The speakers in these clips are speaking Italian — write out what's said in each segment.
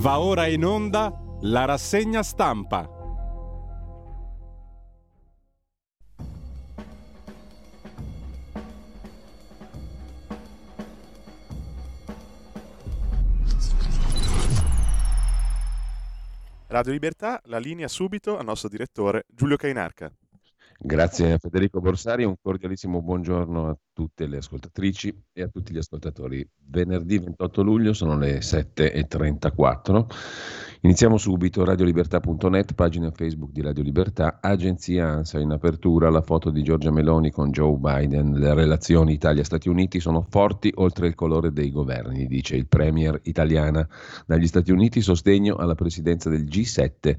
Va ora in onda la rassegna stampa. Radio Libertà, la linea subito al nostro direttore Giulio Cainarca. Grazie a Federico Borsari, un cordialissimo buongiorno a tutte le ascoltatrici e a tutti gli ascoltatori. Venerdì 28 luglio sono le 7:34. Iniziamo subito, radiolibertà.net, pagina Facebook di Radio Libertà, agenzia ANSA in apertura, la foto di Giorgia Meloni con Joe Biden, le relazioni Italia-Stati Uniti sono forti oltre il colore dei governi, dice il premier italiana, dagli Stati Uniti sostegno alla presidenza del G7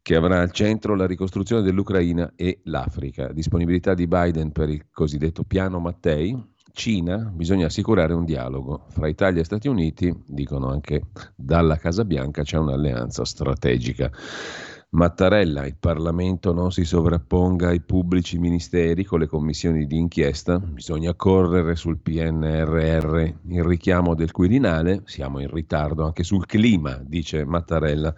che avrà al centro la ricostruzione dell'Ucraina e l'Africa, disponibilità di Biden per il cosiddetto piano Mattei. Cina, bisogna assicurare un dialogo fra Italia e Stati Uniti, dicono anche dalla Casa Bianca c'è un'alleanza strategica. Mattarella, il Parlamento non si sovrapponga ai pubblici ministeri con le commissioni di inchiesta, bisogna correre sul PNRR, il richiamo del Quirinale, siamo in ritardo anche sul clima, dice Mattarella.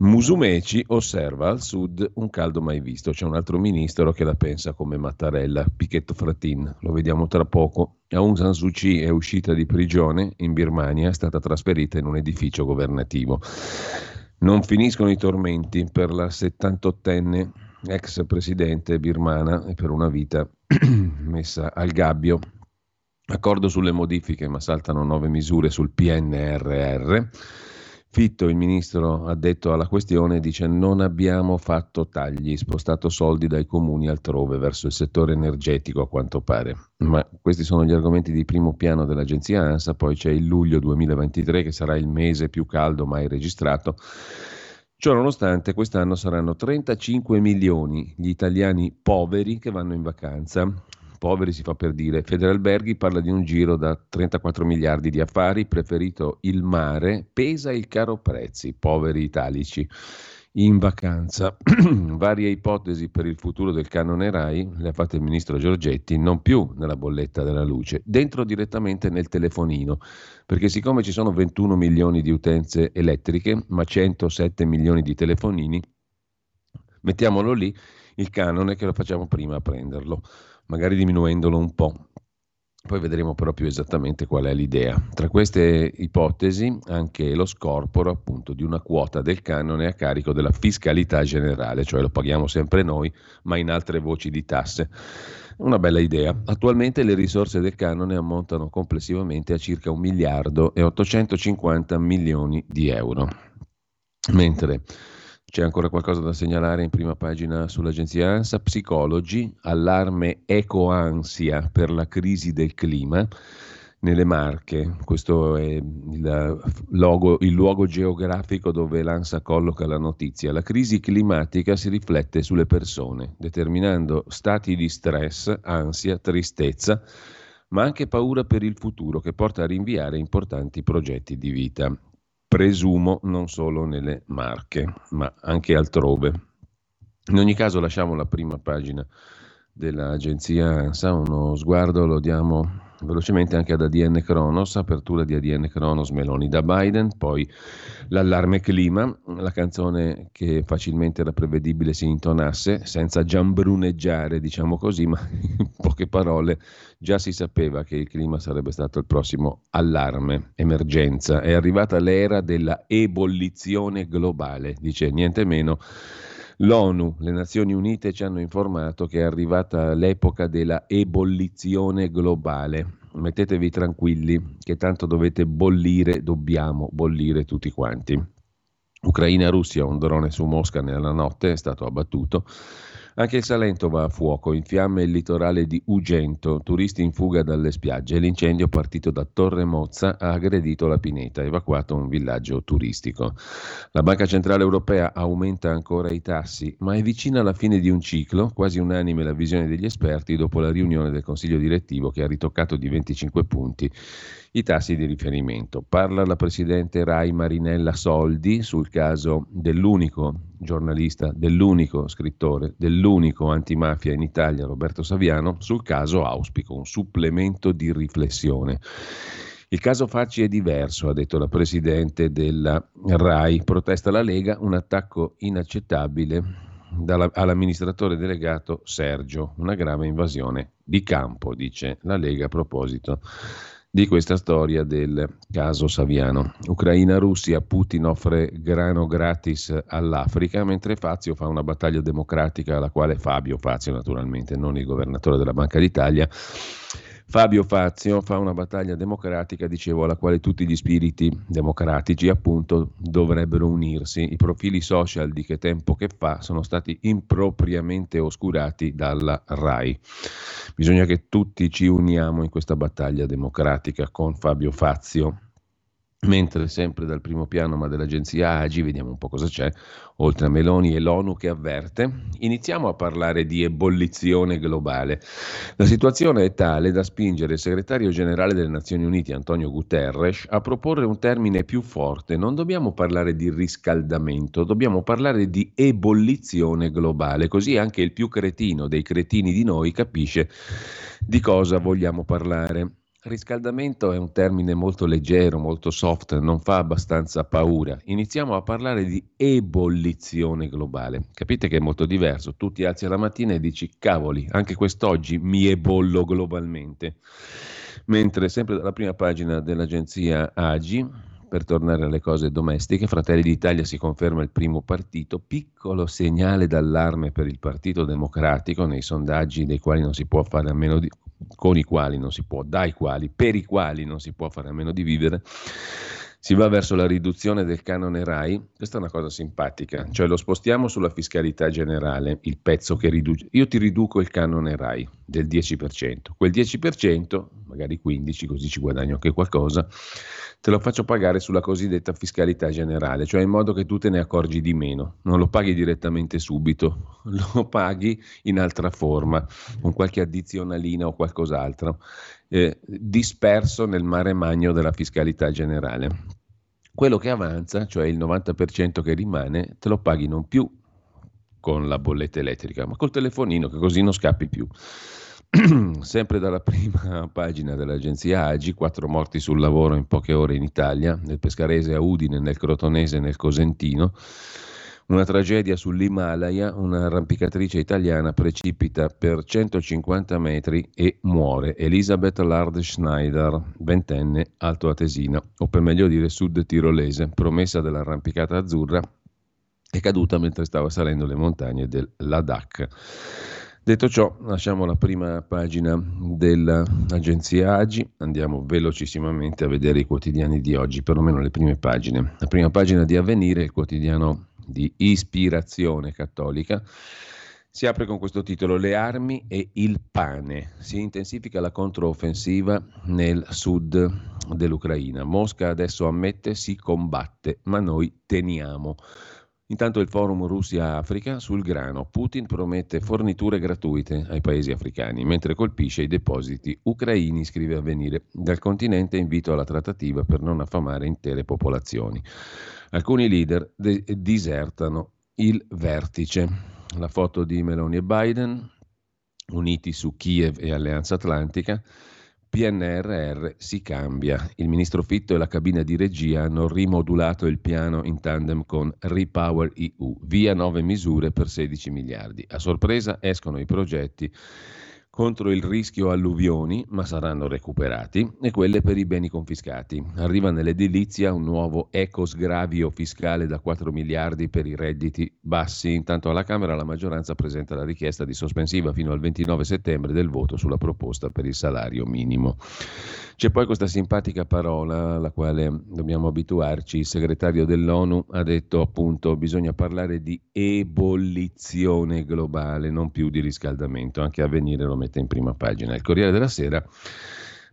Musumeci osserva al sud un caldo mai visto, c'è un altro ministro che la pensa come Mattarella, Pichetto Fratin, lo vediamo tra poco. Aung San Suu Kyi è uscita di prigione in Birmania, è stata trasferita in un edificio governativo. Non finiscono i tormenti per la 78enne ex presidente birmana e per una vita messa al gabbio. Accordo sulle modifiche, ma saltano 9 misure sul PNRR. Fitto, il ministro addetto alla questione, dice non abbiamo fatto tagli, spostato soldi dai comuni altrove verso il settore energetico a quanto pare. Ma questi sono gli argomenti di primo piano dell'agenzia ANSA, poi c'è il luglio 2023 che sarà il mese più caldo mai registrato. Ciò nonostante quest'anno saranno 35 milioni gli italiani poveri che vanno in vacanza. Poveri si fa per dire. Federalberghi parla di un giro da 34 miliardi di affari, preferito il mare, pesa il caro prezzi, poveri italici in vacanza. Varie ipotesi per il futuro del canone Rai, le ha fatte il ministro Giorgetti, non più nella bolletta della luce, dentro direttamente nel telefonino, perché siccome ci sono 21 milioni di utenze elettriche, ma 107 milioni di telefonini, mettiamolo lì, il canone che lo facciamo prima a prenderlo. Magari diminuendolo un po', poi vedremo proprio esattamente qual è l'idea. Tra queste ipotesi anche lo scorporo appunto di una quota del canone a carico della fiscalità generale, cioè lo paghiamo sempre noi ma in altre voci di tasse. Una bella idea. Attualmente le risorse del canone ammontano complessivamente a circa 1.850 milioni di euro, mentre c'è ancora qualcosa da segnalare in prima pagina sull'agenzia ANSA. Psicologi, allarme ecoansia per la crisi del clima nelle Marche. Questo è il luogo geografico dove l'ANSA colloca la notizia. La crisi climatica si riflette sulle persone, determinando stati di stress, ansia, tristezza, ma anche paura per il futuro che porta a rinviare importanti progetti di vita. Presumo non solo nelle Marche, ma anche altrove. In ogni caso lasciamo la prima pagina dell'agenzia ANSA, uno sguardo lo diamo velocemente anche ad ADN Cronos, apertura di ADN Cronos, Meloni da Biden, poi l'allarme clima, la canzone che facilmente era prevedibile si intonasse, senza giambruneggiare, diciamo così, ma in poche parole già si sapeva che il clima sarebbe stato il prossimo allarme, emergenza. È arrivata l'era della ebollizione globale, dice niente meno l'ONU, le Nazioni Unite ci hanno informato che è arrivata l'epoca della ebollizione globale. Mettetevi tranquilli che tanto dovete bollire, dobbiamo bollire tutti quanti. Ucraina-Russia, un drone su Mosca nella notte è stato abbattuto. Anche il Salento va a fuoco, in fiamme il litorale di Ugento, turisti in fuga dalle spiagge. L'incendio partito da Torremozza ha aggredito la pineta, evacuato un villaggio turistico. La Banca Centrale Europea aumenta ancora i tassi, ma è vicina alla fine di un ciclo, quasi unanime la visione degli esperti dopo la riunione del Consiglio direttivo che ha ritoccato di 25 punti i tassi di riferimento. Parla la presidente Rai Marinella Soldi sul caso dell'unico giornalista, dell'unico scrittore, dell'unico antimafia in Italia, Roberto Saviano, sul caso auspico un supplemento di riflessione. Il caso Facci è diverso, ha detto la presidente della RAI. Protesta la Lega, un attacco inaccettabile all'amministratore delegato Sergio, una grave invasione di campo, dice la Lega a proposito di questa storia del caso Saviano. Ucraina-Russia, Putin offre grano gratis all'Africa, mentre Fazio fa una battaglia democratica alla quale Fabio Fazio, naturalmente, non il governatore della Banca d'Italia, Fabio Fazio fa una battaglia democratica, dicevo, alla quale tutti gli spiriti democratici, appunto, dovrebbero unirsi. I profili social di Che Tempo Che Fa sono stati impropriamente oscurati dalla RAI. Bisogna che tutti ci uniamo in questa battaglia democratica con Fabio Fazio. Mentre sempre dal primo piano ma dell'agenzia AGI, vediamo un po' cosa c'è, oltre a Meloni e l'ONU che avverte, iniziamo a parlare di ebollizione globale. La situazione è tale da spingere il segretario generale delle Nazioni Unite, Antonio Guterres, a proporre un termine più forte. Non dobbiamo parlare di riscaldamento, dobbiamo parlare di ebollizione globale, così anche il più cretino dei cretini di noi capisce di cosa vogliamo parlare. Riscaldamento è un termine molto leggero, molto soft, non fa abbastanza paura. Iniziamo a parlare di ebollizione globale. Capite che è molto diverso. Tu ti alzi alla mattina e dici: cavoli, anche quest'oggi mi ebollo globalmente. Mentre sempre dalla prima pagina dell'agenzia AGI, per tornare alle cose domestiche, Fratelli d'Italia si conferma il primo partito, piccolo segnale d'allarme per il Partito Democratico nei sondaggi dei quali non si può fare a meno di, con i quali non si può, dai quali, per i quali non si può fare a meno di vivere. Si va verso la riduzione del canone RAI, questa è una cosa simpatica, cioè lo spostiamo sulla fiscalità generale, il pezzo che riduce, io ti riduco il canone RAI del 10%, quel 10%, magari 15, così ci guadagno anche qualcosa, te lo faccio pagare sulla cosiddetta fiscalità generale, cioè in modo che tu te ne accorgi di meno, non lo paghi direttamente subito, lo paghi in altra forma, con qualche addizionalina o qualcos'altro, disperso nel mare magno della fiscalità generale. Quello che avanza, cioè il 90% che rimane, te lo paghi non più con la bolletta elettrica, ma col telefonino, che così non scappi più. Sempre dalla prima pagina dell'agenzia AGI, 4 morti sul lavoro in poche ore in Italia, nel Pescarese, a Udine, nel Crotonese, nel Cosentino. Una tragedia sull'Himalaya, un'arrampicatrice italiana precipita per 150 metri e muore. Elisabeth Lard Schneider, ventenne, altoatesina, o per meglio dire sud tirolese, promessa dell'arrampicata azzurra, è caduta mentre stava salendo le montagne del Ladakh. Detto ciò, lasciamo la prima pagina dell'agenzia AGI, andiamo velocissimamente a vedere i quotidiani di oggi, perlomeno le prime pagine. La prima pagina di Avvenire, il quotidiano di ispirazione cattolica, si apre con questo titolo: le armi e il pane. Si intensifica la controffensiva nel sud dell'Ucraina. Mosca adesso ammette: si combatte, ma noi teniamo. Intanto il forum Russia-Africa sul grano. Putin promette forniture gratuite ai paesi africani, mentre colpisce i depositi ucraini, scrive Avvenire. Dal continente invito alla trattativa per non affamare intere popolazioni. Alcuni leader disertano il vertice. La foto di Meloni e Biden, uniti su Kiev e Alleanza Atlantica. PNRR si cambia. Il ministro Fitto e la cabina di regia hanno rimodulato il piano in tandem con Repower EU, via 9 misure per 16 miliardi. A sorpresa escono i progetti contro il rischio alluvioni, ma saranno recuperati, e quelle per i beni confiscati. Arriva nell'edilizia un nuovo ecosgravio fiscale da 4 miliardi per i redditi bassi. Intanto alla Camera la maggioranza presenta la richiesta di sospensiva fino al 29 settembre del voto sulla proposta per il salario minimo. C'è poi questa simpatica parola alla quale dobbiamo abituarci. Il segretario dell'ONU ha detto, appunto, bisogna parlare di ebollizione globale, non più di riscaldamento. Anche Avvenire lo mette in prima pagina. Il Corriere della Sera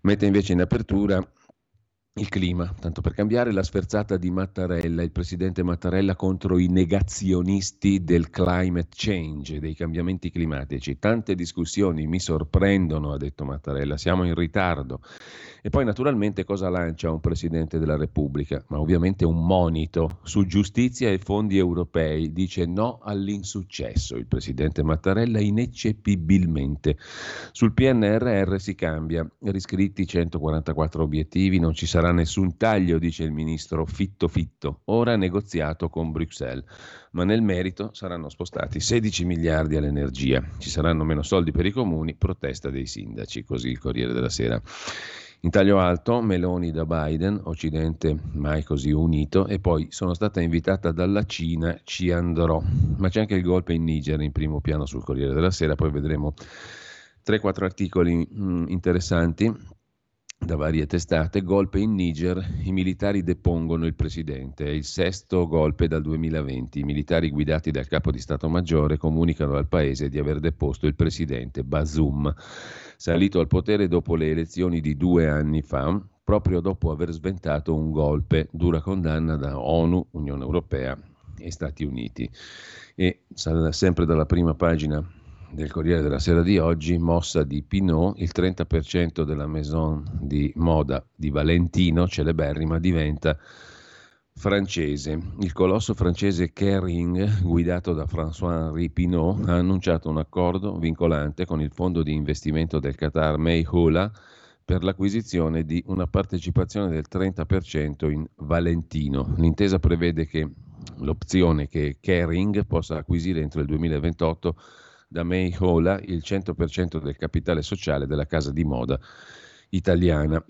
mette invece in apertura Il clima, tanto per cambiare, la sferzata di Mattarella, il presidente Mattarella contro i negazionisti del climate change, dei cambiamenti climatici. Tante discussioni mi sorprendono, ha detto Mattarella, siamo in ritardo. E poi naturalmente cosa lancia un presidente della Repubblica? Ma ovviamente un monito su giustizia e fondi europei. Dice no all'insuccesso il presidente Mattarella ineccepibilmente. Sul PNRR si cambia, riscritti 144 obiettivi, non ci sarà nessun taglio, dice il ministro Fitto, ora negoziato con Bruxelles, ma nel merito saranno spostati 16 miliardi all'energia, ci saranno meno soldi per i comuni, protesta dei sindaci, così il Corriere della Sera. In taglio alto, Meloni da Biden, Occidente mai così unito, e poi sono stata invitata dalla Cina, ci andrò, ma c'è anche il golpe in Niger in primo piano sul Corriere della Sera, poi vedremo 3-4 articoli interessanti da varie testate. Golpe in Niger, i militari depongono il presidente, è il sesto golpe dal 2020, i militari guidati dal capo di Stato Maggiore comunicano al paese di aver deposto il presidente Bazoum, salito al potere dopo le elezioni di 2 anni fa, proprio dopo aver sventato un golpe, dura condanna da ONU, Unione Europea e Stati Uniti. E sempre dalla prima pagina del Corriere della Sera di oggi, mossa di Pinault, il 30% della maison di moda di Valentino, celeberrima, diventa francese. Il colosso francese Kering, guidato da François-Henri Pinault, ha annunciato un accordo vincolante con il fondo di investimento del Qatar Mayhoola per l'acquisizione di una partecipazione del 30% in Valentino. L'intesa prevede che l'opzione che Kering possa acquisire entro il 2028 da Mayhoola il 100% del capitale sociale della casa di moda italiana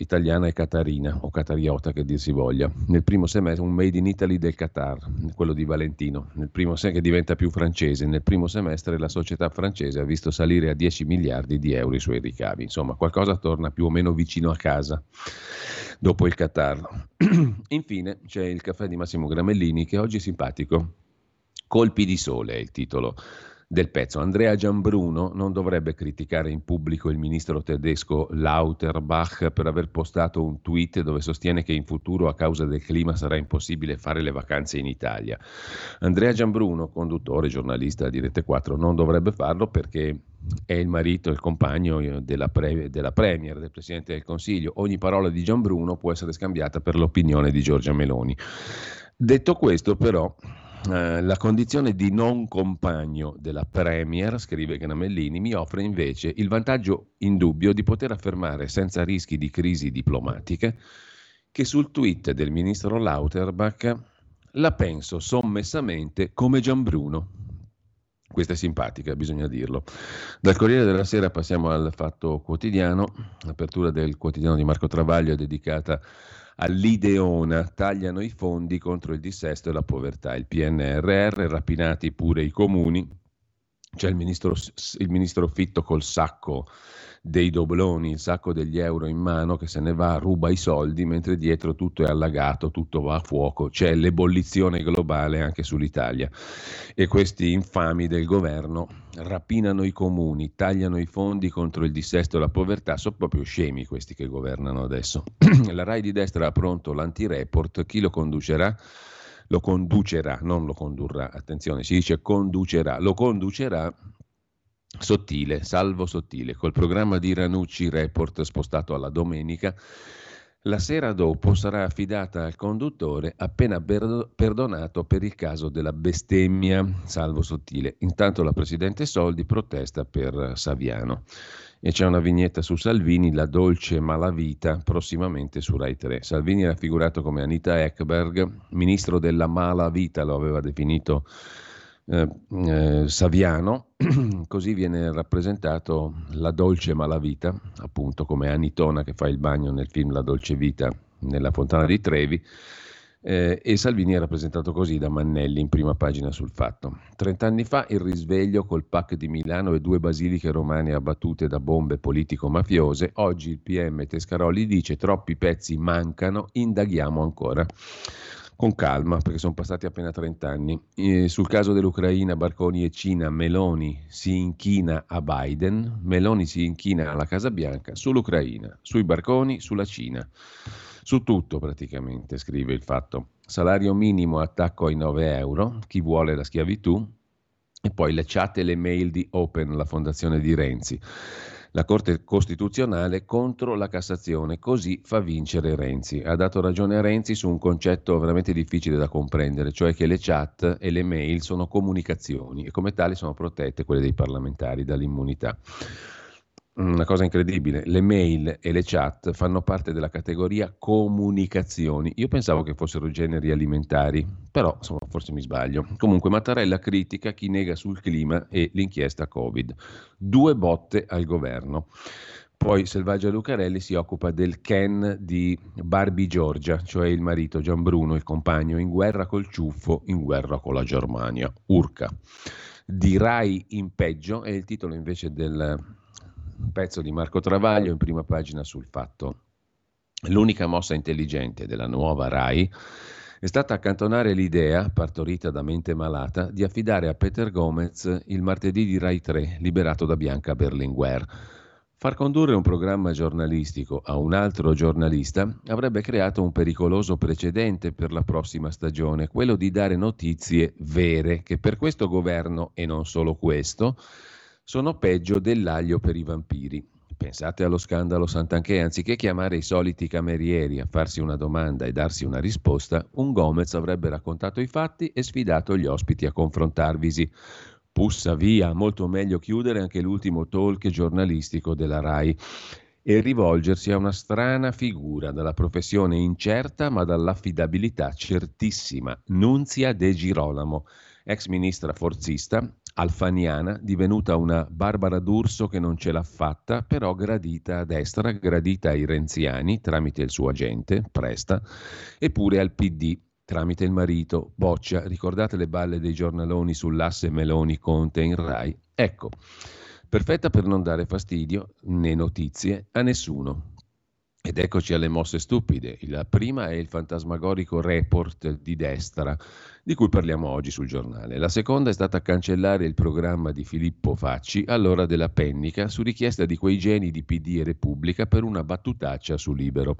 e catarina o catariota che dir si voglia. Nel primo semestre un made in Italy del Qatar, quello di Valentino, che diventa più francese. Nel primo semestre la società francese ha visto salire a 10 miliardi di euro i suoi ricavi. Insomma, qualcosa torna più o meno vicino a casa dopo il Qatar. Infine c'è il caffè di Massimo Gramellini, che oggi è simpatico. Colpi di sole è il titolo del pezzo. Andrea Giambruno non dovrebbe criticare in pubblico il ministro tedesco Lauterbach per aver postato un tweet dove sostiene che in futuro a causa del clima sarà impossibile fare le vacanze in Italia. Andrea Giambruno, conduttore, giornalista di Rete 4, non dovrebbe farlo perché è il marito, il compagno della Premier, del Presidente del Consiglio. Ogni parola di Giambruno può essere scambiata per l'opinione di Giorgia Meloni. Detto questo, però, la condizione di non compagno della Premier, scrive Gramellini, mi offre invece il vantaggio indubbio di poter affermare senza rischi di crisi diplomatiche che sul tweet del ministro Lauterbach la penso sommessamente come Giambruno. Questa è simpatica, bisogna dirlo. Dal Corriere della Sera passiamo al Fatto Quotidiano. L'apertura del quotidiano di Marco Travaglio è dedicata all'ideona, tagliano i fondi contro il dissesto e la povertà, il PNRR, rapinati pure i comuni, c'è il ministro Fitto col sacco dei dobloni, il sacco degli euro in mano che se ne va, ruba i soldi, mentre dietro tutto è allagato, tutto va a fuoco, c'è l'ebollizione globale anche sull'Italia e questi infami del governo rapinano i comuni, tagliano i fondi contro il dissesto e la povertà, sono proprio scemi questi che governano adesso. La Rai di destra ha pronto l'antireport, chi lo conducerà? Lo conducerà, non lo condurrà, attenzione, si dice conducerà, lo conducerà Sottile, Salvo Sottile, col programma di Ranucci Report spostato alla domenica. La sera dopo sarà affidata al conduttore appena perdonato per il caso della bestemmia, Salvo Sottile. Intanto la presidente Soldi protesta per Saviano. E c'è una vignetta su Salvini, la dolce malavita, prossimamente su Rai 3. Salvini era figurato come Anita Ekberg, ministro della malavita, lo aveva definito Saviano, così viene rappresentato la dolce malavita, appunto come Anitona che fa il bagno nel film La dolce vita nella Fontana di Trevi, e Salvini è rappresentato così da Mannelli in prima pagina sul Fatto. 30 anni fa il risveglio col PAC di Milano e 2 basiliche romane abbattute da bombe politico-mafiose, oggi il PM Tescaroli dice troppi pezzi mancano, indaghiamo ancora. Con calma, perché sono passati appena 30 anni. Sul caso dell'Ucraina, Barconi e Cina, Meloni si inchina a Biden, Meloni si inchina alla Casa Bianca, sull'Ucraina, sui barconi, sulla Cina. Su tutto praticamente, scrive Il Fatto. Salario minimo, attacco ai 9 euro, chi vuole la schiavitù, e poi le chat e le mail di Open, la fondazione di Renzi. La Corte Costituzionale contro la Cassazione, così fa vincere Renzi. Ha dato ragione a Renzi su un concetto veramente difficile da comprendere, cioè che le chat e le mail sono comunicazioni e come tali sono protette, quelle dei parlamentari, dall'immunità. Una cosa incredibile, le mail e le chat fanno parte della categoria comunicazioni. Io pensavo che fossero generi alimentari, però insomma, forse mi sbaglio. Comunque Mattarella critica chi nega sul clima e l'inchiesta Covid. 2 botte al governo. Poi Selvaggia Lucarelli si occupa del Ken di Barbie Giorgia, cioè il marito Gianbruno, il compagno, in guerra col ciuffo, in guerra con la Germania. Urca. Di Rai in peggio è il titolo invece del pezzo di Marco Travaglio in prima pagina sul Fatto. L'unica mossa intelligente della nuova Rai è stata accantonare l'idea, partorita da mente malata, di affidare a Peter Gomez il martedì di Rai 3, liberato da Bianca Berlinguer. Far condurre un programma giornalistico a un altro giornalista avrebbe creato un pericoloso precedente per la prossima stagione, quello di dare notizie vere, che per questo governo, e non solo questo, sono peggio dell'aglio per i vampiri. Pensate allo scandalo Santanchè: anziché chiamare i soliti camerieri a farsi una domanda e darsi una risposta, un Gomez avrebbe raccontato i fatti e sfidato gli ospiti a confrontarvisi. Pussa via, molto meglio chiudere anche l'ultimo talk giornalistico della Rai e rivolgersi a una strana figura dalla professione incerta ma dall'affidabilità certissima, Nunzia De Girolamo, ex ministra forzista, alfaniana, divenuta una Barbara D'Urso che non ce l'ha fatta, però gradita a destra, gradita ai renziani tramite il suo agente, Presta, e pure al PD tramite il marito, Boccia. Ricordate le balle dei giornaloni sull'asse Meloni-Conte in Rai? Ecco, perfetta per non dare fastidio né notizie a nessuno. Ed eccoci alle mosse stupide. La prima è il fantasmagorico report di destra, di cui parliamo oggi sul giornale. La seconda è stata cancellare il programma di Filippo Facci all'ora della pennica su richiesta di quei geni di PD e Repubblica per una battutaccia su Libero.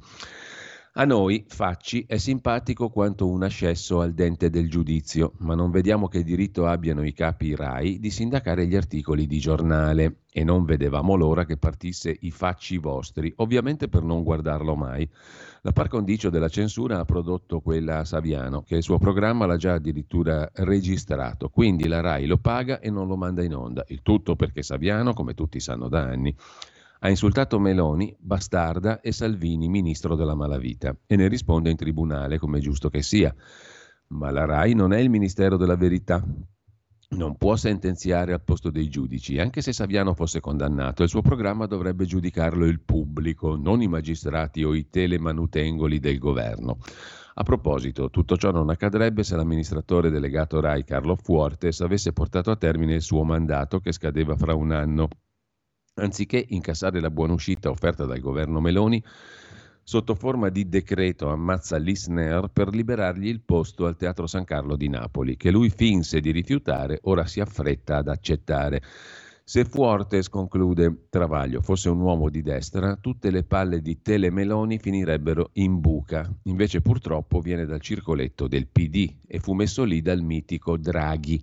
A noi Facci è simpatico quanto un ascesso al dente del giudizio, ma non vediamo che diritto abbiano i capi Rai di sindacare gli articoli di giornale. E non vedevamo l'ora che partisse i Facci vostri, ovviamente per non guardarlo mai. La par condicio della censura ha prodotto quella a Saviano, che il suo programma l'ha già addirittura registrato, quindi la Rai lo paga e non lo manda in onda. Il tutto perché Saviano, come tutti sanno da anni, ha insultato Meloni, bastarda, e Salvini, ministro della malavita, e ne risponde in tribunale, come è giusto che sia. Ma la Rai non è il Ministero della Verità. Non può sentenziare al posto dei giudici. Anche se Saviano fosse condannato, il suo programma dovrebbe giudicarlo il pubblico, non i magistrati o i telemanutengoli del governo. A proposito, tutto ciò non accadrebbe se l'amministratore delegato Rai Carlo Fuortes avesse portato a termine il suo mandato, che scadeva fra un anno. Anziché incassare la buonuscita offerta dal governo Meloni, sotto forma di decreto ammazza Lisner per liberargli il posto al Teatro San Carlo di Napoli, che lui finse di rifiutare, ora si affretta ad accettare. Se Fuortes, conclude Travaglio, fosse un uomo di destra, tutte le palle di Telemeloni finirebbero in buca. Invece purtroppo viene dal circoletto del PD e fu messo lì dal mitico Draghi.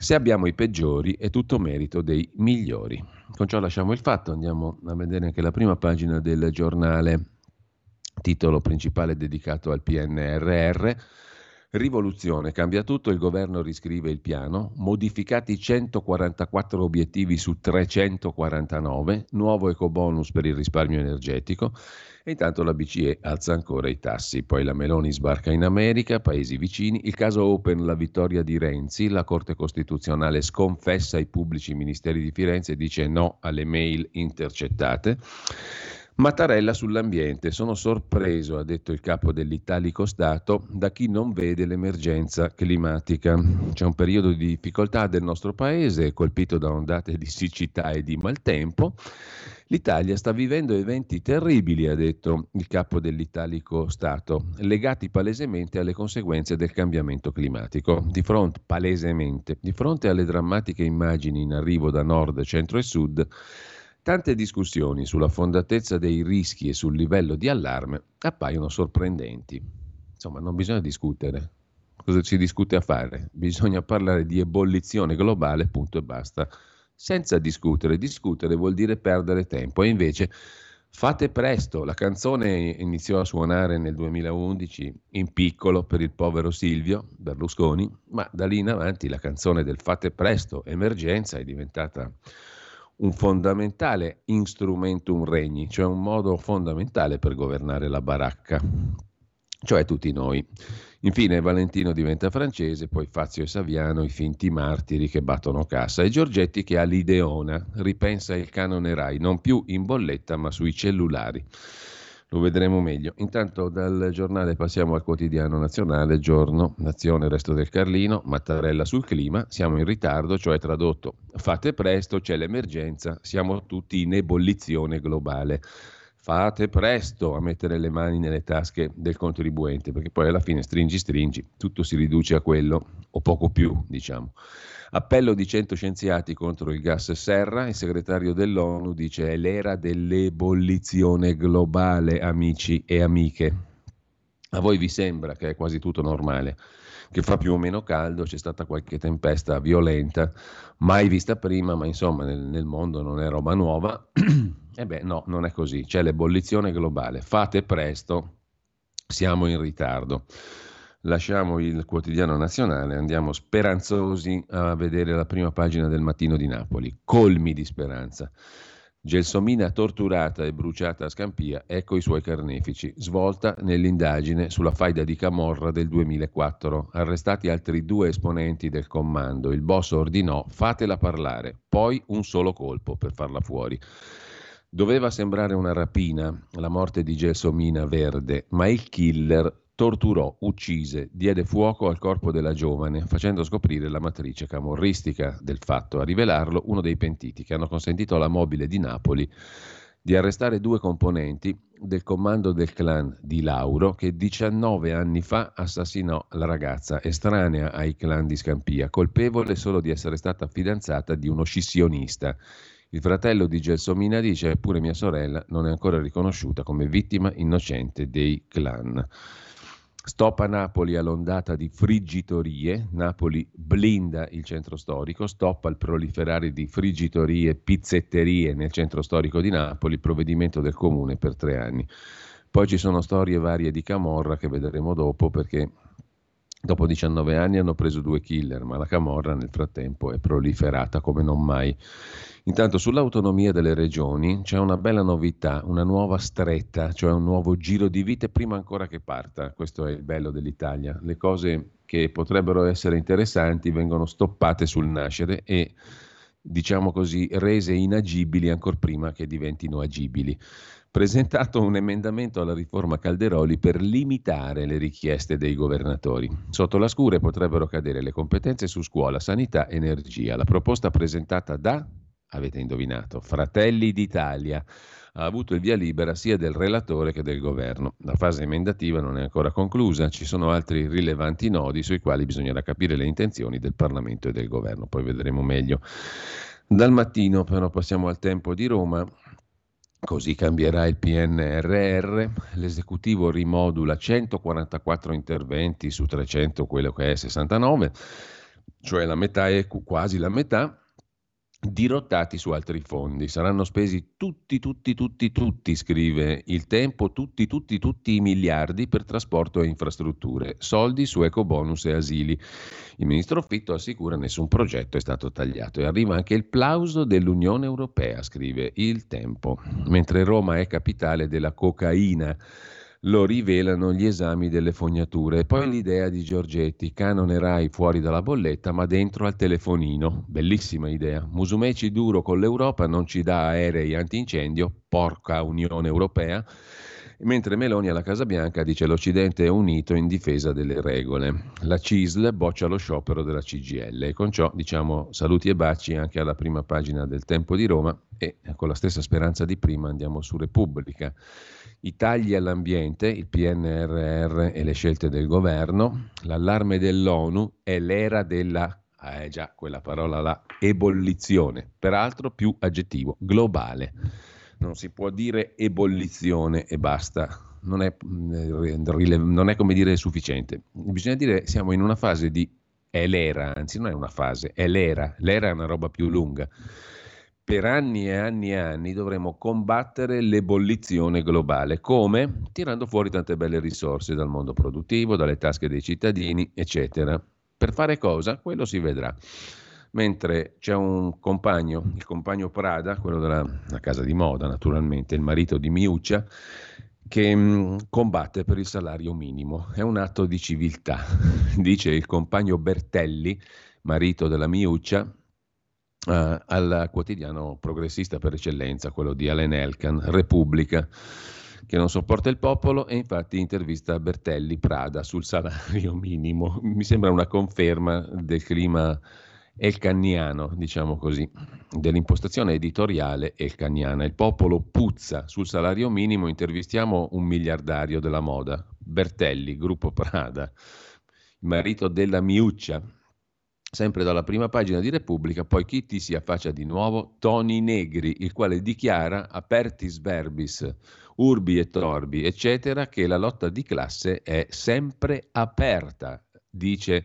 Se abbiamo i peggiori è tutto merito dei migliori. Con ciò lasciamo Il Fatto, andiamo a vedere anche la prima pagina del giornale. Titolo principale dedicato al PNRR. Rivoluzione, cambia tutto, il governo riscrive il piano, modificati 144 obiettivi su 349, nuovo ecobonus per il risparmio energetico e intanto la BCE alza ancora i tassi, poi la Meloni sbarca in America, paesi vicini, il caso Open, la vittoria di Renzi, la Corte Costituzionale sconfessa i pubblici ministeri di Firenze e dice no alle mail intercettate. Mattarella sull'ambiente, sono sorpreso, ha detto il capo dell'Italico Stato, da chi non vede l'emergenza climatica. C'è un periodo di difficoltà del nostro paese, colpito da ondate di siccità e di maltempo. L'Italia sta vivendo eventi terribili, ha detto il capo dell'Italico Stato, legati palesemente alle conseguenze del cambiamento climatico. Di fronte alle drammatiche immagini in arrivo da nord, centro e sud, Tante discussioni sulla fondatezza dei rischi e sul livello di allarme appaiono sorprendenti. Insomma, non bisogna discutere. Cosa ci discute a fare? Bisogna parlare di ebollizione globale, punto e basta, senza discutere. Discutere vuol dire perdere tempo e invece fate presto. La canzone iniziò a suonare nel 2011 in piccolo per il povero Silvio Berlusconi, ma da lì in avanti la canzone del fate presto, emergenza, è diventata un fondamentale instrumentum regni, cioè un modo fondamentale per governare la baracca, cioè tutti noi. Infine Valentino diventa francese, poi Fazio e Saviano, i finti martiri che battono cassa, e Giorgetti che ha l'ideona, ripensa il canone Rai, non più in bolletta ma sui cellulari. Lo vedremo meglio. Intanto dal giornale passiamo al quotidiano nazionale, Giorno, Nazione, Resto del Carlino, Mattarella sul clima, siamo in ritardo, cioè tradotto, fate presto, c'è l'emergenza, siamo tutti in ebollizione globale. Fate presto a mettere le mani nelle tasche del contribuente, perché poi alla fine stringi, tutto si riduce a quello, o poco più, diciamo. Appello di 100 scienziati contro il gas serra, il segretario dell'ONU dice è l'era dell'ebollizione globale, amici e amiche. A voi vi sembra che è quasi tutto normale, che fa più o meno caldo, c'è stata qualche tempesta violenta, mai vista prima, ma insomma nel mondo non è roba nuova. No, non è così, c'è l'ebollizione globale. Fate presto, siamo in ritardo. Lasciamo il quotidiano nazionale, andiamo speranzosi a vedere la prima pagina del Mattino di Napoli, colmi di speranza. Gelsomina torturata e bruciata a Scampia, ecco i suoi carnefici, svolta nell'indagine sulla faida di Camorra del 2004, arrestati altri 2 esponenti del commando, il boss ordinò fatela parlare, poi un solo colpo per farla fuori. Doveva sembrare una rapina la morte di Gelsomina Verde, ma il killer torturò, uccise, diede fuoco al corpo della giovane, facendo scoprire la matrice camorristica del fatto. A rivelarlo uno dei pentiti che hanno consentito alla Mobile di Napoli di arrestare 2 componenti del comando del clan di Lauro che 19 anni fa assassinò la ragazza estranea ai clan di Scampia, colpevole solo di essere stata fidanzata di uno scissionista. Il fratello di Gelsomina dice, eppure mia sorella non è ancora riconosciuta come vittima innocente dei clan. Stop a Napoli all'ondata di friggitorie, Napoli blinda il centro storico, stop al proliferare di friggitorie, pizzetterie nel centro storico di Napoli, provvedimento del comune per 3 anni. Poi ci sono storie varie di Camorra che vedremo dopo, perché dopo 19 anni hanno preso 2 killer, ma la Camorra nel frattempo è proliferata come non mai. Intanto sull'autonomia delle regioni c'è una bella novità, una nuova stretta, cioè un nuovo giro di vite prima ancora che parta. Questo è il bello dell'Italia. Le cose che potrebbero essere interessanti vengono stoppate sul nascere e, diciamo così, rese inagibili ancor prima che diventino agibili. Presentato un emendamento alla riforma Calderoli per limitare le richieste dei governatori. Sotto la scure potrebbero cadere le competenze su scuola, sanità, energia. La proposta presentata da, avete indovinato, Fratelli d'Italia, ha avuto il via libera sia del relatore che del governo. La fase emendativa non è ancora conclusa, ci sono altri rilevanti nodi sui quali bisognerà capire le intenzioni del Parlamento e del governo, poi vedremo meglio. Dal Mattino però passiamo al Tempo di Roma. Così cambierà il PNRR, l'esecutivo rimodula 144 interventi su 300, quello che è 69, cioè la metà e quasi la metà, dirottati su altri fondi. Saranno spesi tutti, scrive il Tempo, tutti i miliardi per trasporto e infrastrutture, soldi su ecobonus e asili. Il ministro Fitto assicura nessun progetto è stato tagliato e arriva anche il plauso dell'Unione Europea, scrive il Tempo, mentre Roma è capitale della cocaina. Lo rivelano gli esami delle fognature. E poi l'idea di Giorgetti, canone Rai fuori dalla bolletta ma dentro al telefonino. Bellissima idea. Musumeci duro con l'Europa, non ci dà aerei antincendio, porca Unione Europea. Mentre Meloni alla Casa Bianca dice l'Occidente è unito in difesa delle regole. La CISL boccia lo sciopero della CGIL. E con ciò diciamo saluti e baci anche alla prima pagina del Tempo di Roma e con la stessa speranza di prima andiamo su Repubblica. I tagli all'ambiente, il PNRR e le scelte del governo, l'allarme dell'ONU è l'era della è già quella parola là, ebollizione, peraltro più aggettivo, globale. Non si può dire ebollizione e basta. Non è come dire sufficiente. Bisogna dire siamo in una fase di è l'era, anzi non è una fase, è l'era. L'era è una roba più lunga. Per anni e anni e anni dovremo combattere l'ebollizione globale. Come? Tirando fuori tante belle risorse dal mondo produttivo, dalle tasche dei cittadini, eccetera. Per fare cosa? Quello si vedrà. Mentre c'è un compagno, il compagno Prada, quello della casa di moda naturalmente, il marito di Miuccia, che combatte per il salario minimo. È un atto di civiltà, dice il compagno Bertelli, marito della Miuccia, al quotidiano progressista per eccellenza, quello di Alen Elkan, Repubblica, che non sopporta il popolo, e infatti intervista Bertelli Prada sul salario minimo. Mi sembra una conferma del clima elkanniano, diciamo così, dell'impostazione editoriale elkanniana. Il popolo puzza, sul salario minimo intervistiamo un miliardario della moda, Bertelli, gruppo Prada, il marito della Miuccia. Sempre dalla prima pagina di Repubblica, poi chi ti si affaccia di nuovo? Toni Negri, il quale dichiara, apertis verbis, urbi e torbi, eccetera, che la lotta di classe è sempre aperta, dice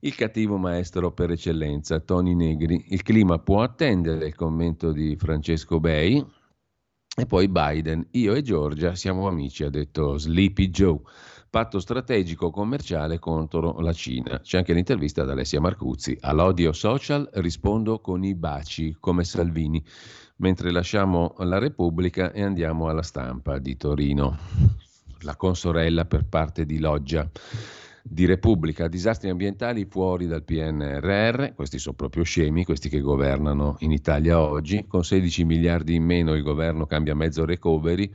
il cattivo maestro per eccellenza, Toni Negri. Il clima può attendere, il commento di Francesco Bei, e poi Biden, io e Giorgia siamo amici, ha detto Sleepy Joe. Patto strategico commerciale contro la Cina. C'è anche l'intervista ad Alessia Marcuzzi. All'odio social rispondo con i baci, come Salvini. Mentre lasciamo la Repubblica e andiamo alla Stampa di Torino. La consorella per parte di Loggia di Repubblica. Disastri ambientali fuori dal PNRR. Questi sono proprio scemi, questi che governano in Italia oggi. Con 16 miliardi in meno il governo cambia mezzo recovery.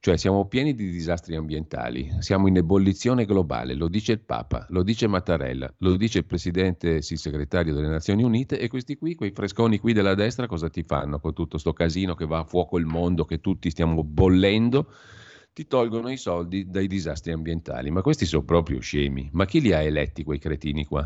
Cioè siamo pieni di disastri ambientali, siamo in ebollizione globale, lo dice il Papa, lo dice Mattarella, lo dice il Presidente, sì, il Segretario delle Nazioni Unite, e questi qui, quei fresconi qui della destra cosa ti fanno con tutto sto casino che va a fuoco il mondo, che tutti stiamo bollendo? Ti tolgono i soldi dai disastri ambientali, ma questi sono proprio scemi, ma chi li ha eletti quei cretini qua?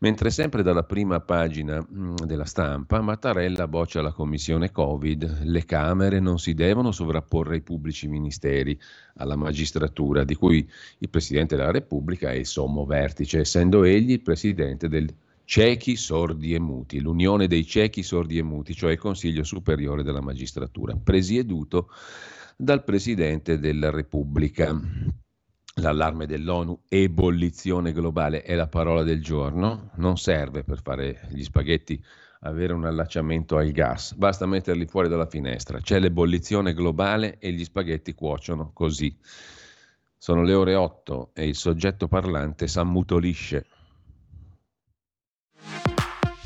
Mentre sempre dalla prima pagina della Stampa, Mattarella boccia la commissione Covid, le Camere non si devono sovrapporre ai pubblici ministeri, alla magistratura, di cui il Presidente della Repubblica è il sommo vertice, essendo egli il Presidente del Ciechi, Sordi e Muti, l'Unione dei Ciechi, Sordi e Muti, cioè il Consiglio Superiore della Magistratura, presieduto dal Presidente della Repubblica. L'allarme dell'ONU, ebollizione globale, è la parola del giorno. Non serve per fare gli spaghetti avere un allacciamento al gas, basta metterli fuori dalla finestra. C'è l'ebollizione globale e gli spaghetti cuociono così. Sono le ore 8 e il soggetto parlante s'ammutolisce.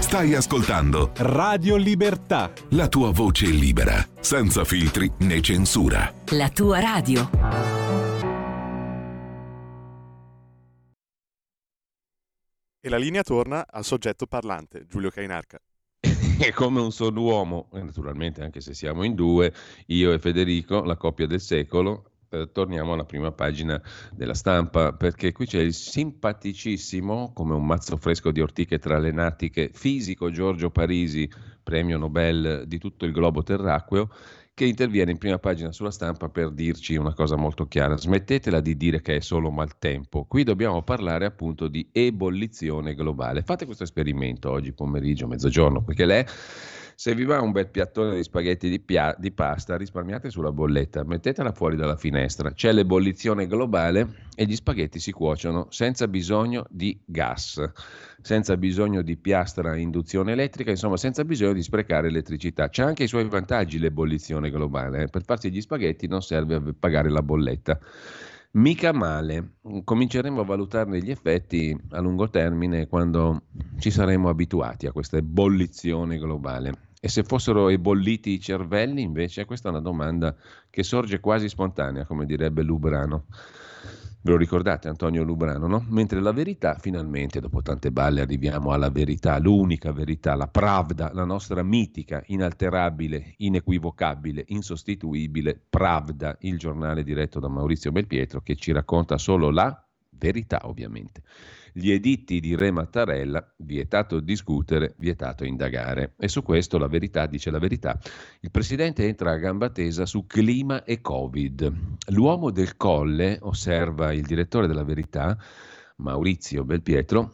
Stai ascoltando Radio Libertà, la tua voce libera, senza filtri né censura. La tua radio. E la linea torna al soggetto parlante, Giulio Cainarca. È come un solo uomo, naturalmente, anche se siamo in due, io e Federico, la coppia del secolo. Torniamo alla prima pagina della Stampa, perché qui c'è il simpaticissimo, come un mazzo fresco di ortiche tra le natiche, fisico Giorgio Parisi, premio Nobel di tutto il globo terracqueo, che interviene in prima pagina sulla Stampa per dirci una cosa molto chiara: smettetela di dire che è solo maltempo, qui dobbiamo parlare appunto di ebollizione globale. Fate questo esperimento oggi pomeriggio, mezzogiorno, perché lei, se vi va un bel piattone di spaghetti di pasta, risparmiate sulla bolletta, mettetela fuori dalla finestra, c'è l'ebollizione globale e gli spaghetti si cuociono senza bisogno di gas, senza bisogno di piastra a induzione elettrica, insomma senza bisogno di sprecare elettricità. C'ha anche i suoi vantaggi l'ebollizione globale, per farsi gli spaghetti non serve a pagare la bolletta. mica male. Cominceremo a valutarne gli effetti a lungo termine quando ci saremo abituati a questa ebollizione globale. E se fossero ebolliti i cervelli, invece, questa è una domanda che sorge quasi spontanea, come direbbe Lubrano. Ve lo ricordate Antonio Lubrano, no? Mentre la verità, finalmente, dopo tante balle, arriviamo alla verità, l'unica verità, la pravda, la nostra mitica, inalterabile, inequivocabile, insostituibile pravda, il giornale diretto da Maurizio Belpietro che ci racconta solo la verità, ovviamente. Gli editti di Re Mattarella, vietato discutere, vietato indagare. E su questo la verità dice la verità. Il presidente entra a gamba tesa su clima e Covid. L'uomo del Colle, osserva il direttore della verità, Maurizio Belpietro,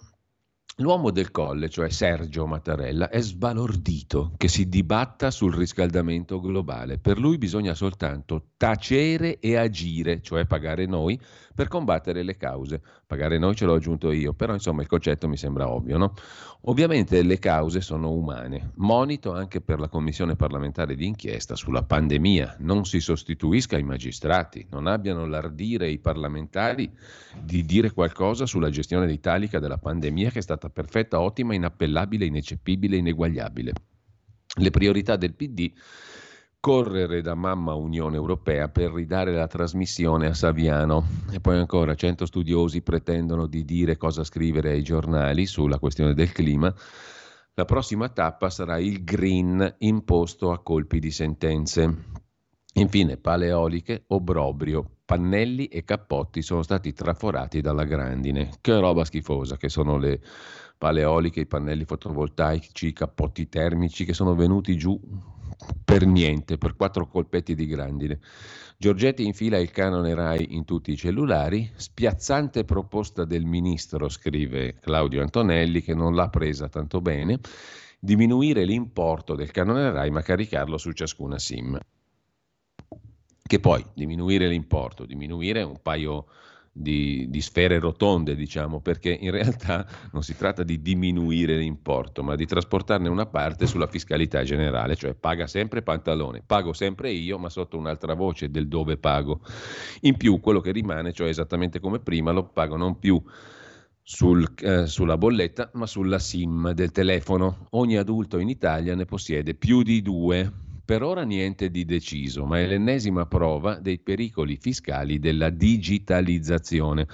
l'uomo del Colle, cioè Sergio Mattarella, è sbalordito che si dibatta sul riscaldamento globale. Per lui bisogna soltanto tacere e agire, cioè pagare noi, per combattere le cause. Pagare noi ce l'ho aggiunto io, però insomma il concetto mi sembra ovvio, no? Ovviamente le cause sono umane. Monito anche per la commissione parlamentare di inchiesta sulla pandemia. Non si sostituisca ai magistrati, non abbiano l'ardire i parlamentari di dire qualcosa sulla gestione italica della pandemia che è stata perfetta, ottima, inappellabile, ineccepibile, ineguagliabile. Le priorità del PD: correre da mamma Unione Europea per ridare la trasmissione a Saviano. E poi ancora 100 studiosi pretendono di dire cosa scrivere ai giornali sulla questione del clima. La prossima tappa sarà il green imposto a colpi di sentenze. Infine paleoliche, obbrobrio, pannelli e cappotti sono stati traforati dalla grandine. Che roba schifosa che sono le paleoliche, i pannelli fotovoltaici, i cappotti termici che sono venuti giù per niente, per 4 colpetti di grandine. Giorgetti infila il canone Rai in tutti i cellulari. Spiazzante proposta del ministro, scrive Claudio Antonelli, che non l'ha presa tanto bene: diminuire l'importo del canone Rai ma caricarlo su ciascuna SIM. Che poi diminuire l'importo, diminuire un paio di sfere rotonde, diciamo, perché in realtà non si tratta di diminuire l'importo, ma di trasportarne una parte sulla fiscalità generale, cioè paga sempre Pantalone, pago sempre io, ma sotto un'altra voce del dove pago. In più quello che rimane, cioè esattamente come prima, lo pago non più sulla bolletta, ma sulla SIM del telefono. Ogni adulto in Italia ne possiede più di 2. Per ora niente di deciso, ma è l'ennesima prova dei pericoli fiscali della digitalizzazione.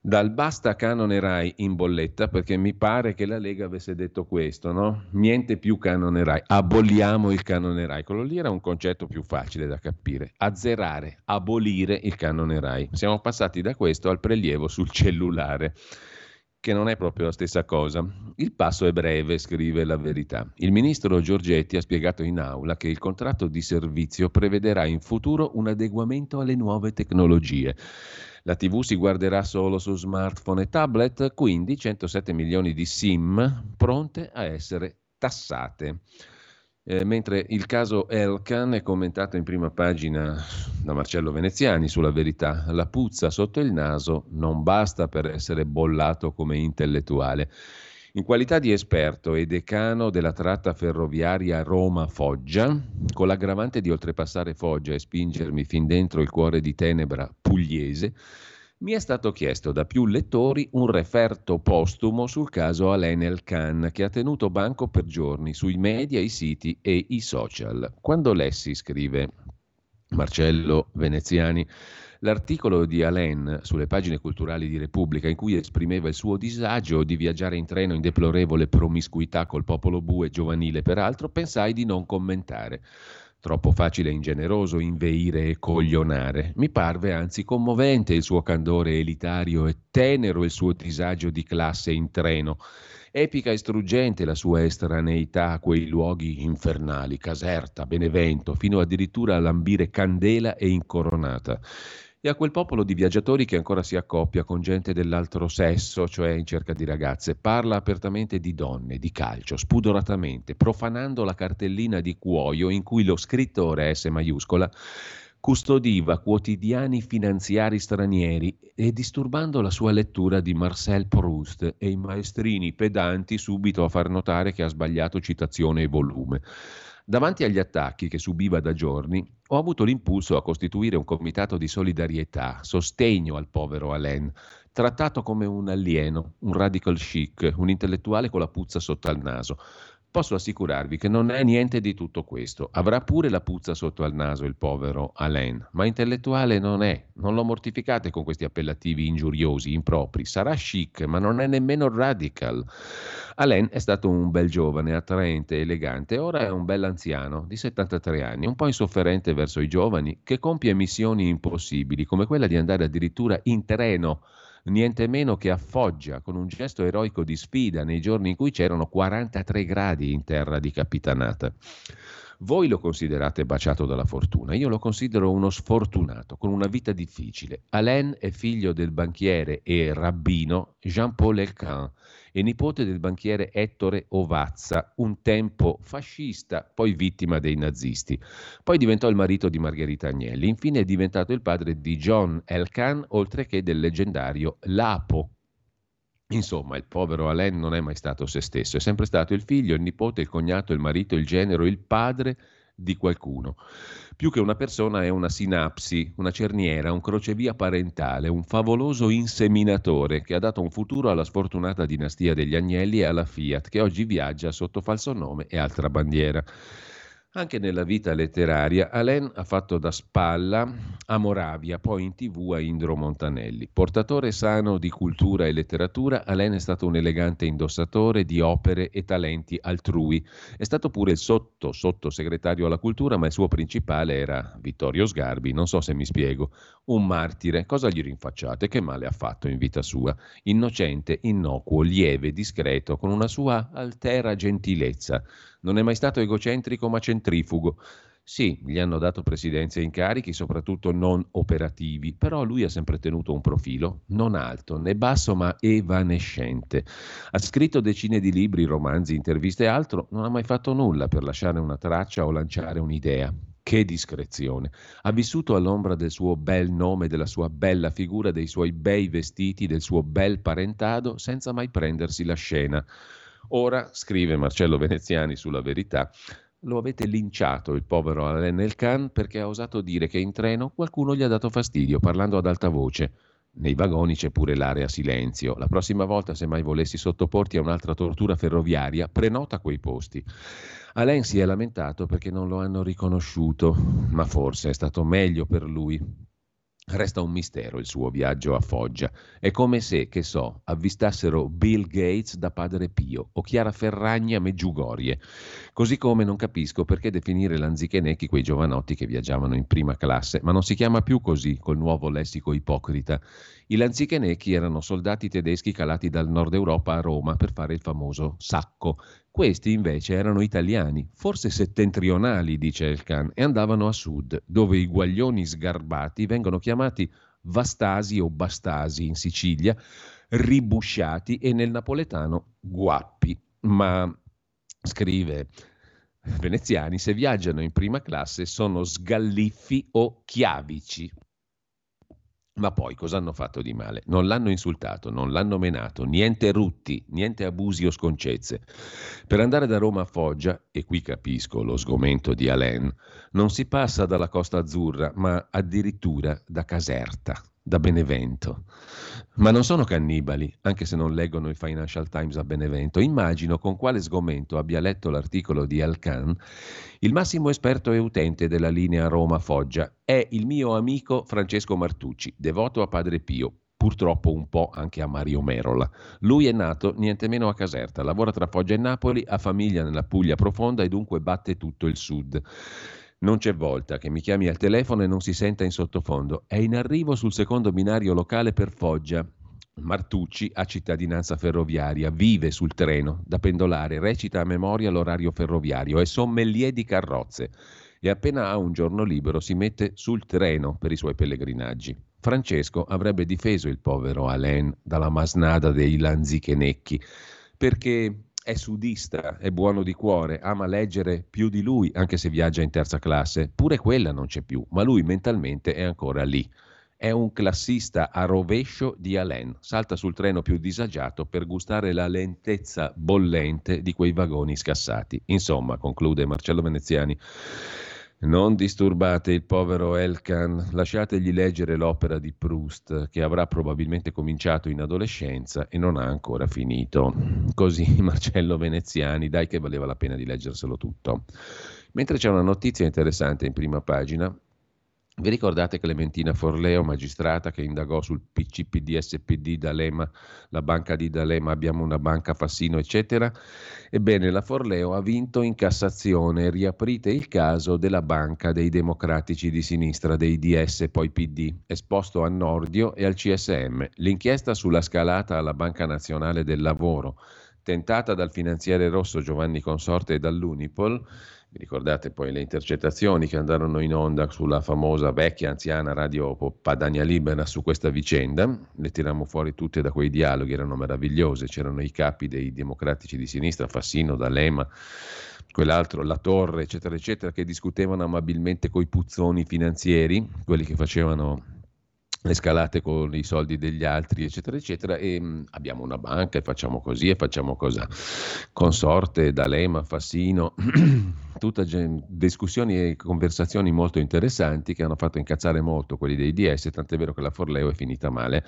Dal basta canone Rai in bolletta, perché mi pare che la Lega avesse detto questo, no? Niente più canone Rai, aboliamo il canone Rai. Quello lì era un concetto più facile da capire. Azzerare, abolire il canone Rai. Siamo passati da questo al prelievo sul cellulare, che non è proprio la stessa cosa. Il passo è breve, scrive la verità. Il ministro Giorgetti ha spiegato in aula che il contratto di servizio prevederà in futuro un adeguamento alle nuove tecnologie. La TV si guarderà solo su smartphone e tablet, quindi 107 milioni di SIM pronte a essere tassate. Mentre il caso Elkann è commentato in prima pagina da Marcello Veneziani sulla verità. La puzza sotto il naso non basta per essere bollato come intellettuale. In qualità di esperto e decano della tratta ferroviaria Roma-Foggia, con l'aggravante di oltrepassare Foggia e spingermi fin dentro il cuore di tenebra pugliese, mi è stato chiesto da più lettori un referto postumo sul caso Alain Elkann, che ha tenuto banco per giorni sui media, i siti e i social. Quando lessi, scrive Marcello Veneziani, l'articolo di Alain sulle pagine culturali di Repubblica, in cui esprimeva il suo disagio di viaggiare in treno in deplorevole promiscuità col popolo bue, giovanile peraltro, pensai di non commentare. Troppo facile e ingeneroso inveire e coglionare. Mi parve anzi commovente il suo candore elitario e tenero il suo disagio di classe in treno. Epica e struggente la sua estraneità a quei luoghi infernali, Caserta, Benevento, fino addirittura a lambire Candela e Incoronata. E a quel popolo di viaggiatori che ancora si accoppia con gente dell'altro sesso, cioè in cerca di ragazze, parla apertamente di donne, di calcio, spudoratamente, profanando la cartellina di cuoio in cui lo scrittore S maiuscola custodiva quotidiani finanziari stranieri e disturbando la sua lettura di Marcel Proust e i maestrini pedanti subito a far notare che ha sbagliato citazione e volume. Davanti agli attacchi che subiva da giorni, Ho avuto l'impulso a costituire un comitato di solidarietà, sostegno al povero Alain, trattato come un alieno, un radical chic, un intellettuale con la puzza sotto al naso. Posso assicurarvi che non è niente di tutto questo. Avrà pure la puzza sotto al naso il povero Alain, ma intellettuale non è. Non lo mortificate con questi appellativi ingiuriosi, impropri. Sarà chic, ma non è nemmeno radical. Alain è stato un bel giovane, attraente, elegante. Ora è un bel anziano di 73 anni, un po' insofferente verso i giovani, che compie missioni impossibili, come quella di andare addirittura in treno, niente meno che a Foggia, con un gesto eroico di sfida nei giorni in cui c'erano 43 gradi in terra di Capitanata. Voi lo considerate baciato dalla fortuna, io lo considero uno sfortunato, con una vita difficile. Alain è figlio del banchiere e rabbino Jean-Paul Elkann e nipote del banchiere Ettore Ovazza, un tempo fascista, poi vittima dei nazisti. Poi diventò il marito di Margherita Agnelli, infine è diventato il padre di John Elkann, oltre che del leggendario Lapo. Insomma, il povero Alain non è mai stato se stesso, è sempre stato il figlio, il nipote, il cognato, il marito, il genero, il padre di qualcuno. Più che una persona è una sinapsi, una cerniera, un crocevia parentale, un favoloso inseminatore che ha dato un futuro alla sfortunata dinastia degli Agnelli e alla Fiat, che oggi viaggia sotto falso nome e altra bandiera. Anche nella vita letteraria Alain ha fatto da spalla a Moravia, poi in TV a Indro Montanelli. Portatore sano di cultura e letteratura, Alain è stato un elegante indossatore di opere e talenti altrui. È stato pure il sottosegretario alla cultura, ma il suo principale era Vittorio Sgarbi, non so se mi spiego. Un martire, cosa gli rinfacciate? Che male ha fatto in vita sua? Innocente, innocuo, lieve, discreto, con una sua altera gentilezza. Non è mai stato egocentrico ma centrifugo. Sì, gli hanno dato presidenze e incarichi, soprattutto non operativi, però lui ha sempre tenuto un profilo non alto né basso ma evanescente. Ha scritto decine di libri, romanzi, interviste e altro, non ha mai fatto nulla per lasciare una traccia o lanciare un'idea. Che discrezione! Ha vissuto all'ombra del suo bel nome, della sua bella figura, dei suoi bei vestiti, del suo bel parentado, senza mai prendersi la scena. Ora, scrive Marcello Veneziani sulla Verità, lo avete linciato il povero Alain Elkann perché ha osato dire che in treno qualcuno gli ha dato fastidio parlando ad alta voce. Nei vagoni c'è pure l'area silenzio. La prossima volta, se mai volessi sottoporti a un'altra tortura ferroviaria, prenota quei posti. Alain si è lamentato perché non lo hanno riconosciuto, ma forse è stato meglio per lui. Resta un mistero il suo viaggio a Foggia. È come se, che so, avvistassero Bill Gates da Padre Pio o Chiara Ferragni a Meggiugorie. Così come non capisco perché definire lanzichenecchi quei giovanotti che viaggiavano in prima classe, ma non si chiama più così col nuovo lessico ipocrita. I lanzichenecchi erano soldati tedeschi calati dal nord Europa a Roma per fare il famoso sacco. Questi invece erano italiani, forse settentrionali, dice Elkann, e andavano a sud, dove i guaglioni sgarbati vengono chiamati vastasi o bastasi in Sicilia, ribusciati e nel napoletano guappi. Ma, scrive Veneziani, se viaggiano in prima classe sono sgalliffi o chiavici. Ma poi cosa hanno fatto di male? Non l'hanno insultato, non l'hanno menato, niente rutti, niente abusi o sconcezze. Per andare da Roma a Foggia, e qui capisco lo sgomento di Alain, non si passa dalla Costa Azzurra, ma addirittura da Caserta, da Benevento. Ma non sono cannibali, anche se non leggono il Financial Times a Benevento. Immagino con quale sgomento abbia letto l'articolo di Elkann, il massimo esperto e utente della linea Roma-Foggia. È il mio amico Francesco Martucci, devoto a Padre Pio, purtroppo un po' anche a Mario Merola. Lui è nato niente meno a Caserta, lavora tra Foggia e Napoli, ha famiglia nella Puglia profonda e dunque batte tutto il sud. Non c'è volta che mi chiami al telefono e non si senta in sottofondo. È in arrivo sul secondo binario locale per Foggia. Martucci ha cittadinanza ferroviaria, vive sul treno, da pendolare, recita a memoria l'orario ferroviario, è sommelier di carrozze e appena ha un giorno libero si mette sul treno per i suoi pellegrinaggi. Francesco avrebbe difeso il povero Alain dalla masnada dei lanzichenecchi perché è sudista, è buono di cuore, ama leggere più di lui, anche se viaggia in terza classe. Pure quella non c'è più, ma lui mentalmente è ancora lì. È un classista a rovescio di Alain, salta sul treno più disagiato per gustare la lentezza bollente di quei vagoni scassati. Insomma, conclude Marcello Veneziani, Non disturbate il povero Elkan, lasciategli leggere l'opera di Proust che avrà probabilmente cominciato in adolescenza e non ha ancora finito. Così Marcello Veneziani, dai che valeva la pena di leggerselo tutto. Mentre c'è una notizia interessante in prima pagina, vi ricordate Clementina Forleo, magistrata che indagò sul PCPD, SPD, D'Alema, la banca di D'Alema, abbiamo una banca Fassino, eccetera? Ebbene, la Forleo ha vinto in Cassazione, riaprite il caso della banca dei democratici di sinistra, dei DS, poi PD, esposto a Nordio e al CSM. L'inchiesta sulla scalata alla Banca Nazionale del Lavoro, tentata dal finanziere rosso Giovanni Consorte e dall'Unipol. Vi ricordate poi le intercettazioni che andarono in onda sulla famosa vecchia anziana radio Padania Libera su questa vicenda? Le tirammo fuori tutte da quei dialoghi, erano meravigliose, c'erano i capi dei democratici di sinistra, Fassino, D'Alema, quell'altro, La Torre, eccetera, eccetera, che discutevano amabilmente coi puzzoni finanzieri, quelli che facevano le scalate con i soldi degli altri, eccetera, eccetera, e abbiamo una banca e facciamo così e facciamo cosa. Consorte, D'Alema, Fassino, tutta discussioni e conversazioni molto interessanti che hanno fatto incazzare molto quelli dei DS, tant'è vero che la Forleo è finita male.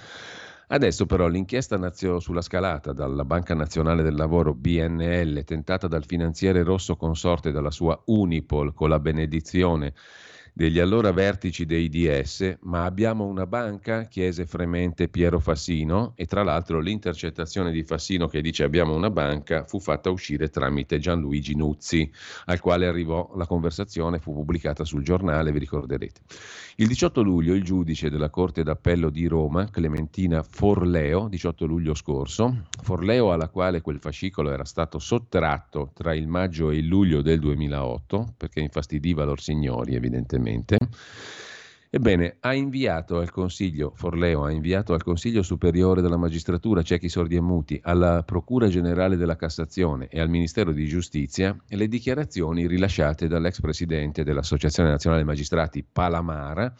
Adesso però l'inchiesta sulla scalata dalla Banca Nazionale del Lavoro, BNL, tentata dal finanziere rosso Consorte e dalla sua Unipol con la benedizione degli allora vertici dei DS, ma abbiamo una banca, chiese fremente Piero Fassino, e tra l'altro l'intercettazione di Fassino che dice abbiamo una banca fu fatta uscire tramite Gianluigi Nuzzi, al quale arrivò la conversazione, fu pubblicata sul giornale, vi ricorderete. Il 18 luglio il giudice della Corte d'Appello di Roma, Clementina Forleo, 18 luglio scorso, Forleo alla quale quel fascicolo era stato sottratto tra il maggio e il luglio del 2008, perché infastidiva Lorsignori evidentemente. Ebbene, Forleo ha inviato al Consiglio Superiore della Magistratura, ciechi, sordi e muti, alla Procura Generale della Cassazione e al Ministero di Giustizia le dichiarazioni rilasciate dall'ex presidente dell'Associazione Nazionale Magistrati Palamara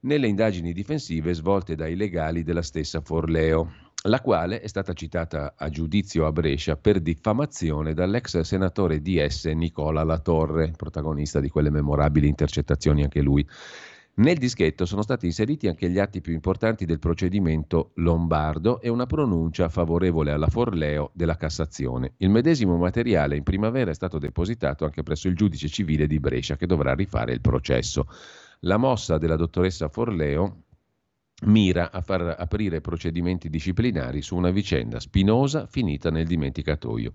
nelle indagini difensive svolte dai legali della stessa Forleo, la quale è stata citata a giudizio a Brescia per diffamazione dall'ex senatore DS Nicola La Torre, protagonista di quelle memorabili intercettazioni anche lui. Nel dischetto sono stati inseriti anche gli atti più importanti del procedimento lombardo e una pronuncia favorevole alla Forleo della Cassazione. Il medesimo materiale in primavera è stato depositato anche presso il giudice civile di Brescia, che dovrà rifare il processo. La mossa della dottoressa Forleo mira a far aprire procedimenti disciplinari su una vicenda spinosa finita nel dimenticatoio.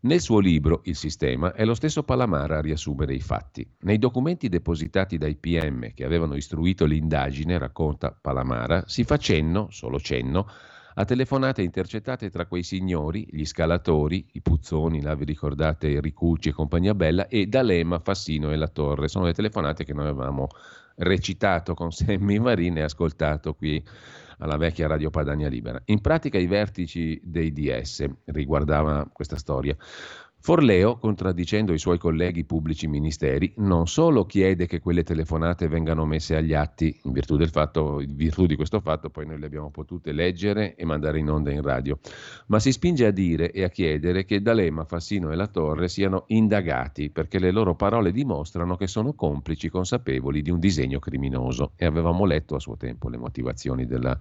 Nel suo libro Il Sistema è lo stesso Palamara a riassumere i fatti. Nei documenti depositati dai PM che avevano istruito l'indagine, racconta Palamara, si fa cenno, solo cenno, a telefonate intercettate tra quei signori, gli scalatori, i puzzoni, là vi ricordate Ricucci e compagnia bella, e D'Alema, Fassino e La Torre. Sono le telefonate che noi avevamo recitato con Semmi Marin e ascoltato qui alla vecchia Radio Padania Libera. In pratica i vertici dei DS riguardava questa storia. Forleo, contraddicendo i suoi colleghi pubblici ministeri, non solo chiede che quelle telefonate vengano messe agli atti, in virtù di questo fatto poi noi le abbiamo potute leggere e mandare in onda in radio, ma si spinge a dire e a chiedere che D'Alema, Fassino e La Torre siano indagati perché le loro parole dimostrano che sono complici consapevoli di un disegno criminoso. E avevamo letto a suo tempo le motivazioni della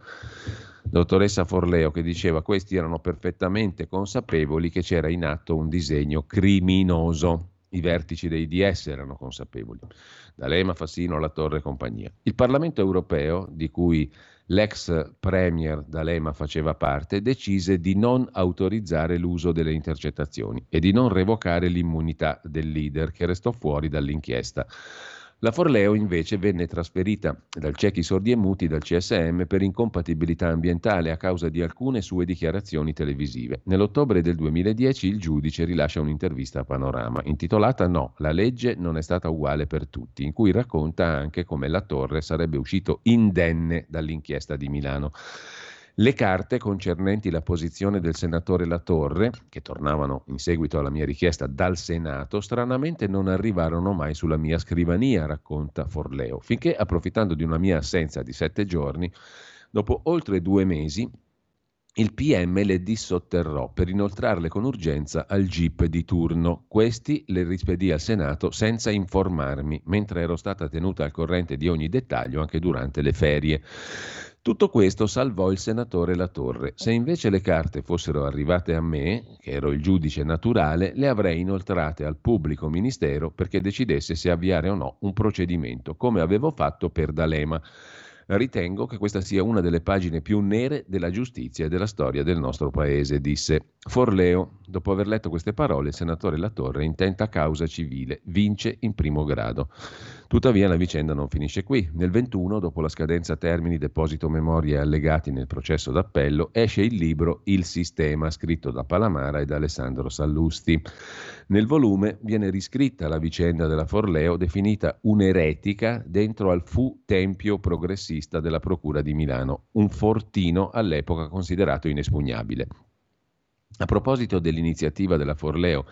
dottoressa Forleo, che diceva questi erano perfettamente consapevoli che c'era in atto un disegno criminoso. I vertici dei DS erano consapevoli, D'Alema, Fassino, La Torre e compagnia. Il Parlamento europeo, di cui l'ex premier D'Alema faceva parte, decise di non autorizzare l'uso delle intercettazioni e di non revocare l'immunità del leader, che restò fuori dall'inchiesta. La Forleo invece venne trasferita dal ciechi, sordi e muti, dal CSM, per incompatibilità ambientale a causa di alcune sue dichiarazioni televisive. Nell'ottobre del 2010 il giudice rilascia un'intervista a Panorama intitolata "No, la legge non è stata uguale per tutti", in cui racconta anche come La Torre sarebbe uscito indenne dall'inchiesta di Milano. Le carte concernenti la posizione del senatore La Torre, che tornavano in seguito alla mia richiesta dal Senato, stranamente non arrivarono mai sulla mia scrivania, racconta Forleo, finché, approfittando di una mia assenza di 7 giorni, dopo oltre 2 mesi, Il PM le dissotterrò per inoltrarle con urgenza al GIP di turno. Questi le rispedì al Senato senza informarmi, mentre ero stata tenuta al corrente di ogni dettaglio anche durante le ferie. Tutto questo salvò il senatore La Torre. Se invece le carte fossero arrivate a me, che ero il giudice naturale, le avrei inoltrate al pubblico ministero perché decidesse se avviare o no un procedimento, come avevo fatto per D'Alema. Ritengo che questa sia una delle pagine più nere della giustizia e della storia del nostro paese, disse Forleo. Dopo aver letto queste parole, il senatore La Torre intenta causa civile, vince in primo grado. Tuttavia la vicenda non finisce qui. Nel 21, dopo la scadenza termini deposito memorie allegati nel processo d'appello, esce il libro Il Sistema, scritto da Palamara ed Alessandro Sallusti. Nel volume viene riscritta la vicenda della Forleo, definita un'eretica dentro al fu tempio progressista della Procura di Milano, un fortino all'epoca considerato inespugnabile. A proposito dell'iniziativa della Forleo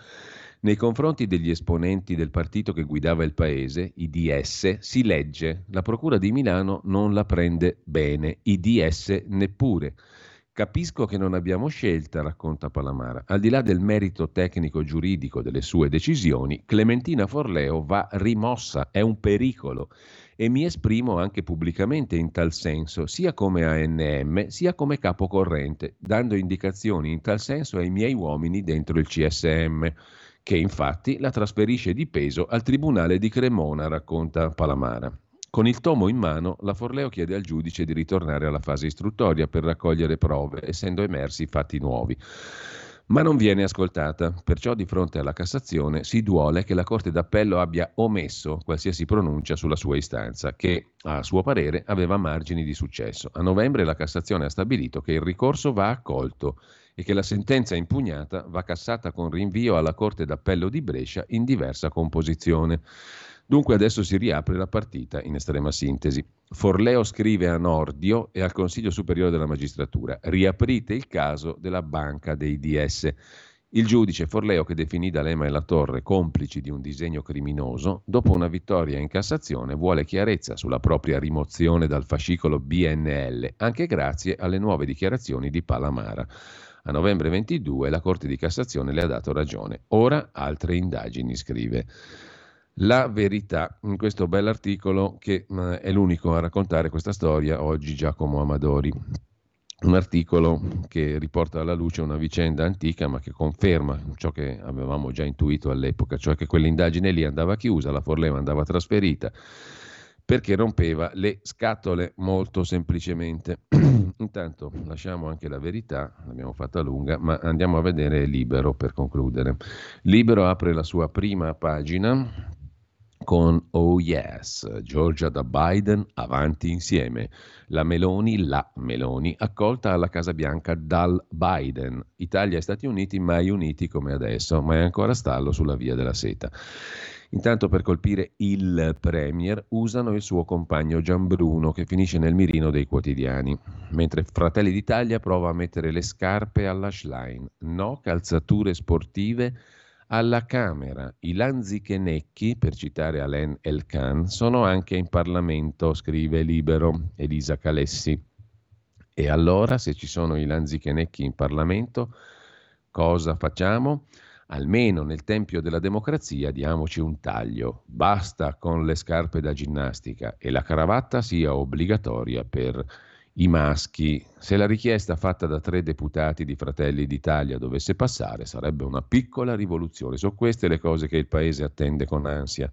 nei confronti degli esponenti del partito che guidava il paese, i DS, si legge: la Procura di Milano non la prende bene, i DS neppure. Capisco che non abbiamo scelta, racconta Palamara. Al di là del merito tecnico-giuridico delle sue decisioni, Clementina Forleo va rimossa, è un pericolo. E mi esprimo anche pubblicamente in tal senso, sia come ANM sia come capocorrente, dando indicazioni in tal senso ai miei uomini dentro il CSM, che infatti la trasferisce di peso al Tribunale di Cremona, racconta Palamara. Con il tomo in mano, la Forleo chiede al giudice di ritornare alla fase istruttoria per raccogliere prove, essendo emersi fatti nuovi. Ma non viene ascoltata, perciò di fronte alla Cassazione si duole che la Corte d'Appello abbia omesso qualsiasi pronuncia sulla sua istanza, che, a suo parere, aveva margini di successo. A novembre la Cassazione ha stabilito che il ricorso va accolto e che la sentenza impugnata va cassata con rinvio alla Corte d'Appello di Brescia in diversa composizione. Dunque adesso si riapre la partita, in estrema sintesi. Forleo scrive a Nordio e al Consiglio Superiore della Magistratura: riaprite il caso della banca dei DS. Il giudice Forleo, che definì D'Alema e La Torre complici di un disegno criminoso, dopo una vittoria in Cassazione vuole chiarezza sulla propria rimozione dal fascicolo BNL, anche grazie alle nuove dichiarazioni di Palamara. A novembre 22 la Corte di Cassazione le ha dato ragione. Ora altre indagini, scrive La Verità, in questo bell'articolo che è l'unico a raccontare questa storia oggi, Giacomo Amadori. Un articolo che riporta alla luce una vicenda antica ma che conferma ciò che avevamo già intuito all'epoca, cioè che quell'indagine lì andava chiusa, la Forleo andava trasferita perché rompeva le scatole, molto semplicemente. Intanto lasciamo anche La Verità, l'abbiamo fatta lunga, ma andiamo a vedere Libero per concludere. Libero apre la sua prima pagina con "Oh yes, Giorgia da Biden avanti insieme, la Meloni accolta alla Casa Bianca dal Biden, Italia e Stati Uniti mai uniti come adesso, ma è ancora stallo sulla via della seta". Intanto per colpire il premier usano il suo compagno Giambruno, che finisce nel mirino dei quotidiani, mentre Fratelli d'Italia prova a mettere le scarpe alla Schlein, no calzature sportive alla Camera. I lanzichenecchi, per citare Alain Elkann, sono anche in Parlamento, scrive Libero, Elisa Calessi. E allora, se ci sono i lanzichenecchi in Parlamento, cosa facciamo? Almeno nel tempio della democrazia diamoci un taglio. Basta con le scarpe da ginnastica e la cravatta sia obbligatoria per i maschi. Se la richiesta fatta da 3 deputati di Fratelli d'Italia dovesse passare, sarebbe una piccola rivoluzione. Sono queste le cose che il paese attende con ansia.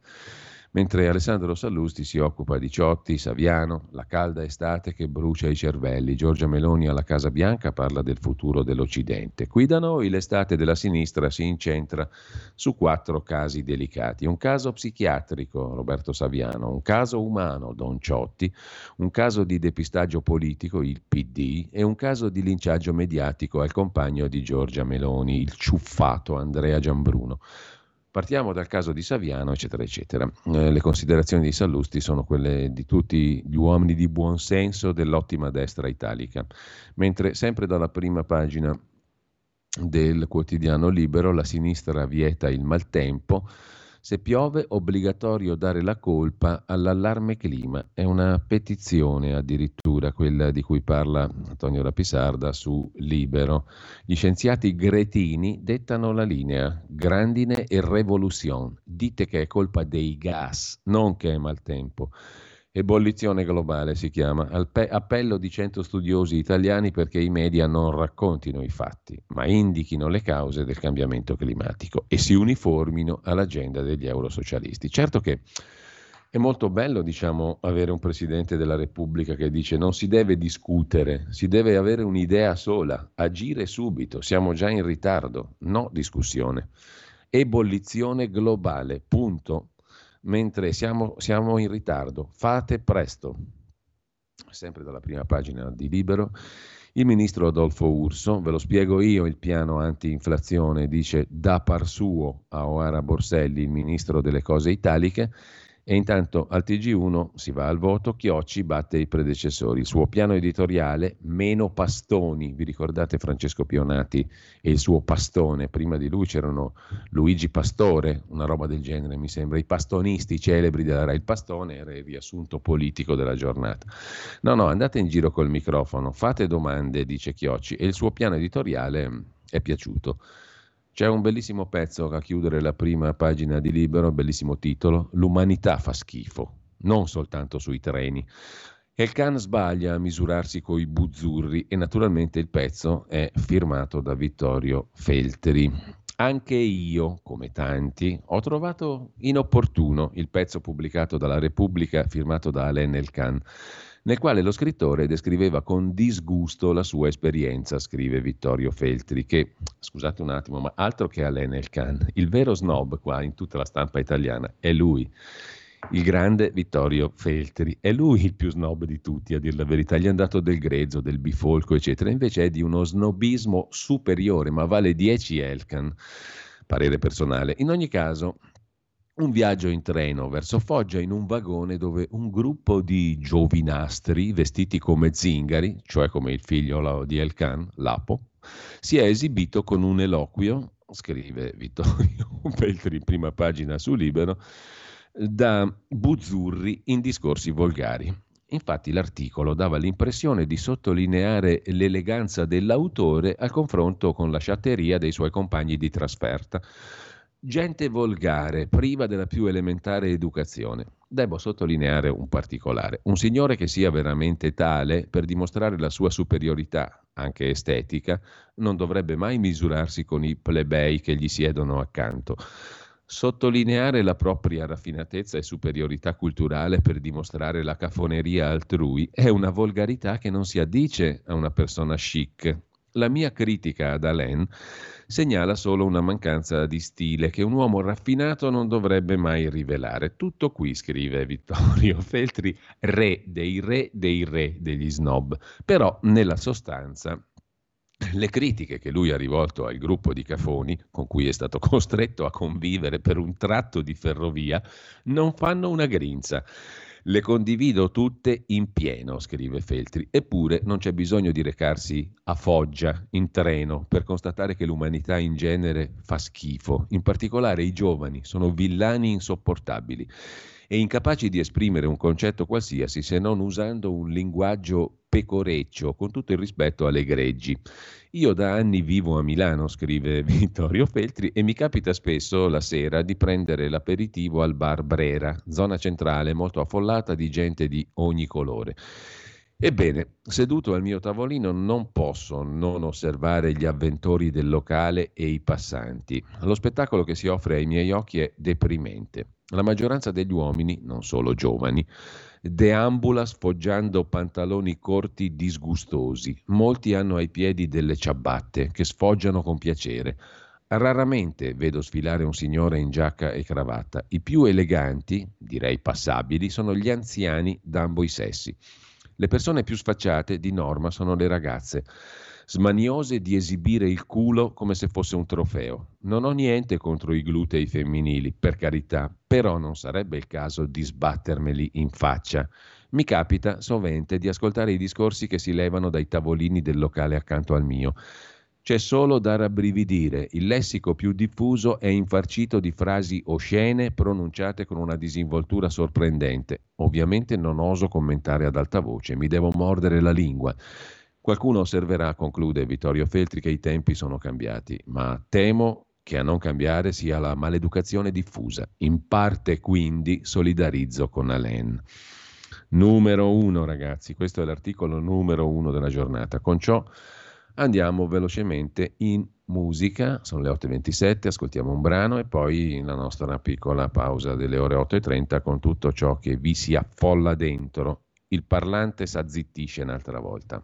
Mentre Alessandro Sallusti si occupa di Ciotti, Saviano, la calda estate che brucia i cervelli. Giorgia Meloni alla Casa Bianca parla del futuro dell'Occidente. Qui da noi l'estate della sinistra si incentra su 4 casi delicati: un caso psichiatrico, Roberto Saviano; un caso umano, Don Ciotti; un caso di depistaggio politico, il PD; e un caso di linciaggio mediatico al compagno di Giorgia Meloni, il ciuffato Andrea Giambruno. Partiamo dal caso di Saviano, eccetera, eccetera. Le considerazioni di Sallusti sono quelle di tutti gli uomini di buonsenso dell'ottima destra italica. Mentre sempre dalla prima pagina del quotidiano Libero, la sinistra vieta il maltempo, Se piove, obbligatorio dare la colpa all'allarme clima. È una petizione addirittura quella di cui parla Antonio Rapisarda su Libero. Gli scienziati gretini dettano la linea. Grandine e revolution. Dite che è colpa dei gas, non che è maltempo. Ebollizione globale si chiama, appello di 100 studiosi italiani perché i media non raccontino i fatti, ma indichino le cause del cambiamento climatico e si uniformino all'agenda degli eurosocialisti. Certo che è molto bello, diciamo, avere un Presidente della Repubblica che dice non si deve discutere, si deve avere un'idea sola, agire subito, siamo già in ritardo, no discussione. Ebollizione globale, punto. Mentre siamo in ritardo, fate presto. Sempre dalla prima pagina di Libero, il ministro Adolfo Urso, ve lo spiego io il piano anti-inflazione, dice da par suo a Oara Borselli, il ministro delle cose italiche, e intanto al TG1 si va al voto, Chiocci batte i predecessori, il suo piano editoriale meno pastoni, vi ricordate Francesco Pionati e il suo pastone, prima di lui c'erano Luigi Pastore, una roba del genere mi sembra, i pastonisti celebri della Rai, il pastone era il riassunto politico della giornata, no andate in giro col microfono, fate domande, dice Chiocci, e il suo piano editoriale è piaciuto. C'è un bellissimo pezzo a chiudere la prima pagina di Libero, bellissimo titolo, l'umanità fa schifo, non soltanto sui treni. El Khan sbaglia a misurarsi coi buzzurri e naturalmente il pezzo è firmato da Vittorio Feltri. Anche io, come tanti, ho trovato inopportuno il pezzo pubblicato dalla Repubblica firmato da Alain El Khan, nel quale lo scrittore descriveva con disgusto la sua esperienza, scrive Vittorio Feltri, che, scusate un attimo, ma altro che Alain El Khan, il vero snob qua in tutta la stampa italiana è lui, il grande Vittorio Feltri, è lui il più snob di tutti, a dir la verità, gli è andato del grezzo, del bifolco, eccetera, invece è di uno snobismo superiore, ma vale 10 El Khan, parere personale. In ogni caso, un viaggio in treno verso Foggia in un vagone dove un gruppo di giovinastri vestiti come zingari, cioè come il figlio di El Khan, Lapo, si è esibito con un eloquio, scrive Vittorio Feltri in prima pagina su Libero, da buzzurri in discorsi volgari. Infatti l'articolo dava l'impressione di sottolineare l'eleganza dell'autore al confronto con la sciatteria dei suoi compagni di trasferta. Gente volgare, priva della più elementare educazione. Devo sottolineare un particolare. Un signore che sia veramente tale, per dimostrare la sua superiorità, anche estetica, non dovrebbe mai misurarsi con i plebei che gli siedono accanto. Sottolineare la propria raffinatezza e superiorità culturale per dimostrare la cafoneria altrui è una volgarità che non si addice a una persona chic. La mia critica ad Alain segnala solo una mancanza di stile che un uomo raffinato non dovrebbe mai rivelare. Tutto qui, scrive Vittorio Feltri, re degli snob. Però, nella sostanza, le critiche che lui ha rivolto al gruppo di cafoni, con cui è stato costretto a convivere per un tratto di ferrovia, non fanno una grinza. Le condivido tutte in pieno, scrive Feltri, eppure non c'è bisogno di recarsi a Foggia in treno per constatare che l'umanità in genere fa schifo, in particolare i giovani sono villani insopportabili e incapaci di esprimere un concetto qualsiasi se non usando un linguaggio pecoreccio, con tutto il rispetto alle greggi. Io da anni vivo a Milano, scrive Vittorio Feltri, e mi capita spesso la sera di prendere l'aperitivo al bar Brera, zona centrale molto affollata di gente di ogni colore. Ebbene, seduto al mio tavolino non posso non osservare gli avventori del locale e i passanti. Lo spettacolo che si offre ai miei occhi è deprimente. La maggioranza degli uomini, non solo giovani, deambula sfoggiando pantaloni corti disgustosi. Molti hanno ai piedi delle ciabatte che sfoggiano con piacere. Raramente vedo sfilare un signore in giacca e cravatta. I più eleganti, direi passabili, sono gli anziani d'ambo i sessi. Le persone più sfacciate di norma sono le ragazze, smaniose di esibire il culo come se fosse un trofeo. Non ho niente contro i glutei femminili, per carità, però non sarebbe il caso di sbattermeli in faccia. Mi capita sovente di ascoltare i discorsi che si levano dai tavolini del locale accanto al mio. C'è solo da rabbrividire, il lessico più diffuso è infarcito di frasi oscene pronunciate con una disinvoltura sorprendente. Ovviamente non oso commentare ad alta voce, mi devo mordere la lingua. Qualcuno osserverà, conclude Vittorio Feltri, che i tempi sono cambiati, ma temo che a non cambiare sia la maleducazione diffusa. In parte quindi solidarizzo con Alain. Numero 1, ragazzi, questo è l'articolo numero 1 della giornata. Con ciò andiamo velocemente in musica, sono le 8.27, ascoltiamo un brano e poi la nostra piccola pausa delle ore 8.30 con tutto ciò che vi si affolla dentro. Il parlante s'azzittisce un'altra volta.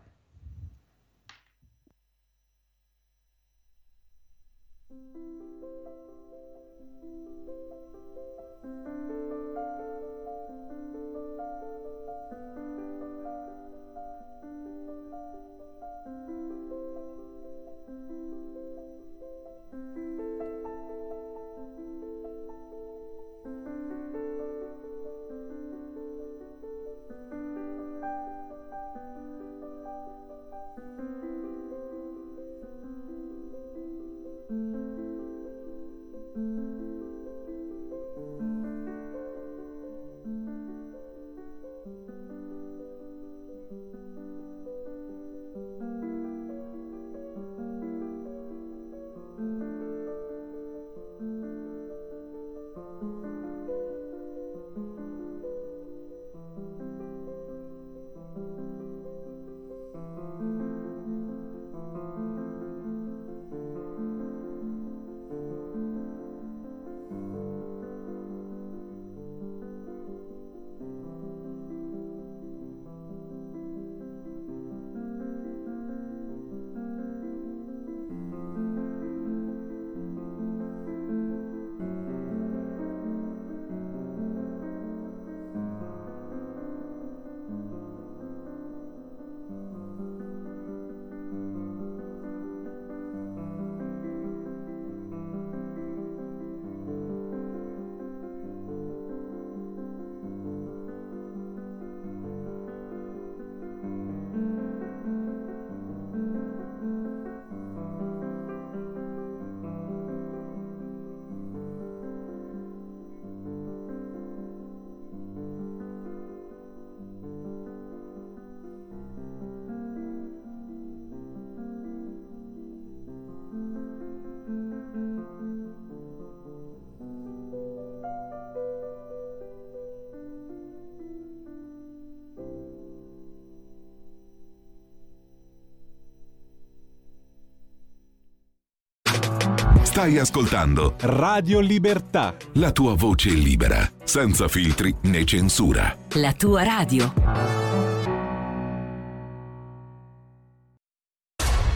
Stai ascoltando Radio Libertà, la tua voce libera, senza filtri né censura. La tua radio.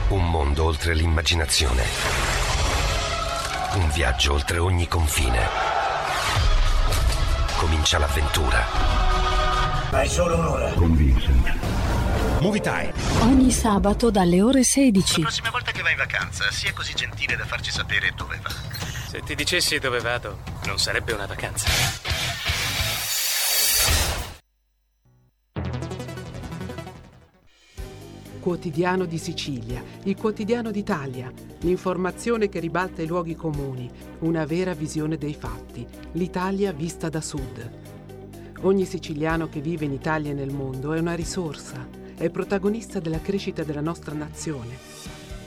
Un mondo oltre l'immaginazione. Un viaggio oltre ogni confine. Comincia l'avventura. Hai solo un'ora. Con Vincent. Movie Time. Ogni sabato dalle ore 16. La prossima volta che vai in vacanza, sia così gentile da farci sapere dove va. Se ti dicessi dove vado, non sarebbe una vacanza. Quotidiano di Sicilia, il quotidiano d'Italia, l'informazione che ribalta i luoghi comuni, una vera visione dei fatti, l'Italia vista da sud. Ogni siciliano che vive in Italia e nel mondo è una risorsa. È protagonista della crescita della nostra nazione.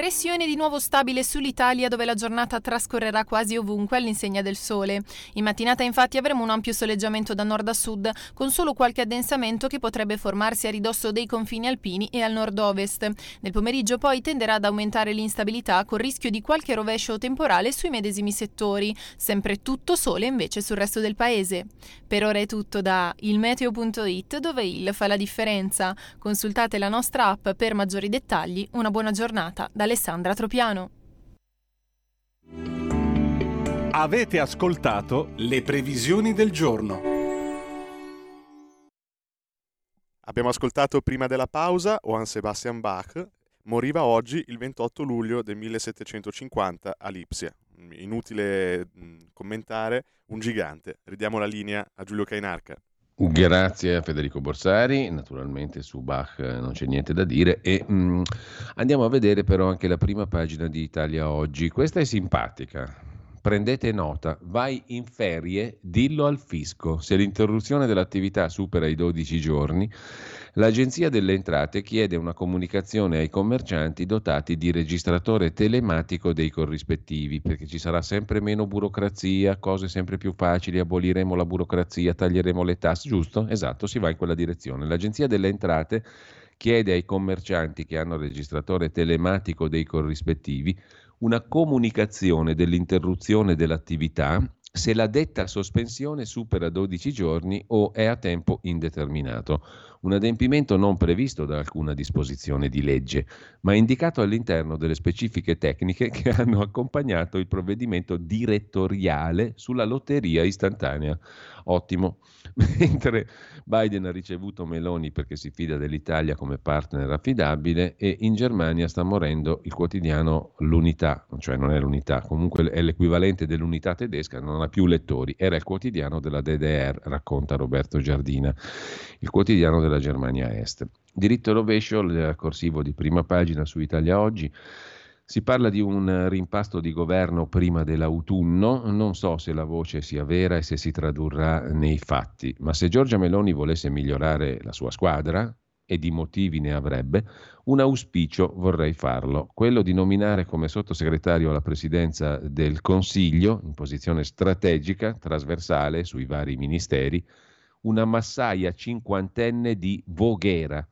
Pressione di nuovo stabile sull'Italia, dove la giornata trascorrerà quasi ovunque all'insegna del sole. In mattinata infatti avremo un ampio soleggiamento da nord a sud, con solo qualche addensamento che potrebbe formarsi a ridosso dei confini alpini e al nord-ovest. Nel pomeriggio poi tenderà ad aumentare l'instabilità, con rischio di qualche rovescio temporale sui medesimi settori. Sempre tutto sole invece sul resto del paese. Per ora è tutto da ilmeteo.it, dove il fa la differenza. Consultate la nostra app per maggiori dettagli. Una buona giornata da Alessandra Tropiano. Avete ascoltato le previsioni del giorno. Abbiamo ascoltato prima della pausa Johann Sebastian Bach. Moriva oggi il 28 luglio del 1750 a Lipsia. Inutile commentare, un gigante. Ridiamo la linea a Giulio Cainarca. Grazie a Federico Borsari, naturalmente su Bach non c'è niente da dire e andiamo a vedere però anche la prima pagina di Italia Oggi. Questa è simpatica, prendete nota, vai in ferie, dillo al fisco, se l'interruzione dell'attività supera i 12 giorni l'Agenzia delle Entrate chiede una comunicazione ai commercianti dotati di registratore telematico dei corrispettivi, perché ci sarà sempre meno burocrazia, cose sempre più facili, aboliremo la burocrazia, taglieremo le tasse, giusto? Esatto, si va in quella direzione. L'Agenzia delle Entrate chiede ai commercianti che hanno registratore telematico dei corrispettivi una comunicazione dell'interruzione dell'attività se la detta sospensione supera 12 giorni o è a tempo indeterminato. Un adempimento non previsto da alcuna disposizione di legge, ma indicato all'interno delle specifiche tecniche che hanno accompagnato il provvedimento direttoriale sulla lotteria istantanea. Ottimo. Mentre Biden ha ricevuto Meloni perché si fida dell'Italia come partner affidabile, e in Germania sta morendo il quotidiano L'Unità, cioè non è l'Unità, comunque è l'equivalente dell'Unità tedesca, non ha più lettori, era il quotidiano della DDR, racconta Roberto Giardina, il quotidiano della Germania Est. Diritto rovescio, il corsivo di prima pagina su Italia Oggi. Si parla di un rimpasto di governo prima dell'autunno, non so se la voce sia vera e se si tradurrà nei fatti, ma se Giorgia Meloni volesse migliorare la sua squadra, e di motivi ne avrebbe, un auspicio vorrei farlo, quello di nominare come sottosegretario alla presidenza del Consiglio, in posizione strategica, trasversale sui vari ministeri, una massaia cinquantenne di Voghera.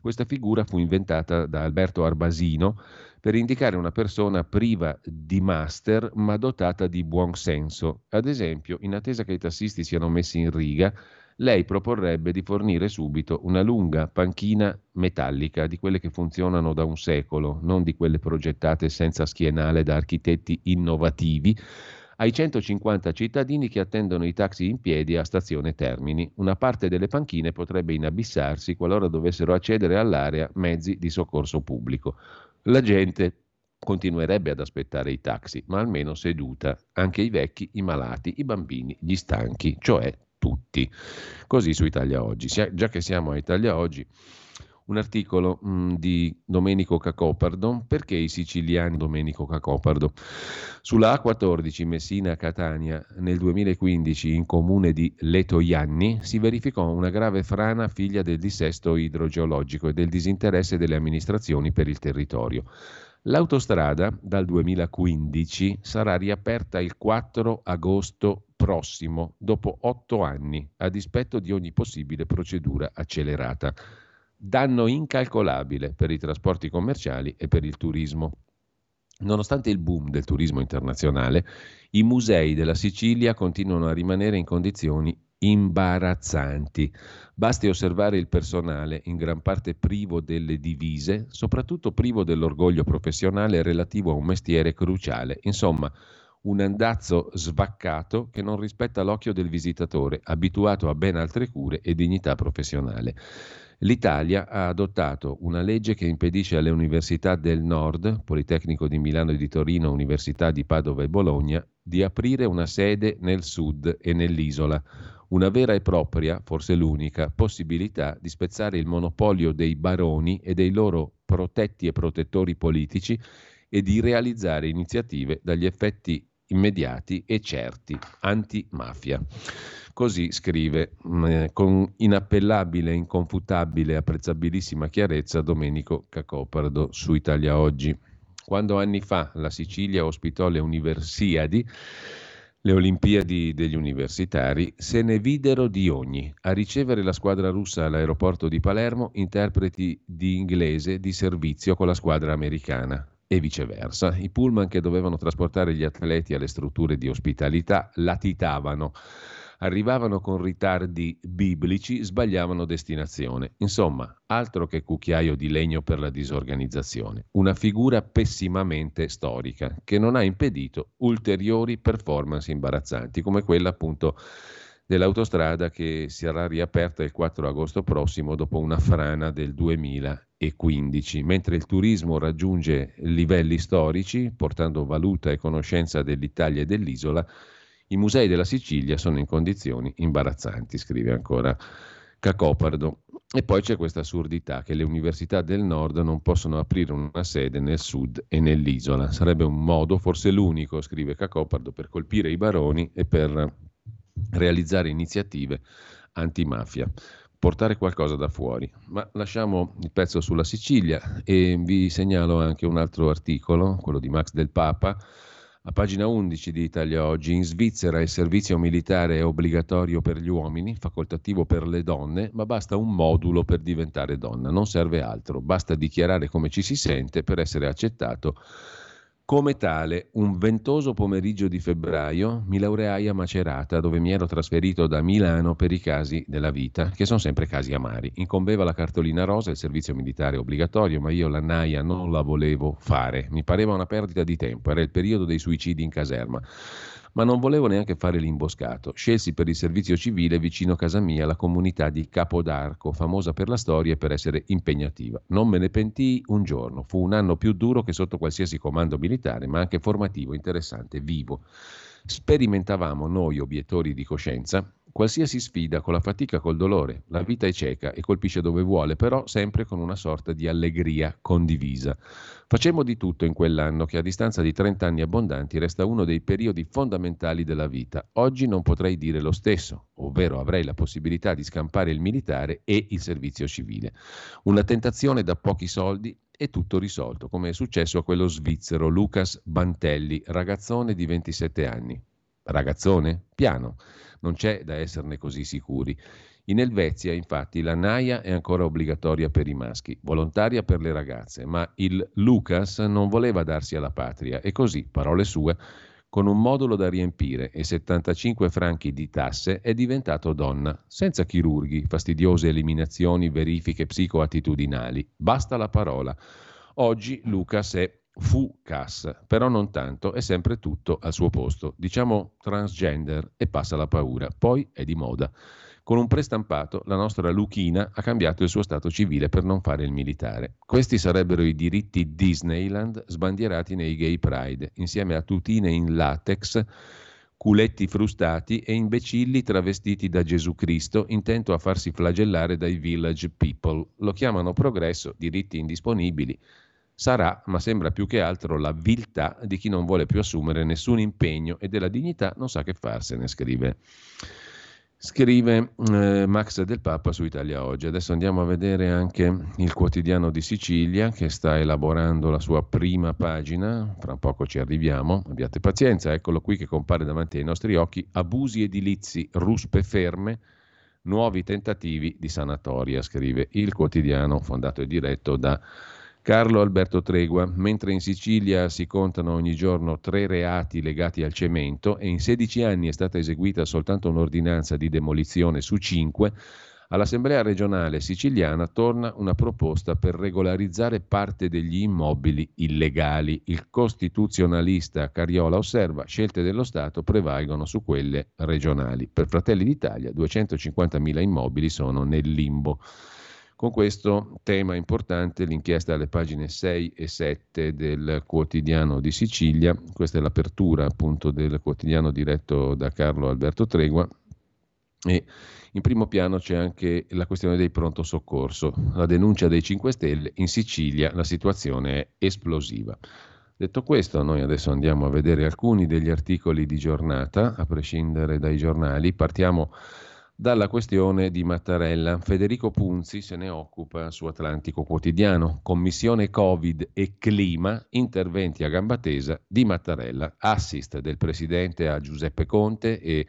Questa figura fu inventata da Alberto Arbasino per indicare una persona priva di master ma dotata di buon senso. Ad esempio, in attesa che i tassisti siano messi in riga, lei proporrebbe di fornire subito una lunga panchina metallica di quelle che funzionano da un secolo, non di quelle progettate senza schienale da architetti innovativi, ai 150 cittadini che attendono i taxi in piedi a stazione Termini. Una parte delle panchine potrebbe inabissarsi qualora dovessero accedere all'area mezzi di soccorso pubblico. La gente continuerebbe ad aspettare i taxi, ma almeno seduta, anche i vecchi, i malati, i bambini, gli stanchi, cioè tutti. Così su Italia Oggi. Già che siamo a Italia Oggi, un articolo di Domenico Cacopardo, perché i siciliani, Domenico Cacopardo, sulla A14 Messina-Catania nel 2015 in comune di Letojanni si verificò una grave frana figlia del dissesto idrogeologico e del disinteresse delle amministrazioni per il territorio. L'autostrada dal 2015 sarà riaperta il 4 agosto prossimo, dopo 8 anni, a dispetto di ogni possibile procedura accelerata. Danno incalcolabile per i trasporti commerciali e per il turismo. Nonostante il boom del turismo internazionale, i musei della Sicilia continuano a rimanere in condizioni imbarazzanti. Basti osservare il personale, in gran parte privo delle divise, soprattutto privo dell'orgoglio professionale relativo a un mestiere cruciale. Insomma, un andazzo svaccato che non rispetta l'occhio del visitatore, abituato a ben altre cure e dignità professionale. L'Italia ha adottato una legge che impedisce alle università del Nord, Politecnico di Milano e di Torino, Università di Padova e Bologna, di aprire una sede nel Sud e nell'isola. Una vera e propria, forse l'unica, possibilità di spezzare il monopolio dei baroni e dei loro protetti e protettori politici e di realizzare iniziative dagli effetti immediati e certi, antimafia. Così scrive con inappellabile, inconfutabile, apprezzabilissima chiarezza Domenico Cacopardo su Italia Oggi. Quando anni fa la Sicilia ospitò le Universiadi, le Olimpiadi degli universitari, se ne videro di ogni. A ricevere la squadra russa all'aeroporto di Palermo, interpreti di inglese di servizio con la squadra americana e viceversa. I pullman che dovevano trasportare gli atleti alle strutture di ospitalità latitavano. Arrivavano con ritardi biblici, sbagliavano destinazione. Insomma, altro che cucchiaio di legno per la disorganizzazione. Una figura pessimamente storica che non ha impedito ulteriori performance imbarazzanti, come quella appunto dell'autostrada che sarà riaperta il 4 agosto prossimo dopo una frana del 2015. Mentre il turismo raggiunge livelli storici, portando valuta e conoscenza dell'Italia e dell'isola, i musei della Sicilia sono in condizioni imbarazzanti, scrive ancora Cacopardo. E poi c'è questa assurdità che le università del nord non possono aprire una sede nel sud e nell'isola. Sarebbe un modo, forse l'unico, scrive Cacopardo, per colpire i baroni e per realizzare iniziative antimafia, portare qualcosa da fuori. Ma lasciamo il pezzo sulla Sicilia e vi segnalo anche un altro articolo, quello di Max Del Papa. A pagina 11 di Italia Oggi, in Svizzera il servizio militare è obbligatorio per gli uomini, facoltativo per le donne, ma basta un modulo per diventare donna, non serve altro, basta dichiarare come ci si sente per essere accettato come tale. Un ventoso pomeriggio di febbraio mi laureai a Macerata, dove mi ero trasferito da Milano per i casi della vita, che sono sempre casi amari. Incombeva la cartolina rosa, il servizio militare obbligatorio, ma io la naia non la volevo fare. Mi pareva una perdita di tempo, era il periodo dei suicidi in caserma. Ma non volevo neanche fare l'imboscato. Scelsi per il servizio civile vicino a casa mia la comunità di Capodarco, famosa per la storia e per essere impegnativa. Non me ne pentii un giorno, fu un anno più duro che sotto qualsiasi comando militare, ma anche formativo, interessante, vivo. Sperimentavamo noi, obiettori di coscienza, qualsiasi sfida con la fatica, col dolore. La vita è cieca e colpisce dove vuole, però sempre con una sorta di allegria condivisa. Facemmo di tutto in quell'anno che a distanza di 30 anni abbondanti resta uno dei periodi fondamentali della vita. Oggi non potrei dire lo stesso, ovvero avrei la possibilità di scampare il militare e il servizio civile. Una tentazione da pochi soldi e tutto risolto, come è successo a quello svizzero Lucas Bantelli, ragazzone di 27 anni. Ragazzone? Piano, non c'è da esserne così sicuri. In Elvezia, infatti, la naia è ancora obbligatoria per i maschi, volontaria per le ragazze, ma il Lucas non voleva darsi alla patria e così, parole sue, con un modulo da riempire e 75 franchi di tasse è diventato donna, senza chirurghi, fastidiose eliminazioni, verifiche psicoattitudinali. Basta la parola. Oggi Lucas è Fu-cas, però non tanto, è sempre tutto al suo posto. Diciamo transgender e passa la paura, poi è di moda. Con un prestampato la nostra Luchina ha cambiato il suo stato civile per non fare il militare. Questi sarebbero i diritti Disneyland sbandierati nei Gay Pride, insieme a tutine in latex, culetti frustati e imbecilli travestiti da Gesù Cristo, intento a farsi flagellare dai village people. Lo chiamano progresso, diritti indisponibili. Sarà, ma sembra più che altro la viltà di chi non vuole più assumere nessun impegno e della dignità non sa che farsene, scrive Max Del Papa su Italia Oggi. Adesso andiamo a vedere anche il quotidiano di Sicilia che sta elaborando la sua prima pagina, fra poco ci arriviamo, abbiate pazienza, eccolo qui che compare davanti ai nostri occhi: abusi edilizi, ruspe ferme, nuovi tentativi di sanatoria, scrive il quotidiano fondato e diretto da Carlo Alberto Tregua. Mentre in Sicilia si contano ogni giorno 3 reati legati al cemento e in 16 anni è stata eseguita soltanto un'ordinanza di demolizione su 5, all'Assemblea regionale siciliana torna una proposta per regolarizzare parte degli immobili illegali. Il costituzionalista Cariola osserva: scelte dello Stato prevalgono su quelle regionali. Per Fratelli d'Italia 250.000 immobili sono nel limbo. Con questo tema importante l'inchiesta alle pagine 6 e 7 del quotidiano di Sicilia. Questa è l'apertura appunto del quotidiano diretto da Carlo Alberto Tregua e in primo piano c'è anche la questione dei pronto soccorso. La denuncia dei 5 Stelle, in Sicilia la situazione è esplosiva. Detto questo, noi adesso andiamo a vedere alcuni degli articoli di giornata, a prescindere dai giornali. Partiamo dalla questione di Mattarella. Federico Punzi se ne occupa su Atlantico Quotidiano. Commissione Covid e Clima, interventi a gamba tesa di Mattarella, assist del presidente a Giuseppe Conte e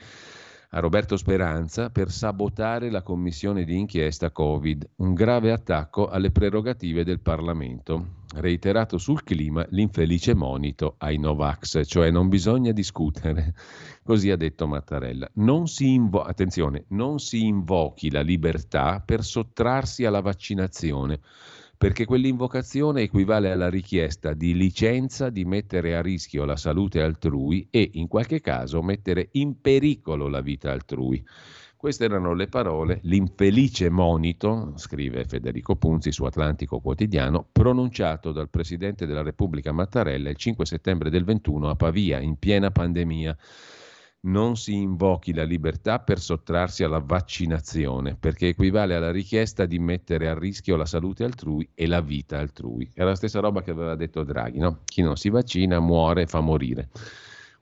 a Roberto Speranza per sabotare la commissione di inchiesta Covid, un grave attacco alle prerogative del Parlamento. Reiterato sul clima l'infelice monito ai Novax, cioè non bisogna discutere, così ha detto Mattarella. Non si invochi la libertà per sottrarsi alla vaccinazione, perché quell'invocazione equivale alla richiesta di licenza di mettere a rischio la salute altrui e, in qualche caso, mettere in pericolo la vita altrui. Queste erano le parole, l'infelice monito, scrive Federico Punzi su Atlantico Quotidiano, pronunciato dal Presidente della Repubblica Mattarella il 5 settembre del 21 a Pavia, in piena pandemia. Non si invochi la libertà per sottrarsi alla vaccinazione, perché equivale alla richiesta di mettere a rischio la salute altrui e la vita altrui. È la stessa roba che aveva detto Draghi, no? Chi non si vaccina muore, fa morire.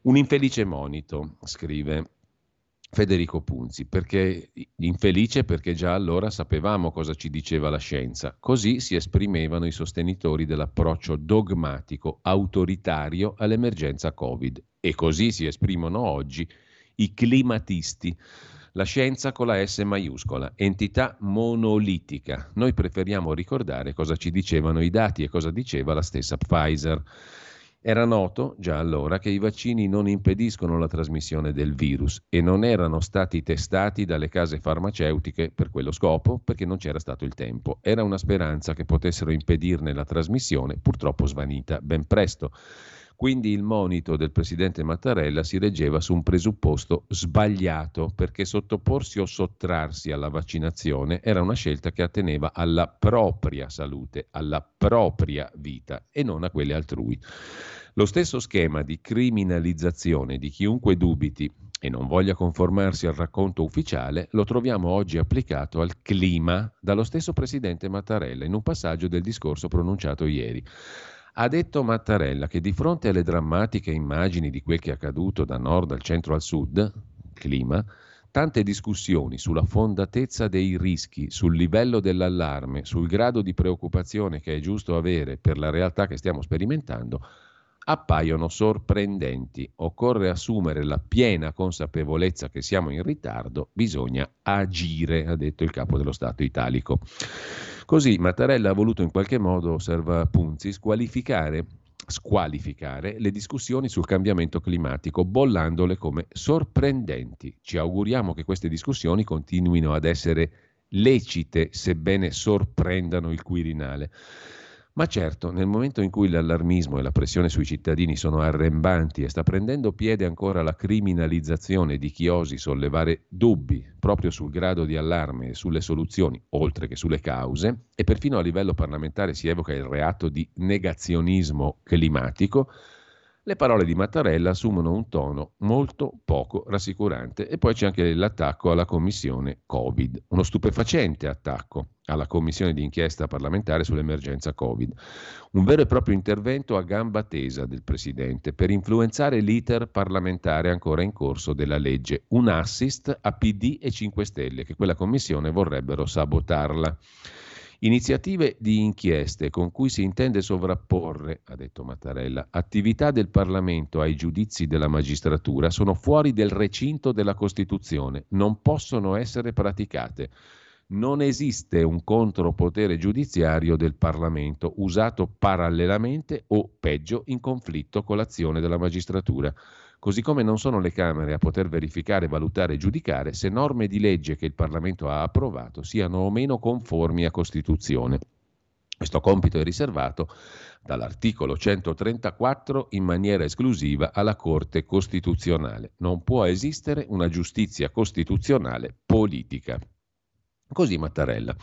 Un infelice monito, scrive Federico Punzi, perché infelice perché già allora sapevamo cosa ci diceva la scienza. Così si esprimevano i sostenitori dell'approccio dogmatico, autoritario all'emergenza Covid. E così si esprimono oggi i climatisti. La scienza con la S maiuscola, entità monolitica. Noi preferiamo ricordare cosa ci dicevano i dati e cosa diceva la stessa Pfizer. Era noto già allora che i vaccini non impediscono la trasmissione del virus e non erano stati testati dalle case farmaceutiche per quello scopo, perché non c'era stato il tempo. Era una speranza che potessero impedirne la trasmissione, purtroppo svanita ben presto. Quindi il monito del presidente Mattarella si reggeva su un presupposto sbagliato, perché sottoporsi o sottrarsi alla vaccinazione era una scelta che atteneva alla propria salute, alla propria vita e non a quelle altrui. Lo stesso schema di criminalizzazione di chiunque dubiti e non voglia conformarsi al racconto ufficiale lo troviamo oggi applicato al clima dallo stesso presidente Mattarella in un passaggio del discorso pronunciato ieri. Ha detto Mattarella che di fronte alle drammatiche immagini di quel che è accaduto da nord al centro al sud, clima, tante discussioni sulla fondatezza dei rischi, sul livello dell'allarme, sul grado di preoccupazione che è giusto avere per la realtà che stiamo sperimentando, appaiono sorprendenti. Occorre assumere la piena consapevolezza che siamo in ritardo, bisogna agire, ha detto il capo dello Stato italico. Così Mattarella ha voluto in qualche modo, osserva Punzi, squalificare le discussioni sul cambiamento climatico, bollandole come sorprendenti. Ci auguriamo che queste discussioni continuino ad essere lecite, sebbene sorprendano il Quirinale. Ma certo, nel momento in cui l'allarmismo e la pressione sui cittadini sono arrembanti e sta prendendo piede ancora la criminalizzazione di chi osi sollevare dubbi proprio sul grado di allarme e sulle soluzioni, oltre che sulle cause, e perfino a livello parlamentare si evoca il reato di negazionismo climatico, le parole di Mattarella assumono un tono molto poco rassicurante. E poi c'è anche l'attacco alla commissione Covid, uno stupefacente attacco alla commissione di inchiesta parlamentare sull'emergenza Covid, un vero e proprio intervento a gamba tesa del Presidente per influenzare l'iter parlamentare ancora in corso della legge, un assist a PD e 5 Stelle che quella commissione vorrebbero sabotarla. Iniziative di inchieste con cui si intende sovrapporre, ha detto Mattarella, attività del Parlamento ai giudizi della magistratura sono fuori del recinto della Costituzione, non possono essere praticate. Non esiste un contropotere giudiziario del Parlamento usato parallelamente o, peggio, in conflitto con l'azione della magistratura. Così come non sono le Camere a poter verificare, valutare e giudicare se norme di legge che il Parlamento ha approvato siano o meno conformi a Costituzione. Questo compito è riservato dall'articolo 134 in maniera esclusiva alla Corte Costituzionale. Non può esistere una giustizia costituzionale politica. Così Mattarella.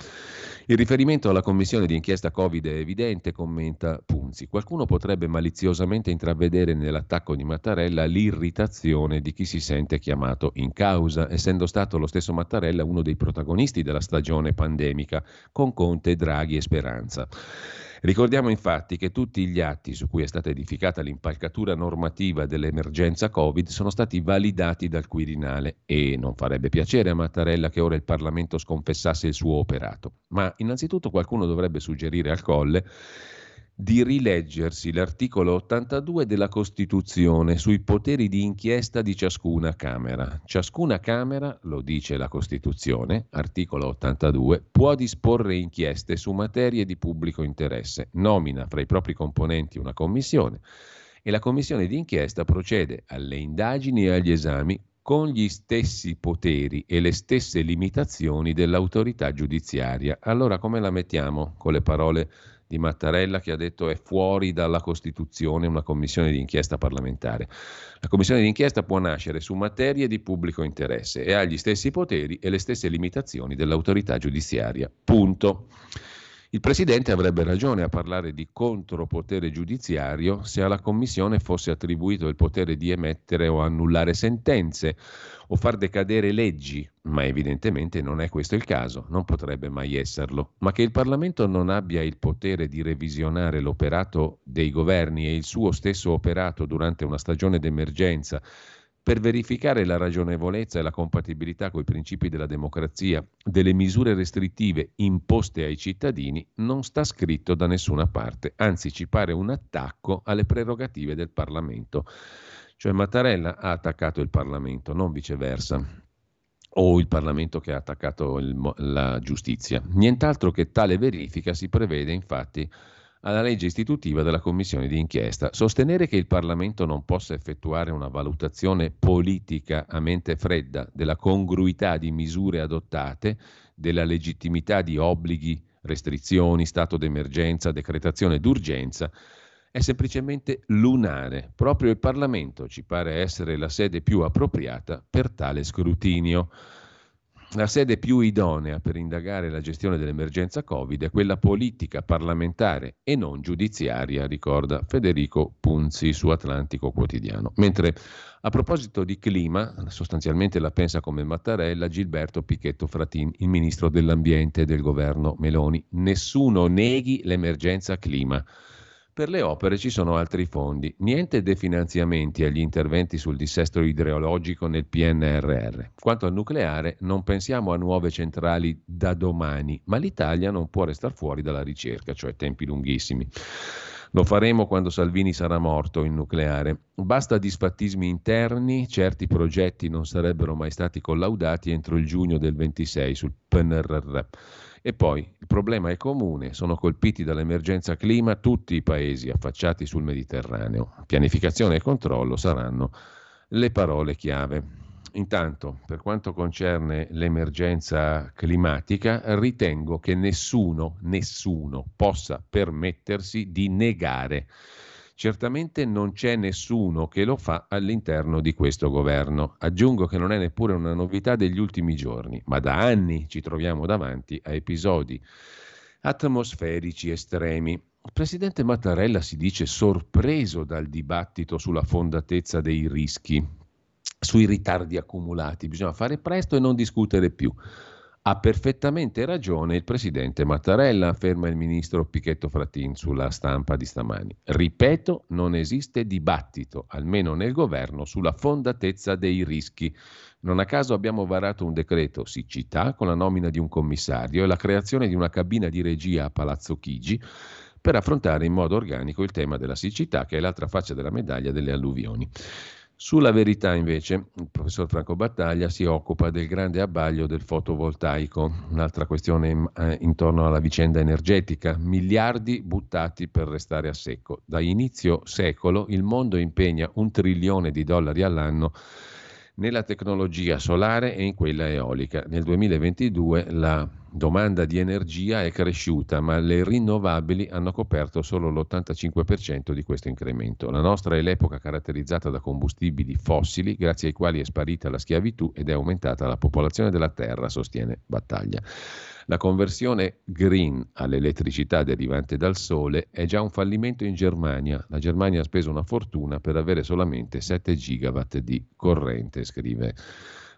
Il riferimento alla commissione di inchiesta Covid è evidente, commenta Punzi. Qualcuno potrebbe maliziosamente intravedere nell'attacco di Mattarella l'irritazione di chi si sente chiamato in causa, essendo stato lo stesso Mattarella uno dei protagonisti della stagione pandemica, con Conte, Draghi e Speranza. Ricordiamo infatti che tutti gli atti su cui è stata edificata l'impalcatura normativa dell'emergenza Covid sono stati validati dal Quirinale e non farebbe piacere a Mattarella che ora il Parlamento sconfessasse il suo operato. Ma innanzitutto qualcuno dovrebbe suggerire al Colle di rileggersi l'articolo 82 della Costituzione sui poteri di inchiesta di ciascuna Camera. Ciascuna Camera, lo dice la Costituzione, articolo 82, può disporre inchieste su materie di pubblico interesse, nomina fra i propri componenti una commissione e la commissione d'inchiesta procede alle indagini e agli esami con gli stessi poteri e le stesse limitazioni dell'autorità giudiziaria. Allora come la mettiamo con le parole di Mattarella che ha detto è fuori dalla Costituzione una commissione d'inchiesta parlamentare? La commissione d'inchiesta può nascere su materie di pubblico interesse e ha gli stessi poteri e le stesse limitazioni dell'autorità giudiziaria. Punto. Il Presidente avrebbe ragione a parlare di contropotere giudiziario se alla Commissione fosse attribuito il potere di emettere o annullare sentenze o far decadere leggi, ma evidentemente non è questo il caso, non potrebbe mai esserlo. Ma che il Parlamento non abbia il potere di revisionare l'operato dei governi e il suo stesso operato durante una stagione d'emergenza per verificare la ragionevolezza e la compatibilità coi principi della democrazia delle misure restrittive imposte ai cittadini non sta scritto da nessuna parte, anzi ci pare un attacco alle prerogative del Parlamento. Cioè Mattarella ha attaccato il Parlamento, non viceversa, o il Parlamento che ha attaccato la giustizia. Nient'altro che tale verifica si prevede infatti alla legge istitutiva della commissione di inchiesta. Sostenere che il Parlamento non possa effettuare una valutazione politica a mente fredda della congruità di misure adottate, della legittimità di obblighi, restrizioni, stato d'emergenza, decretazione d'urgenza, è semplicemente lunare. Proprio il Parlamento ci pare essere la sede più appropriata per tale scrutinio. La sede più idonea per indagare la gestione dell'emergenza Covid è quella politica, parlamentare e non giudiziaria, ricorda Federico Punzi su Atlantico Quotidiano. Mentre a proposito di clima, sostanzialmente la pensa come Mattarella, Gilberto Pichetto Fratin, il ministro dell'Ambiente del governo Meloni. Nessuno neghi l'emergenza clima. Per le opere ci sono altri fondi, niente definanziamenti agli interventi sul dissesto idrogeologico nel PNRR. Quanto al nucleare, non pensiamo a nuove centrali da domani, ma l'Italia non può restare fuori dalla ricerca, cioè tempi lunghissimi. Lo faremo quando Salvini sarà morto, il nucleare. Basta disfattismi interni, certi progetti non sarebbero mai stati collaudati entro il giugno del 26 sul PNRR. E poi il problema è comune, sono colpiti dall'emergenza clima tutti i paesi affacciati sul Mediterraneo. Pianificazione e controllo saranno le parole chiave. Intanto, per quanto concerne l'emergenza climatica, ritengo che nessuno possa permettersi di negare. Certamente non c'è nessuno che lo fa all'interno di questo governo. Aggiungo che non è neppure una novità degli ultimi giorni, ma da anni ci troviamo davanti a episodi atmosferici estremi. Il presidente Mattarella si dice sorpreso dal dibattito sulla fondatezza dei rischi, sui ritardi accumulati. Bisogna fare presto e non discutere più. Ha perfettamente ragione il presidente Mattarella, afferma il ministro Pichetto Fratin sulla Stampa di stamani. Ripeto, non esiste dibattito, almeno nel governo, sulla fondatezza dei rischi. Non a caso abbiamo varato un decreto siccità con la nomina di un commissario e la creazione di una cabina di regia a Palazzo Chigi per affrontare in modo organico il tema della siccità, che è l'altra faccia della medaglia delle alluvioni. Sulla Verità invece il professor Franco Battaglia si occupa del grande abbaglio del fotovoltaico, un'altra questione intorno alla vicenda energetica, miliardi buttati per restare a secco. Da inizio secolo il mondo impegna $1 trilione all'anno nella tecnologia solare e in quella eolica. Nel 2022 la domanda di energia è cresciuta, ma le rinnovabili hanno coperto solo l'85% di questo incremento. La nostra è l'epoca caratterizzata da combustibili fossili, grazie ai quali è sparita la schiavitù ed è aumentata la popolazione della terra, sostiene Battaglia. La conversione green all'elettricità derivante dal sole è già un fallimento in Germania. La Germania ha speso una fortuna per avere solamente 7 gigawatt di corrente, scrive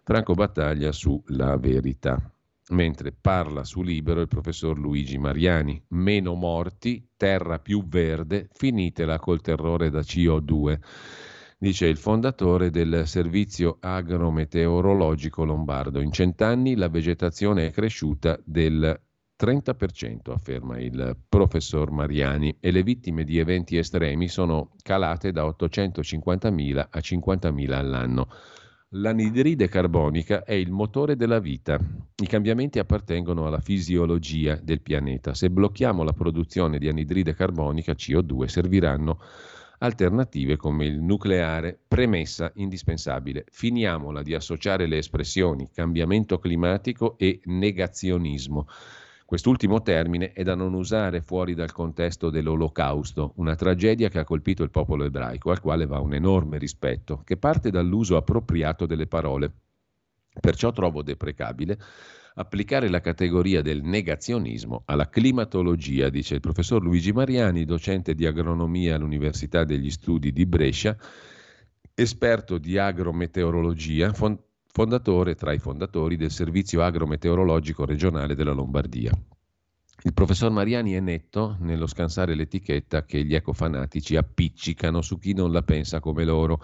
Franco Battaglia sulla Verità. mentre parla su Libero il professor Luigi Mariani. Meno morti, terra più verde, finitela col terrore da CO2, dice il fondatore del Servizio Agrometeorologico Lombardo. In 100 anni la vegetazione è cresciuta del 30%, afferma il professor Mariani, e le vittime di eventi estremi sono calate da 850.000 a 50.000 all'anno. L'anidride carbonica è il motore della vita. I cambiamenti appartengono alla fisiologia del pianeta. Se blocchiamo la produzione di anidride carbonica, CO2, serviranno alternative come il nucleare, premessa indispensabile. Finiamola di associare le espressioni cambiamento climatico e negazionismo. Quest'ultimo termine è da non usare fuori dal contesto dell'Olocausto, una tragedia che ha colpito il popolo ebraico, al quale va un enorme rispetto, che parte dall'uso appropriato delle parole. Perciò trovo deprecabile applicare la categoria del negazionismo alla climatologia, dice il professor Luigi Mariani, docente di agronomia all'Università degli Studi di Brescia, esperto di agrometeorologia, fondatore tra i fondatori del Servizio Agrometeorologico Regionale della Lombardia. Il professor Mariani è netto nello scansare l'etichetta che gli ecofanatici appiccicano su chi non la pensa come loro.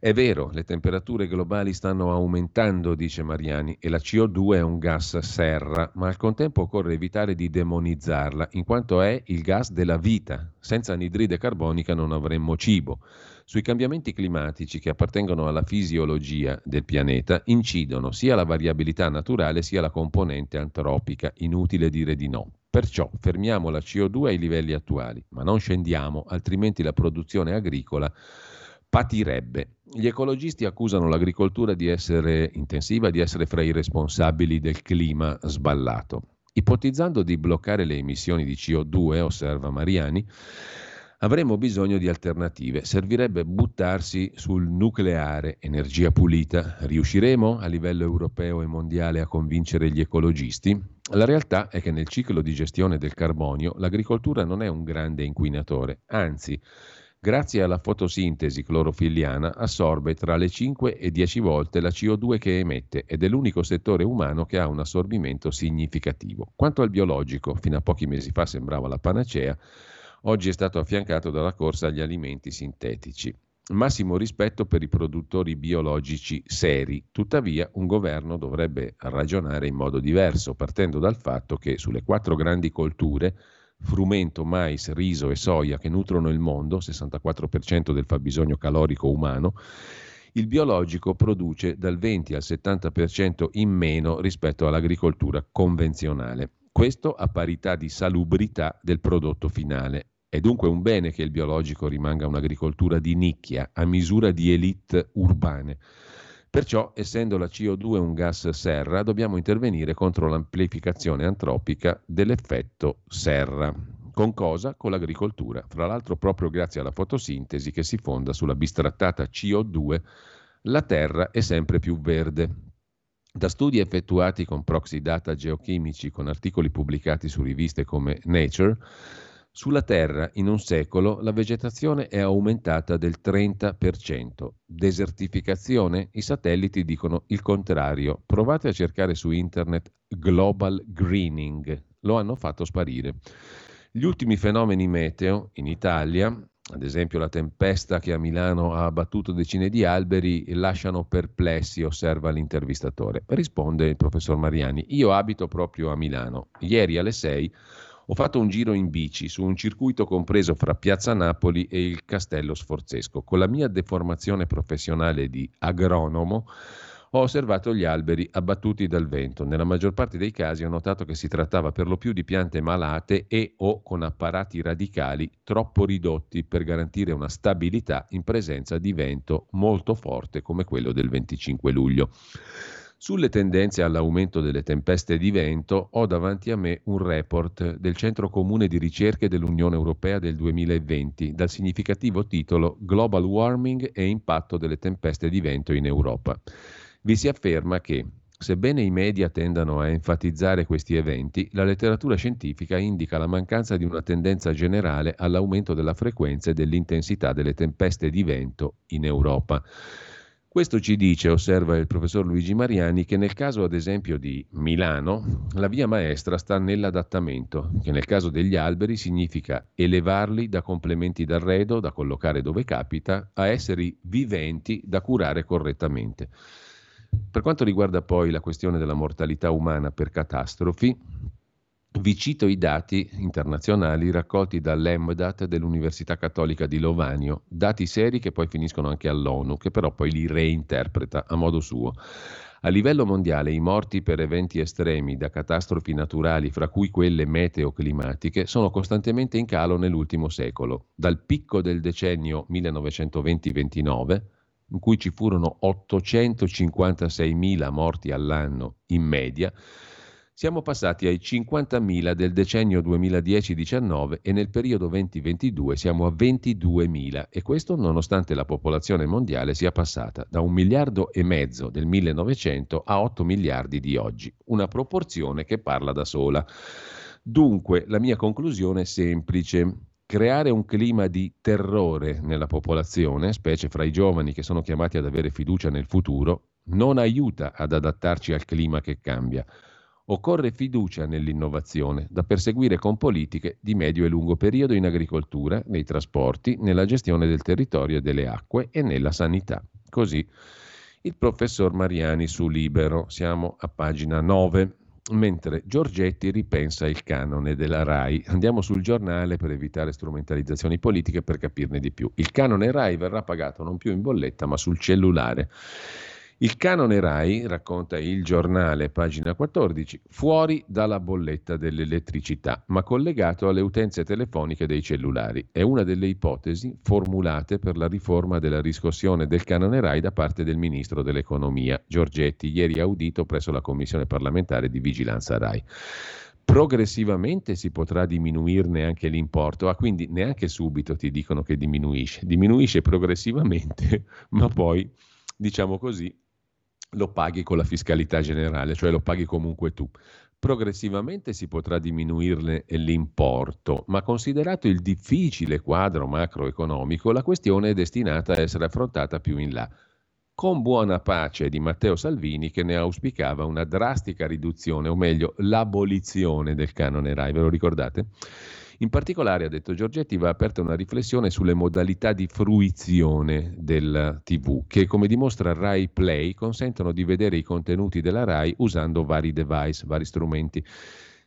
È vero, le temperature globali stanno aumentando, dice Mariani, e la CO2 è un gas serra, ma al contempo occorre evitare di demonizzarla, in quanto è il gas della vita. Senza anidride carbonica non avremmo cibo. Sui cambiamenti climatici che appartengono alla fisiologia del pianeta incidono sia la variabilità naturale sia la componente antropica. Inutile dire di no. Perciò fermiamo la CO2 ai livelli attuali, ma non scendiamo, altrimenti la produzione agricola patirebbe. Gli ecologisti accusano l'agricoltura di essere intensiva, di essere fra i responsabili del clima sballato. Ipotizzando di bloccare le emissioni di CO2, osserva Mariani, avremmo bisogno di alternative, servirebbe buttarsi sul nucleare, energia pulita. Riusciremo a livello europeo e mondiale a convincere gli ecologisti? La realtà è che nel ciclo di gestione del carbonio l'agricoltura non è un grande inquinatore, anzi, grazie alla fotosintesi clorofilliana assorbe tra le 5 e 10 volte la CO2 che emette ed è l'unico settore umano che ha un assorbimento significativo. Quanto al biologico, fino a pochi mesi fa sembrava la panacea, oggi è stato affiancato dalla corsa agli alimenti sintetici. Massimo rispetto per i produttori biologici seri, tuttavia un governo dovrebbe ragionare in modo diverso, partendo dal fatto che sulle 4 grandi colture, frumento, mais, riso e soia, che nutrono il mondo, 64% del fabbisogno calorico umano, il biologico produce dal 20 al 70% in meno rispetto all'agricoltura convenzionale. Questo a parità di salubrità del prodotto finale. È dunque un bene che il biologico rimanga un'agricoltura di nicchia, a misura di élite urbane. Perciò, essendo la CO2 un gas serra, dobbiamo intervenire contro l'amplificazione antropica dell'effetto serra. Con cosa? Con l'agricoltura. Fra l'altro, proprio grazie alla fotosintesi che si fonda sulla bistrattata CO2, la terra è sempre più verde. Da studi effettuati con proxy data geochimici, con articoli pubblicati su riviste come Nature, sulla Terra in un secolo la vegetazione è aumentata del 30%. Desertificazione? I satelliti dicono il contrario. Provate a cercare su internet global greening. Lo hanno fatto sparire. Gli ultimi fenomeni meteo in Italia, ad esempio la tempesta che a Milano ha abbattuto decine di alberi, lasciano perplessi, osserva l'intervistatore. Risponde il professor Mariani: io abito proprio a Milano. Ieri alle 6 ho fatto un giro in bici su un circuito compreso fra Piazza Napoli e il Castello Sforzesco. Con la mia deformazione professionale di agronomo ho osservato gli alberi abbattuti dal vento. Nella maggior parte dei casi ho notato che si trattava per lo più di piante malate e o con apparati radicali troppo ridotti per garantire una stabilità in presenza di vento molto forte come quello del 25 luglio. Sulle tendenze all'aumento delle tempeste di vento ho davanti a me un report del Centro Comune di Ricerche dell'Unione Europea del 2020 dal significativo titolo Global Warming e impatto delle tempeste di vento in Europa. Vi si afferma che, sebbene i media tendano a enfatizzare questi eventi, la letteratura scientifica indica la mancanza di una tendenza generale all'aumento della frequenza e dell'intensità delle tempeste di vento in Europa. Questo ci dice, osserva il professor Luigi Mariani, che nel caso ad esempio di Milano la via maestra sta nell'adattamento, che nel caso degli alberi significa elevarli da complementi d'arredo, da collocare dove capita, a esseri viventi da curare correttamente. Per quanto riguarda poi la questione della mortalità umana per catastrofi, vi cito i dati internazionali raccolti dall'EMDAT dell'Università Cattolica di Lovanio, dati seri che poi finiscono anche all'ONU, che però poi li reinterpreta a modo suo. A livello mondiale i morti per eventi estremi da catastrofi naturali, fra cui quelle meteo-climatiche, sono costantemente in calo nell'ultimo secolo. Dal picco del decennio 1920-29, in cui ci furono 856.000 morti all'anno in media, siamo passati ai 50.000 del decennio 2010-19 e nel periodo 2022 siamo a 22.000, e questo nonostante la popolazione mondiale sia passata da 1,5 miliardi del 1900 a 8 miliardi di oggi, una proporzione che parla da sola. Dunque, la mia conclusione è semplice. Creare un clima di terrore nella popolazione, specie fra i giovani che sono chiamati ad avere fiducia nel futuro, non aiuta ad adattarci al clima che cambia. Occorre fiducia nell'innovazione, da perseguire con politiche di medio e lungo periodo in agricoltura, nei trasporti, nella gestione del territorio e delle acque e nella sanità. Così il professor Mariani su Libero. Siamo a pagina 9. Mentre Giorgetti ripensa il canone della RAI. Andiamo sul Giornale per evitare strumentalizzazioni politiche, per capirne di più. Il canone RAI verrà pagato non più in bolletta ma sul cellulare. Il canone RAI, racconta il Giornale, pagina 14, fuori dalla bolletta dell'elettricità ma collegato alle utenze telefoniche dei cellulari. È una delle ipotesi formulate per la riforma della riscossione del canone RAI da parte del Ministro dell'Economia Giorgetti, ieri audito presso la Commissione parlamentare di vigilanza RAI. Progressivamente si potrà diminuirne anche l'importo, quindi neanche subito ti dicono che diminuisce progressivamente, ma poi, diciamo così, lo paghi con la fiscalità generale, cioè lo paghi comunque tu. Progressivamente si potrà diminuirne l'importo, ma considerato il difficile quadro macroeconomico, la questione è destinata a essere affrontata più in là, con buona pace di Matteo Salvini, che ne auspicava una drastica riduzione, o meglio l'abolizione del canone RAI, ve lo ricordate? In particolare, ha detto Giorgetti, va aperta una riflessione sulle modalità di fruizione della TV, che come dimostra Rai Play consentono di vedere i contenuti della Rai usando vari device, vari strumenti.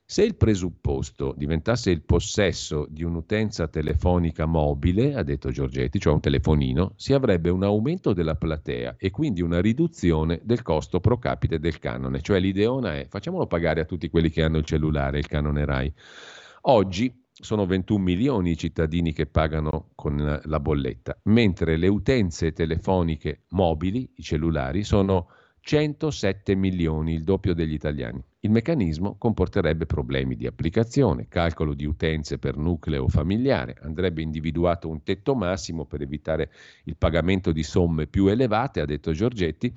Se il presupposto diventasse il possesso di un'utenza telefonica mobile, ha detto Giorgetti, cioè un telefonino, si avrebbe un aumento della platea e quindi una riduzione del costo pro capite del canone. Cioè l'ideona è: facciamolo pagare a tutti quelli che hanno il cellulare il canone Rai. Oggi sono 21 milioni i cittadini che pagano con la bolletta, mentre le utenze telefoniche mobili, i cellulari, sono 107 milioni, il doppio degli italiani. Il meccanismo comporterebbe problemi di applicazione, calcolo di utenze per nucleo familiare, andrebbe individuato un tetto massimo per evitare il pagamento di somme più elevate, ha detto Giorgetti.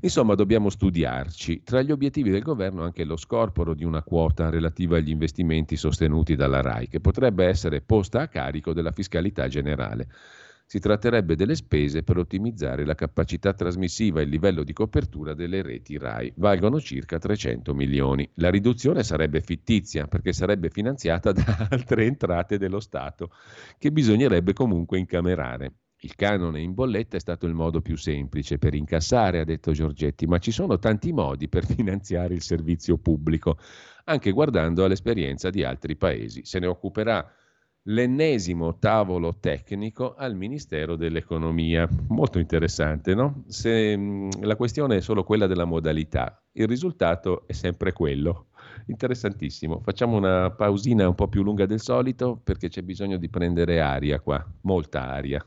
Insomma, dobbiamo studiarci. Tra gli obiettivi del governo anche lo scorporo di una quota relativa agli investimenti sostenuti dalla RAI, che potrebbe essere posta a carico della fiscalità generale. Si tratterebbe delle spese per ottimizzare la capacità trasmissiva e il livello di copertura delle reti RAI. Valgono circa 300 milioni. La riduzione sarebbe fittizia, perché sarebbe finanziata da altre entrate dello Stato, che bisognerebbe comunque incamerare. Il canone in bolletta è stato il modo più semplice per incassare, ha detto Giorgetti, ma ci sono tanti modi per finanziare il servizio pubblico, anche guardando all'esperienza di altri paesi. Se ne occuperà l'ennesimo tavolo tecnico al Ministero dell'Economia. Molto interessante, no? Se la questione è solo quella della modalità, il risultato è sempre quello. Interessantissimo. Facciamo una pausina un po' più lunga del solito, perché c'è bisogno di prendere aria qua, molta aria.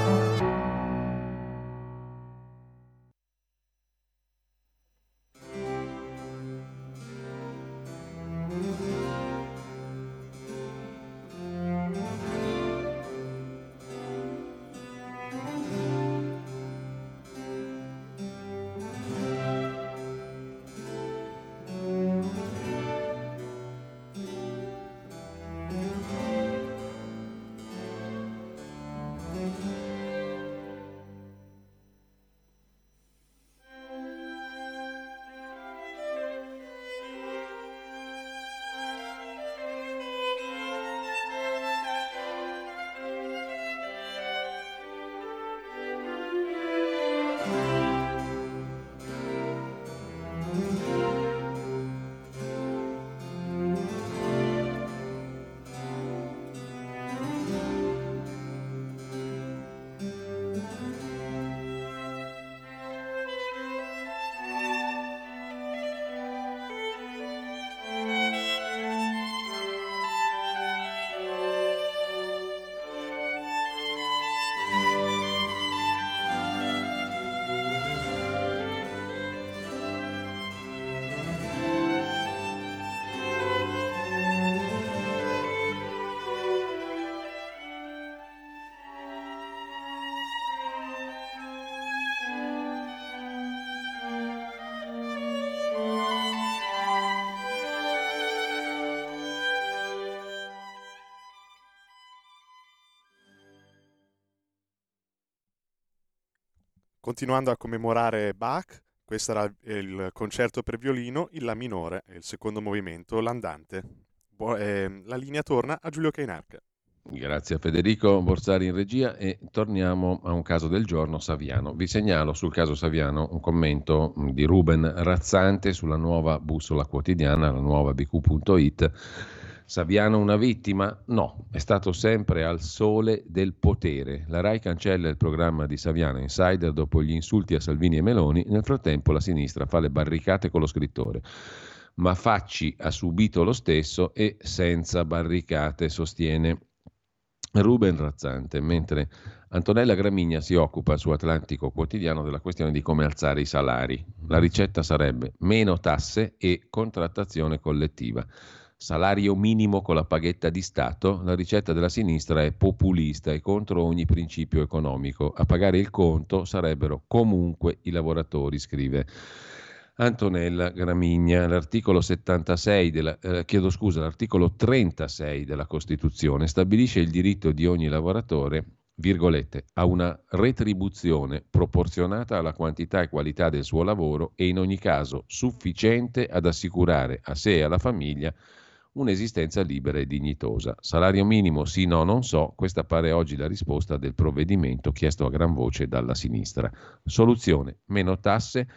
Continuando a commemorare Bach, questo era il concerto per violino in La minore, il secondo movimento, l'andante. La linea torna a Giulio Cainarca. Grazie a Federico Borsari in regia e torniamo a un caso del giorno, Saviano. Vi segnalo sul caso Saviano un commento di Ruben Razzante sulla nuova bussola quotidiana, la nuova bq.it. Saviano una vittima? No, è stato sempre al sole del potere. La Rai cancella il programma di Saviano Insider dopo gli insulti a Salvini e Meloni. Nel frattempo la sinistra fa le barricate con lo scrittore. Ma Facci ha subito lo stesso e senza barricate, sostiene Ruben Razzante, mentre Antonella Gramigna si occupa su Atlantico Quotidiano della questione di come alzare i salari. La ricetta sarebbe meno tasse e contrattazione collettiva. Salario minimo con la paghetta di Stato, la ricetta della sinistra è populista e contro ogni principio economico. A pagare il conto sarebbero comunque i lavoratori, scrive Antonella Gramigna. L'articolo 36 della Costituzione stabilisce il diritto di ogni lavoratore, virgolette, a una retribuzione proporzionata alla quantità e qualità del suo lavoro e in ogni caso sufficiente ad assicurare a sé e alla famiglia un'esistenza libera e dignitosa. Salario minimo sì, no, non so, questa pare oggi la risposta del provvedimento chiesto a gran voce dalla sinistra. Soluzione, meno tasse,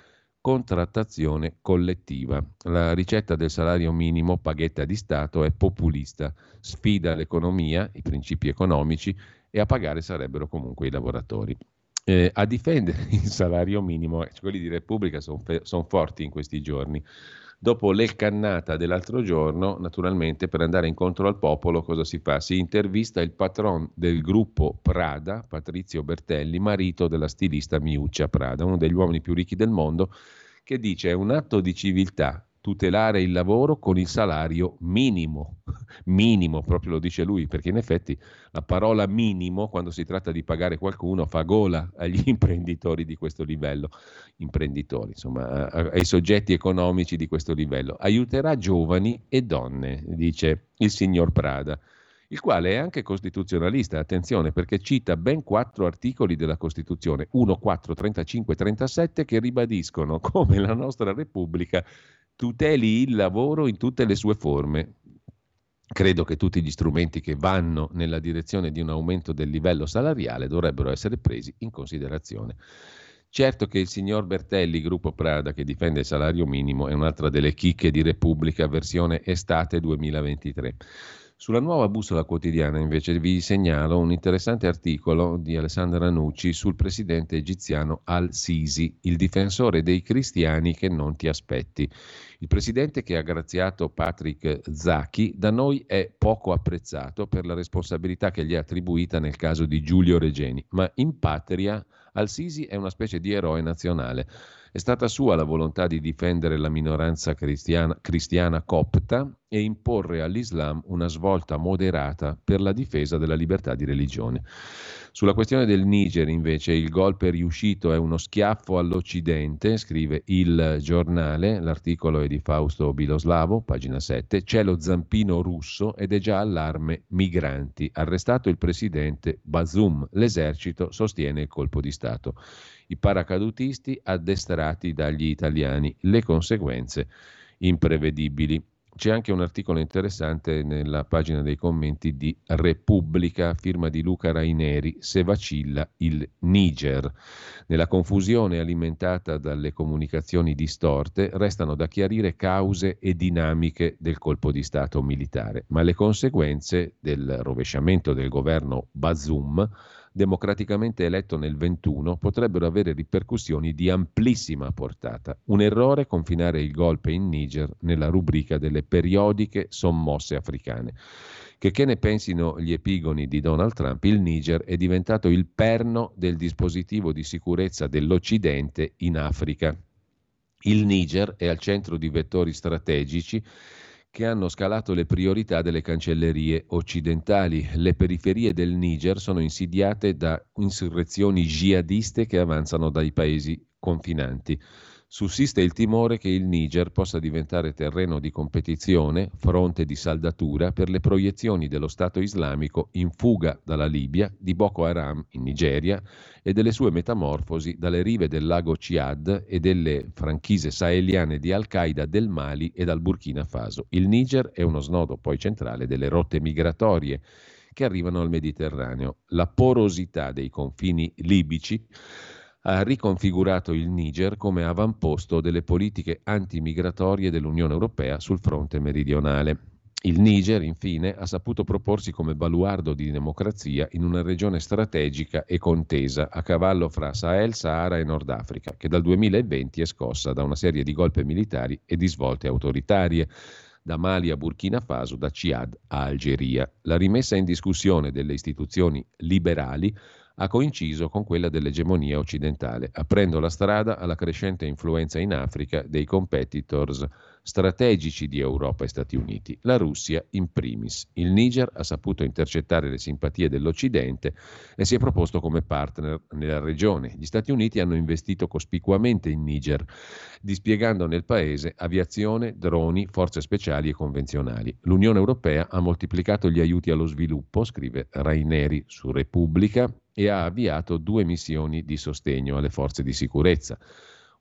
contrattazione collettiva. La ricetta del salario minimo, paghetta di Stato, è populista, sfida l'economia, i principi economici e a pagare sarebbero comunque i lavoratori. A difendere il salario minimo, quelli di Repubblica sono forti in questi giorni. Dopo l'elcannata dell'altro giorno, naturalmente per andare incontro al popolo cosa si fa? Si intervista il patron del gruppo Prada, Patrizio Bertelli, marito della stilista Miuccia Prada, uno degli uomini più ricchi del mondo, che dice: è un atto di civiltà tutelare il lavoro con il salario minimo. Minimo, proprio lo dice lui, perché in effetti la parola minimo, quando si tratta di pagare qualcuno, fa gola agli imprenditori di questo livello, ai soggetti economici di questo livello. Aiuterà giovani e donne, dice il signor Prada, il quale è anche costituzionalista, attenzione, perché cita ben 4 articoli della Costituzione, 1, 4, 35, 37, che ribadiscono come la nostra Repubblica tuteli il lavoro in tutte le sue forme. Credo che tutti gli strumenti che vanno nella direzione di un aumento del livello salariale dovrebbero essere presi in considerazione. Certo che il signor Bertelli, gruppo Prada, che difende il salario minimo, è un'altra delle chicche di Repubblica versione estate 2023. Sulla Nuova Bussola Quotidiana invece vi segnalo un interessante articolo di Alessandra Nucci sul presidente egiziano al-Sisi, il difensore dei cristiani che non ti aspetti. Il presidente che ha graziato Patrick Zaki da noi è poco apprezzato per la responsabilità che gli è attribuita nel caso di Giulio Regeni, ma in patria al-Sisi è una specie di eroe nazionale. È stata sua la volontà di difendere la minoranza cristiana copta e imporre all'Islam una svolta moderata per la difesa della libertà di religione. Sulla questione del Niger, invece, il golpe riuscito è uno schiaffo all'Occidente, scrive Il Giornale, l'articolo è di Fausto Biloslavo, pagina 7, c'è lo zampino russo ed è già allarme migranti, arrestato il presidente Bazoum, l'esercito sostiene il colpo di Stato. I paracadutisti addestrati dagli italiani, le conseguenze imprevedibili. C'è anche un articolo interessante nella pagina dei commenti di Repubblica, firma di Luca Raineri, se vacilla il Niger. Nella confusione alimentata dalle comunicazioni distorte restano da chiarire cause e dinamiche del colpo di Stato militare, ma le conseguenze del rovesciamento del governo Bazoum, democraticamente eletto nel 21, potrebbero avere ripercussioni di amplissima portata. Un errore confinare il golpe in Niger nella rubrica delle periodiche sommosse africane. Che ne pensino gli epigoni di Donald Trump, il Niger è diventato il perno del dispositivo di sicurezza dell'Occidente in Africa. Il Niger è al centro di vettori strategici che hanno scalato le priorità delle cancellerie occidentali. Le periferie del Niger sono insidiate da insurrezioni jihadiste che avanzano dai paesi confinanti. Sussiste il timore che il Niger possa diventare terreno di competizione, fronte di saldatura per le proiezioni dello Stato islamico in fuga dalla Libia, di Boko Haram in Nigeria e delle sue metamorfosi dalle rive del lago Ciad e delle franchise saheliane di Al-Qaeda del Mali e dal Burkina Faso. Il Niger è uno snodo poi centrale delle rotte migratorie che arrivano al Mediterraneo. La porosità dei confini libici ha riconfigurato il Niger come avamposto delle politiche antimigratorie dell'Unione Europea sul fronte meridionale. Il Niger, infine, ha saputo proporsi come baluardo di democrazia in una regione strategica e contesa a cavallo fra Sahel, Sahara e Nord Africa, che dal 2020 è scossa da una serie di golpe militari e di svolte autoritarie. Da Mali a Burkina Faso, da Ciad a Algeria. La rimessa in discussione delle istituzioni liberali ha coinciso con quella dell'egemonia occidentale, aprendo la strada alla crescente influenza in Africa dei competitors strategici di Europa e Stati Uniti, la Russia in primis. Il Niger ha saputo intercettare le simpatie dell'Occidente e si è proposto come partner nella regione. Gli Stati Uniti hanno investito cospicuamente in Niger, dispiegando nel paese aviazione, droni, forze speciali e convenzionali. L'Unione Europea ha moltiplicato gli aiuti allo sviluppo, scrive Raineri su Repubblica, e ha avviato 2 missioni di sostegno alle forze di sicurezza,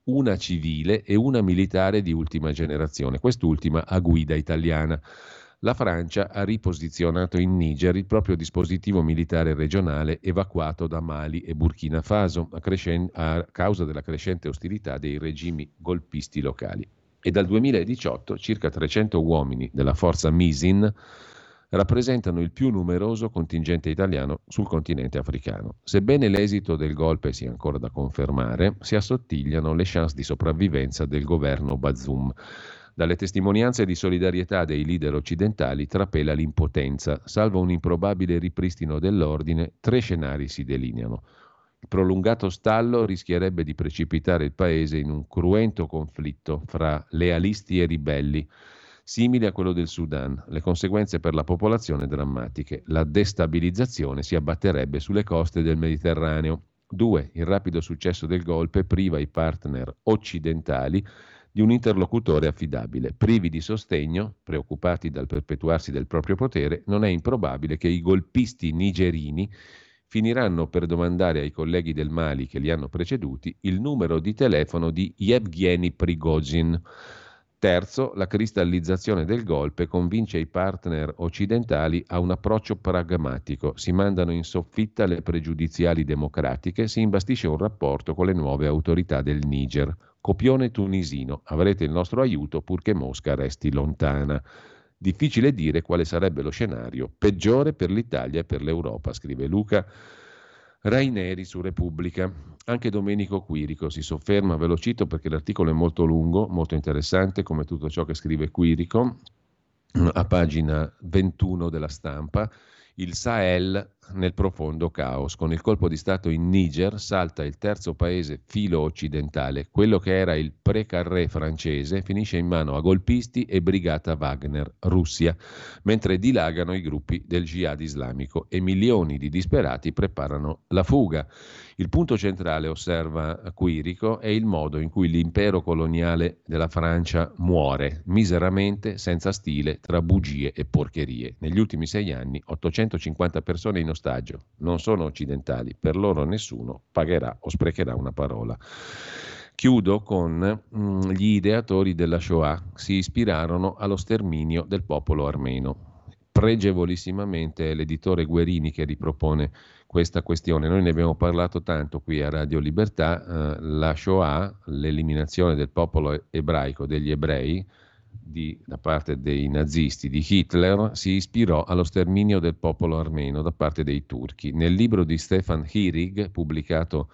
una civile e una militare di ultima generazione, quest'ultima a guida italiana. La Francia ha riposizionato in Niger il proprio dispositivo militare regionale evacuato da Mali e Burkina Faso a causa della crescente ostilità dei regimi golpisti locali. E dal 2018 circa 300 uomini della forza Misin rappresentano il più numeroso contingente italiano sul continente africano. Sebbene l'esito del golpe sia ancora da confermare, si assottigliano le chance di sopravvivenza del governo Bazoum. Dalle testimonianze di solidarietà dei leader occidentali trapela l'impotenza. Salvo un improbabile ripristino dell'ordine, 3 scenari si delineano. Il prolungato stallo rischierebbe di precipitare il paese in un cruento conflitto fra lealisti e ribelli, simile a quello del Sudan. Le conseguenze per la popolazione drammatiche. La destabilizzazione si abbatterebbe sulle coste del Mediterraneo. 2. Il rapido successo del golpe priva i partner occidentali di un interlocutore affidabile. Privi di sostegno, preoccupati dal perpetuarsi del proprio potere, non è improbabile che i golpisti nigerini finiranno per domandare ai colleghi del Mali che li hanno preceduti il numero di telefono di Yevgeny Prigozhin. 3. La cristallizzazione del golpe convince i partner occidentali a un approccio pragmatico. Si mandano in soffitta le pregiudiziali democratiche, si imbastisce un rapporto con le nuove autorità del Niger. Copione tunisino, avrete il nostro aiuto purché Mosca resti lontana. Difficile dire quale sarebbe lo scenario peggiore per l'Italia e per l'Europa, scrive Luca Raineri su Repubblica. Anche Domenico Quirico si sofferma, ve lo cito perché l'articolo è molto lungo, molto interessante come tutto ciò che scrive Quirico, a pagina 21 della Stampa. Il Sahel nel profondo caos. Con il colpo di stato in Niger salta il terzo paese filo occidentale, quello che era il pre-Carré francese finisce in mano a golpisti e brigata Wagner, Russia, mentre dilagano i gruppi del Jihad islamico e milioni di disperati preparano la fuga. Il punto centrale, osserva Quirico, è il modo in cui l'impero coloniale della Francia muore, miseramente, senza stile, tra bugie e porcherie. Negli ultimi 6 anni 850 persone in ostaggio, non sono occidentali, per loro nessuno pagherà o sprecherà una parola. Chiudo con gli ideatori della Shoah si ispirarono allo sterminio del popolo armeno. Pregevolissimamente è l'editore Guerini che ripropone questa questione. Noi ne abbiamo parlato tanto qui a Radio Libertà, la Shoah, l'eliminazione del popolo ebraico, degli ebrei, da parte dei nazisti, di Hitler, si ispirò allo sterminio del popolo armeno da parte dei turchi. Nel libro di Stefan Hirig, pubblicato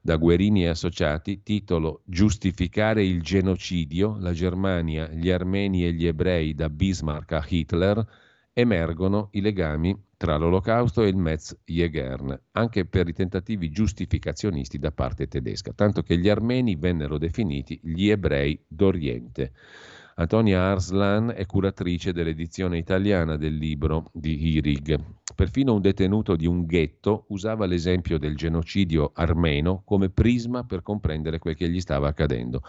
da Guerini e Associati, titolo Giustificare il genocidio, la Germania, gli armeni e gli ebrei da Bismarck a Hitler, emergono i legami tra l'Olocausto e il Metz-Jägern, anche per i tentativi giustificazionisti da parte tedesca, tanto che gli armeni vennero definiti gli ebrei d'Oriente. Antonia Arslan è curatrice dell'edizione italiana del libro di Hirig. Perfino un detenuto di un ghetto usava l'esempio del genocidio armeno come prisma per comprendere quel che gli stava accadendo.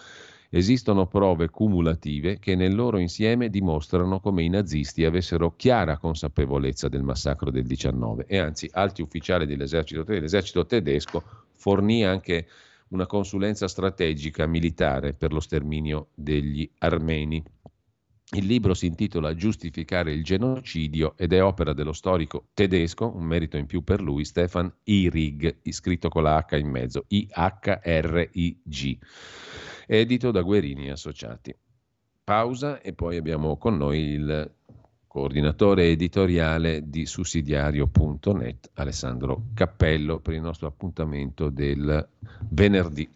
Esistono prove cumulative che nel loro insieme dimostrano come i nazisti avessero chiara consapevolezza del massacro del 19 e anzi alti ufficiali dell'esercito tedesco fornì anche una consulenza strategica militare per lo sterminio degli armeni. Il libro si intitola Giustificare il genocidio ed è opera dello storico tedesco, un merito in più per lui, Stefan Hirig, scritto con la H in mezzo, I-H-R-I-G, edito da Guerini e Associati. Pausa e poi abbiamo con noi il coordinatore editoriale di sussidiario.net, Alessandro Cappello, per il nostro appuntamento del venerdì.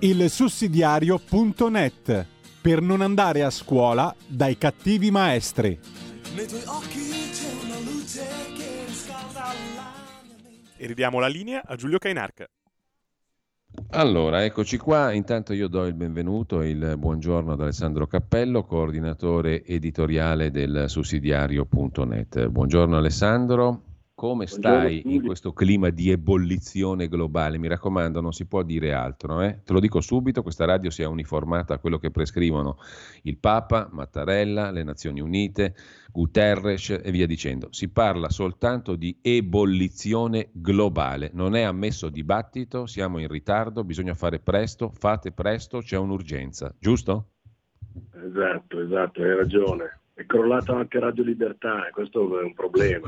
Il sussidiario.net, per non andare a scuola dai cattivi maestri. E ridiamo la linea a Giulio Cainarca. Allora, eccoci qua. Intanto io do il benvenuto e il buongiorno ad Alessandro Cappello, coordinatore editoriale del sussidiario.net. Buongiorno Alessandro. Come stai in questo clima di ebollizione globale? Mi raccomando, non si può dire altro. Te lo dico subito, questa radio si è uniformata a quello che prescrivono il Papa, Mattarella, le Nazioni Unite, Guterres e via dicendo. Si parla soltanto di ebollizione globale, non è ammesso dibattito, siamo in ritardo, bisogna fare presto, fate presto, c'è un'urgenza, giusto? Esatto, hai ragione. È crollata anche Radio Libertà, questo è un problema.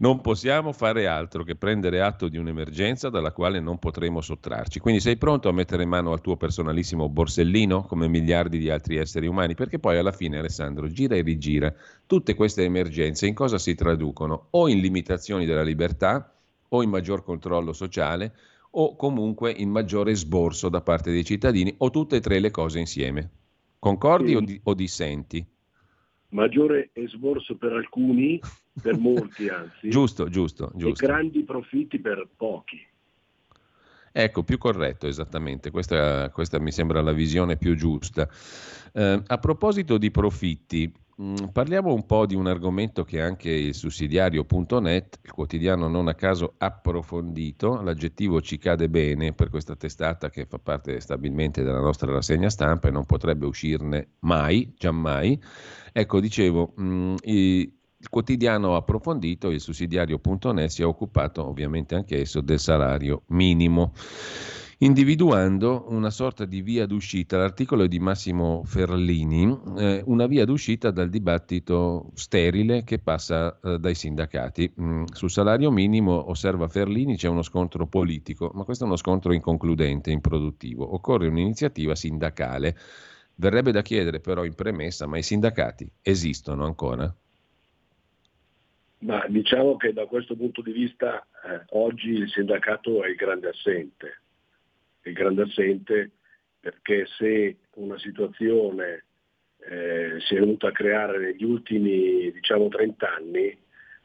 Non possiamo fare altro che prendere atto di un'emergenza dalla quale non potremo sottrarci. Quindi sei pronto a mettere mano al tuo personalissimo borsellino come miliardi di altri esseri umani? Perché poi alla fine, Alessandro, gira e rigira, tutte queste emergenze in cosa si traducono? O in limitazioni della libertà, o in maggior controllo sociale, o comunque il maggiore sborso da parte dei cittadini, o tutte e tre le cose insieme? Concordi o dissenti? Maggiore sborso per alcuni, per molti anzi. Giusto. E grandi profitti per pochi. Ecco, più corretto, esattamente, questa mi sembra la visione più giusta. A proposito di profitti, parliamo un po' di un argomento che anche il sussidiario.net, il quotidiano non a caso approfondito, l'aggettivo ci cade bene per questa testata che fa parte stabilmente della nostra rassegna stampa e non potrebbe uscirne mai, giammai. Ecco, dicevo, il quotidiano approfondito, il sussidiario.net, si è occupato ovviamente anch'esso del salario minimo, individuando una sorta di via d'uscita. L'articolo è di Massimo Ferlini, una via d'uscita dal dibattito sterile che passa dai sindacati. Sul salario minimo, osserva Ferlini, c'è uno scontro politico, ma questo è uno scontro inconcludente, improduttivo. Occorre un'iniziativa sindacale. Verrebbe da chiedere però in premessa, ma i sindacati esistono ancora? Ma diciamo che da questo punto di vista oggi il sindacato è il grande assente, perché se una situazione si è venuta a creare negli ultimi 30 anni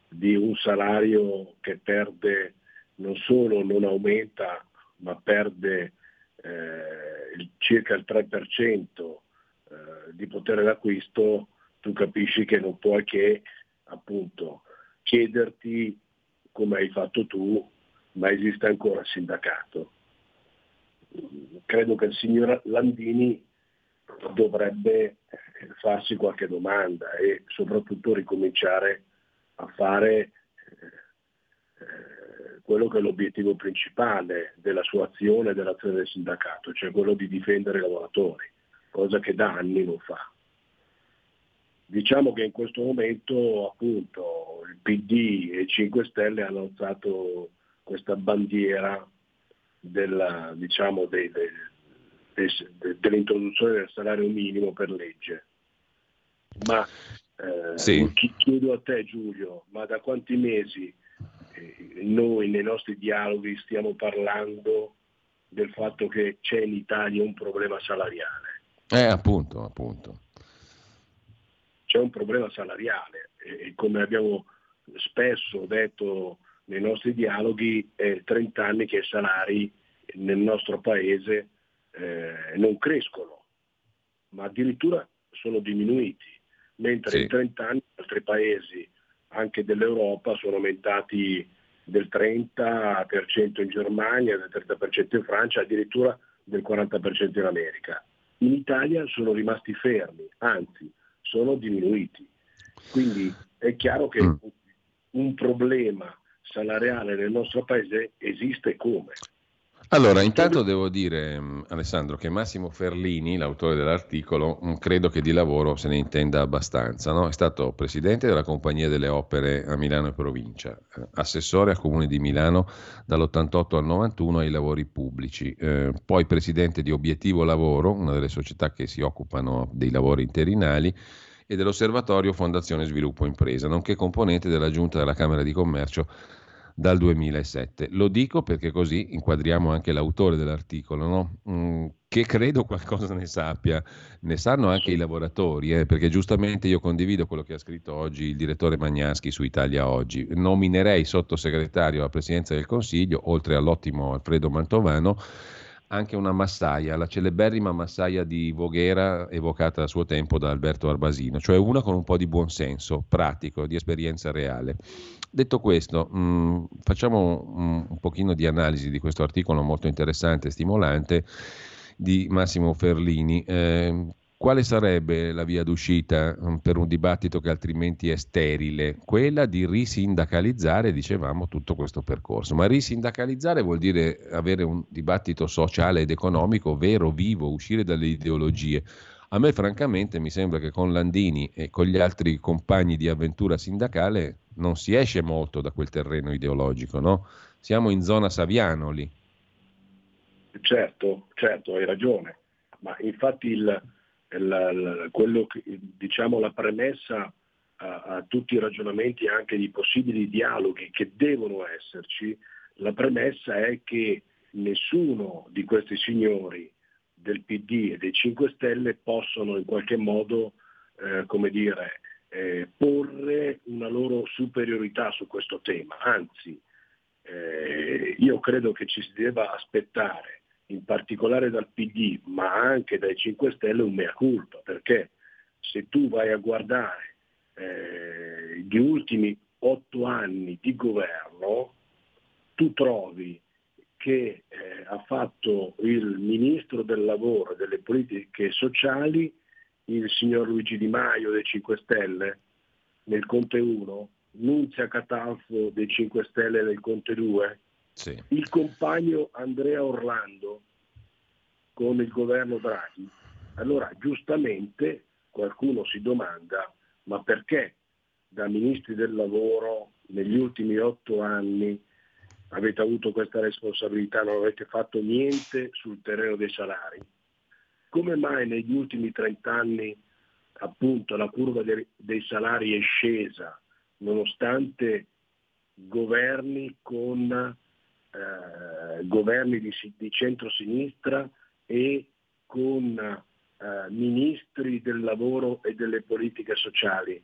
di un salario che perde, non solo non aumenta ma perde circa il 3% di potere d'acquisto, tu capisci che non puoi che appunto chiederti, come hai fatto tu, ma esiste ancora il sindacato? Credo che il signor Landini dovrebbe farsi qualche domanda e soprattutto ricominciare a fare quello che è l'obiettivo principale della sua azione, dell'azione del sindacato, cioè quello di difendere i lavoratori, cosa che da anni non fa. Diciamo che in questo momento appunto il PD e 5 Stelle hanno alzato questa bandiera dell'introduzione del salario minimo per legge. Ma sì. Chiedo a te, Giulio, ma da quanti mesi noi nei nostri dialoghi stiamo parlando del fatto che c'è in Italia un problema salariale? Appunto. C'è un problema salariale e come abbiamo spesso detto nei nostri dialoghi, è 30 anni che i salari nel nostro paese non crescono, ma addirittura sono diminuiti, mentre in 30 anni altri paesi, anche dell'Europa, sono aumentati del 30% in Germania, del 30% in Francia, addirittura del 40% in America. In Italia sono rimasti fermi, anzi sono diminuiti. Quindi è chiaro che un problema salariale nel nostro paese esiste. Come? Allora, intanto devo dire, Alessandro, che Massimo Ferlini, l'autore dell'articolo, credo che di lavoro se ne intenda abbastanza, no? È stato presidente della Compagnia delle Opere a Milano e provincia, assessore al Comune di Milano dall'88 al 91 ai lavori pubblici, poi presidente di Obiettivo Lavoro, una delle società che si occupano dei lavori interinali, e dell'Osservatorio Fondazione Sviluppo Impresa, nonché componente della Giunta della Camera di Commercio dal 2007. Lo dico perché così inquadriamo anche l'autore dell'articolo, no? Che credo qualcosa ne sappia, ne sanno anche i lavoratori, perché giustamente io condivido quello che ha scritto oggi il direttore Magnaschi su Italia Oggi. Nominerei sottosegretario alla Presidenza del Consiglio, oltre all'ottimo Alfredo Mantovano, anche una massaia, la celeberrima massaia di Voghera evocata a suo tempo da Alberto Arbasino, cioè una con un po' di buonsenso pratico, di esperienza reale. Detto questo, facciamo un pochino di analisi di questo articolo molto interessante e stimolante di Massimo Ferlini. Quale sarebbe la via d'uscita per un dibattito che altrimenti è sterile? Quella di risindacalizzare, dicevamo, tutto questo percorso. Ma risindacalizzare vuol dire avere un dibattito sociale ed economico vero, vivo, uscire dalle ideologie. A me francamente mi sembra che con Landini e con gli altri compagni di avventura sindacale non si esce molto da quel terreno ideologico, no? Siamo in zona Saviano lì. Certo, hai ragione. Ma infatti quello che, diciamo, la premessa a tutti i ragionamenti, anche di possibili dialoghi che devono esserci, la premessa è che nessuno di questi signori del PD e dei 5 Stelle possono in qualche modo porre una loro superiorità su questo tema, anzi io credo che ci si debba aspettare in particolare dal PD ma anche dai 5 Stelle un mea culpa, perché se tu vai a guardare gli ultimi 8 anni di governo tu trovi che ha fatto il ministro del lavoro e delle politiche sociali il signor Luigi Di Maio dei 5 Stelle nel Conte 1, Nunzia Catalfo dei 5 Stelle nel Conte 2, sì. Il compagno Andrea Orlando con il governo Draghi. Allora giustamente qualcuno si domanda, ma perché da ministri del lavoro negli ultimi 8 anni avete avuto questa responsabilità, non avete fatto niente sul terreno dei salari? Come mai negli ultimi 30 anni appunto la curva dei salari è scesa nonostante governi con governi di centrosinistra e con ministri del lavoro e delle politiche sociali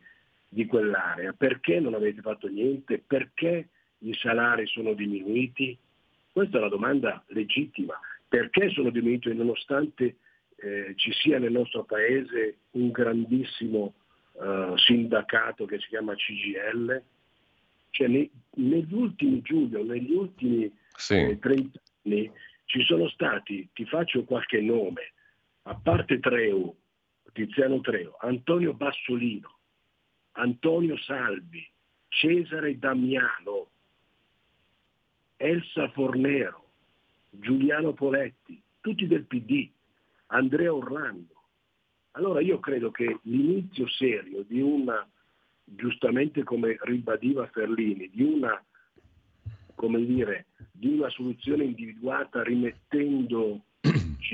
di quell'area? Perché non avete fatto niente? Perché i salari sono diminuiti? Questa è una domanda legittima. Perché sono diminuiti nonostante ci sia nel nostro paese un grandissimo sindacato che si chiama CGIL, cioè negli ultimi sì. 30 anni ci sono stati, ti faccio qualche nome, a parte Treu, Tiziano Treu, Antonio Bassolino, Antonio Salvi, Cesare Damiano, Elsa Fornero, Giuliano Poletti, tutti del PD, Andrea Orlando. Allora io credo che l'inizio serio di una, giustamente come ribadiva Ferlini, di una, come dire, di una soluzione individuata rimettendoci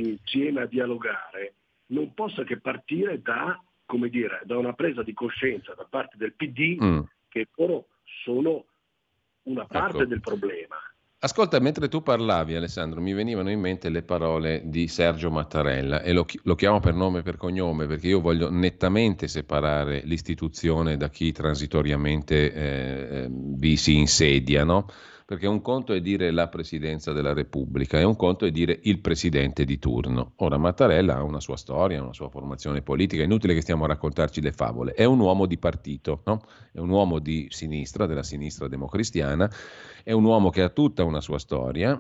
insieme a dialogare, non possa che partire da, come dire, da una presa di coscienza da parte del PD che loro sono una parte del problema. Ascolta, mentre tu parlavi, Alessandro, mi venivano in mente le parole di Sergio Mattarella e lo chiamo per nome e per cognome perché io voglio nettamente separare l'istituzione da chi transitoriamente vi si insedia, no? Perché un conto è dire la Presidenza della Repubblica e un conto è dire il Presidente di turno. Ora, Mattarella ha una sua storia, una sua formazione politica, è inutile che stiamo a raccontarci le favole, è un uomo di partito, no? È un uomo di sinistra, della sinistra democristiana, è un uomo che ha tutta una sua storia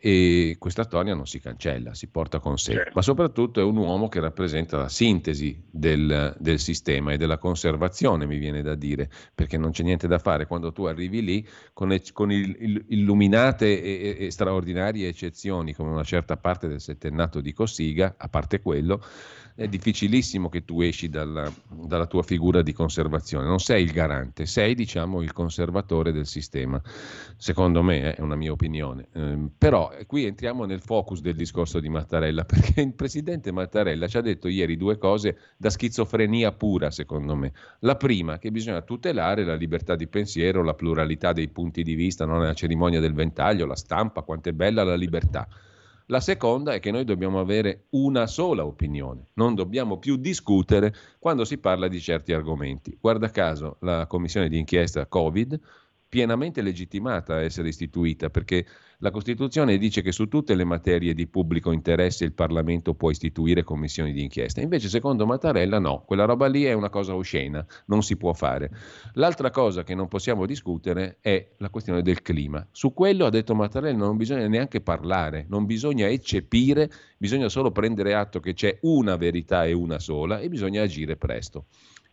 e questa storia non si cancella, si porta con sé, certo. Ma soprattutto è un uomo che rappresenta la sintesi del sistema e della conservazione, mi viene da dire, perché non c'è niente da fare quando tu arrivi lì con il illuminate e straordinarie eccezioni come una certa parte del settennato di Cossiga, a parte quello è difficilissimo che tu esci dalla tua figura di conservazione, non sei il garante, sei diciamo il conservatore del sistema, secondo me è una mia opinione, però qui entriamo nel focus del discorso di Mattarella, perché il presidente Mattarella ci ha detto ieri due cose da schizofrenia pura secondo me. La prima, che bisogna tutelare la libertà di pensiero, la pluralità dei punti di vista, non è la cerimonia del ventaglio, la stampa, quanto è bella la libertà. La seconda è che noi dobbiamo avere una sola opinione, non dobbiamo più discutere quando si parla di certi argomenti. Guarda caso, la commissione di inchiesta Covid, pienamente legittimata a essere istituita, perché la Costituzione dice che su tutte le materie di pubblico interesse il Parlamento può istituire commissioni di inchiesta. Invece, secondo Mattarella, no, quella roba lì è una cosa oscena, non si può fare. L'altra cosa che non possiamo discutere è la questione del clima. Su quello, ha detto Mattarella, non bisogna neanche parlare, non bisogna eccepire, bisogna solo prendere atto che c'è una verità e una sola e bisogna agire presto.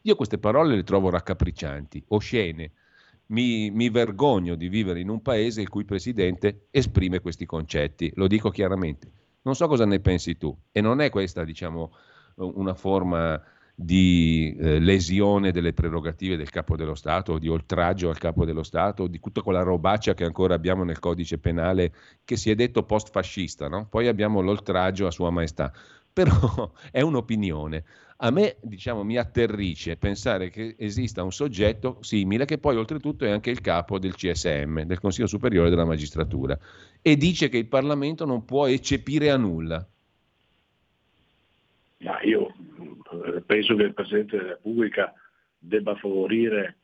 Io queste parole le trovo raccapriccianti, oscene. Mi vergogno di vivere in un paese il cui presidente esprime questi concetti, lo dico chiaramente. Non so cosa ne pensi tu, e non è questa, diciamo, una forma di lesione delle prerogative del capo dello Stato o di oltraggio al capo dello Stato o di tutta quella robaccia che ancora abbiamo nel codice penale che si è detto post-fascista, no? Poi abbiamo l'oltraggio a Sua Maestà. Però è un'opinione. A me, diciamo, mi atterrisce pensare che esista un soggetto simile che poi oltretutto è anche il capo del CSM, del Consiglio Superiore della Magistratura, e dice che il Parlamento non può eccepire a nulla. Ma io penso che il Presidente della Repubblica debba favorire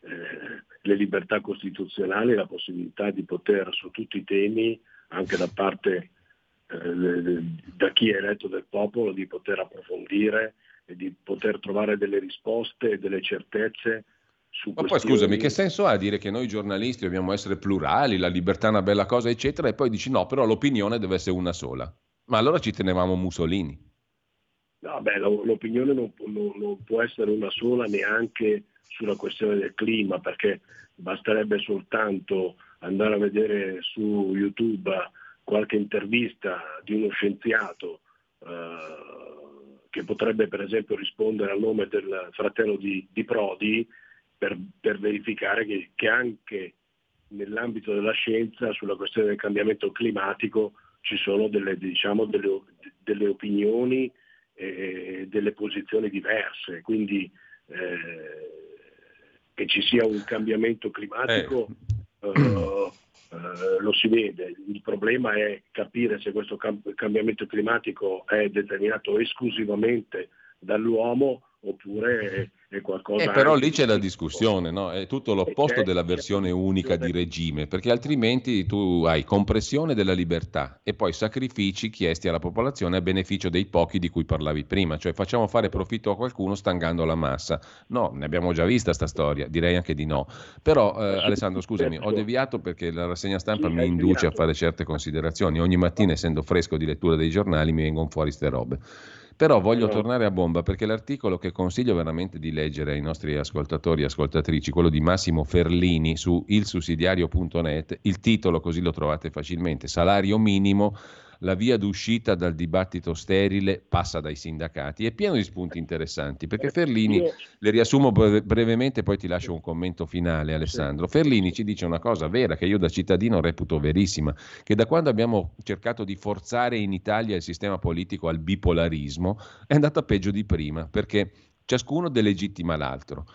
le libertà costituzionali e la possibilità di poter su tutti i temi, anche da parte da chi è eletto del popolo, di poter approfondire e di poter trovare delle risposte e delle certezze su questioni. Ma poi scusami, che senso ha dire che noi giornalisti dobbiamo essere plurali, la libertà è una bella cosa eccetera, e poi dici no, però l'opinione deve essere una sola? Ma allora ci tenevamo Mussolini. No, beh, l'opinione non può essere una sola neanche sulla questione del clima, perché basterebbe soltanto andare a vedere su YouTube qualche intervista di uno scienziato che potrebbe per esempio rispondere al nome del fratello di Prodi per verificare che anche nell'ambito della scienza sulla questione del cambiamento climatico ci sono delle opinioni e delle posizioni diverse, quindi che ci sia un cambiamento climatico lo si vede. Il problema è capire se questo cambiamento climatico è determinato esclusivamente dall'uomo oppure è qualcosa... però lì c'è la discussione, no? È tutto l'opposto della versione unica di regime, perché altrimenti tu hai compressione della libertà e poi sacrifici chiesti alla popolazione a beneficio dei pochi di cui parlavi prima, cioè facciamo fare profitto a qualcuno stangando la massa. No, ne abbiamo già vista sta storia, direi anche di no. Però Alessandro, scusami, ho deviato perché la rassegna stampa mi induce a fare certe considerazioni. Ogni mattina, essendo fresco di lettura dei giornali, mi vengono fuori ste robe. Però voglio tornare a bomba, perché l'articolo che consiglio veramente di leggere ai nostri ascoltatori e ascoltatrici, quello di Massimo Ferlini su ilsussidiario.net, il titolo così lo trovate facilmente: salario minimo, la via d'uscita dal dibattito sterile passa dai sindacati. È pieno di spunti interessanti, perché Ferlini, le riassumo brevemente, poi ti lascio un commento finale, Alessandro. Ferlini ci dice una cosa vera, che io da cittadino reputo verissima, che da quando abbiamo cercato di forzare in Italia il sistema politico al bipolarismo è andata peggio di prima, perché ciascuno delegittima l'altro,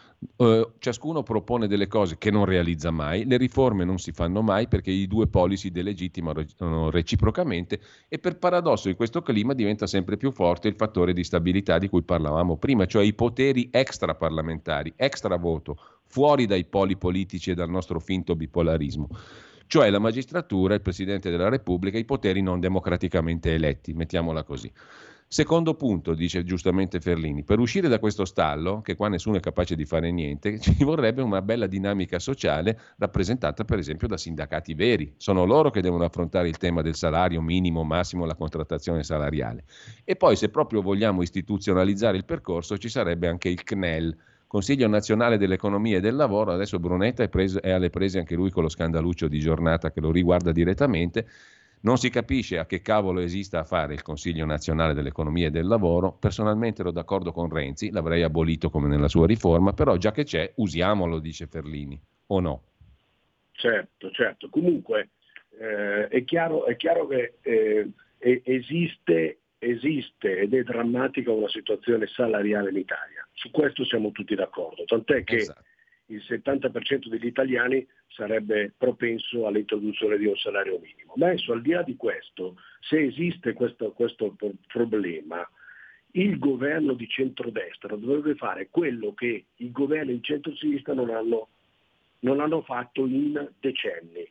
ciascuno propone delle cose che non realizza mai, le riforme non si fanno mai perché i due poli si delegittimano reciprocamente, e per paradosso in questo clima diventa sempre più forte il fattore di stabilità di cui parlavamo prima, cioè i poteri extraparlamentari, extra voto, fuori dai poli politici e dal nostro finto bipolarismo. Cioè la magistratura, il Presidente della Repubblica, i poteri non democraticamente eletti, mettiamola così. Secondo punto, dice giustamente Ferlini, per uscire da questo stallo, che qua nessuno è capace di fare niente, ci vorrebbe una bella dinamica sociale rappresentata per esempio da sindacati veri. Sono loro che devono affrontare il tema del salario minimo, massimo, la contrattazione salariale. E poi, se proprio vogliamo istituzionalizzare il percorso, ci sarebbe anche il CNEL, Consiglio Nazionale dell'Economia e del Lavoro. Adesso Brunetta è alle prese anche lui con lo scandaluccio di giornata che lo riguarda direttamente. Non si capisce a che cavolo esista a fare il Consiglio Nazionale dell'Economia e del Lavoro. Personalmente ero d'accordo con Renzi, l'avrei abolito come nella sua riforma, però già che c'è, usiamolo, dice Ferlini, o no? Certo. Comunque è chiaro che esiste ed è drammatica una situazione salariale in Italia. Su questo siamo tutti d'accordo, tant'è che esatto. Il 70% degli italiani sarebbe propenso all'introduzione di un salario minimo. Ma adesso, al di là di questo, se esiste questo problema, il governo di centrodestra dovrebbe fare quello che i governi di centrosinistra non hanno fatto in decenni,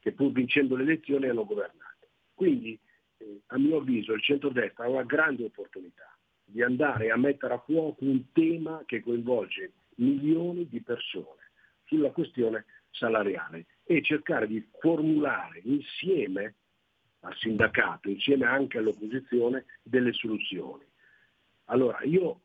che pur vincendo le elezioni hanno governato. Quindi, a mio avviso, il centrodestra ha una grande opportunità di andare a mettere a fuoco un tema che coinvolge milioni di persone sulla questione salariale e cercare di formulare insieme al sindacato, insieme anche all'opposizione, delle soluzioni. Allora io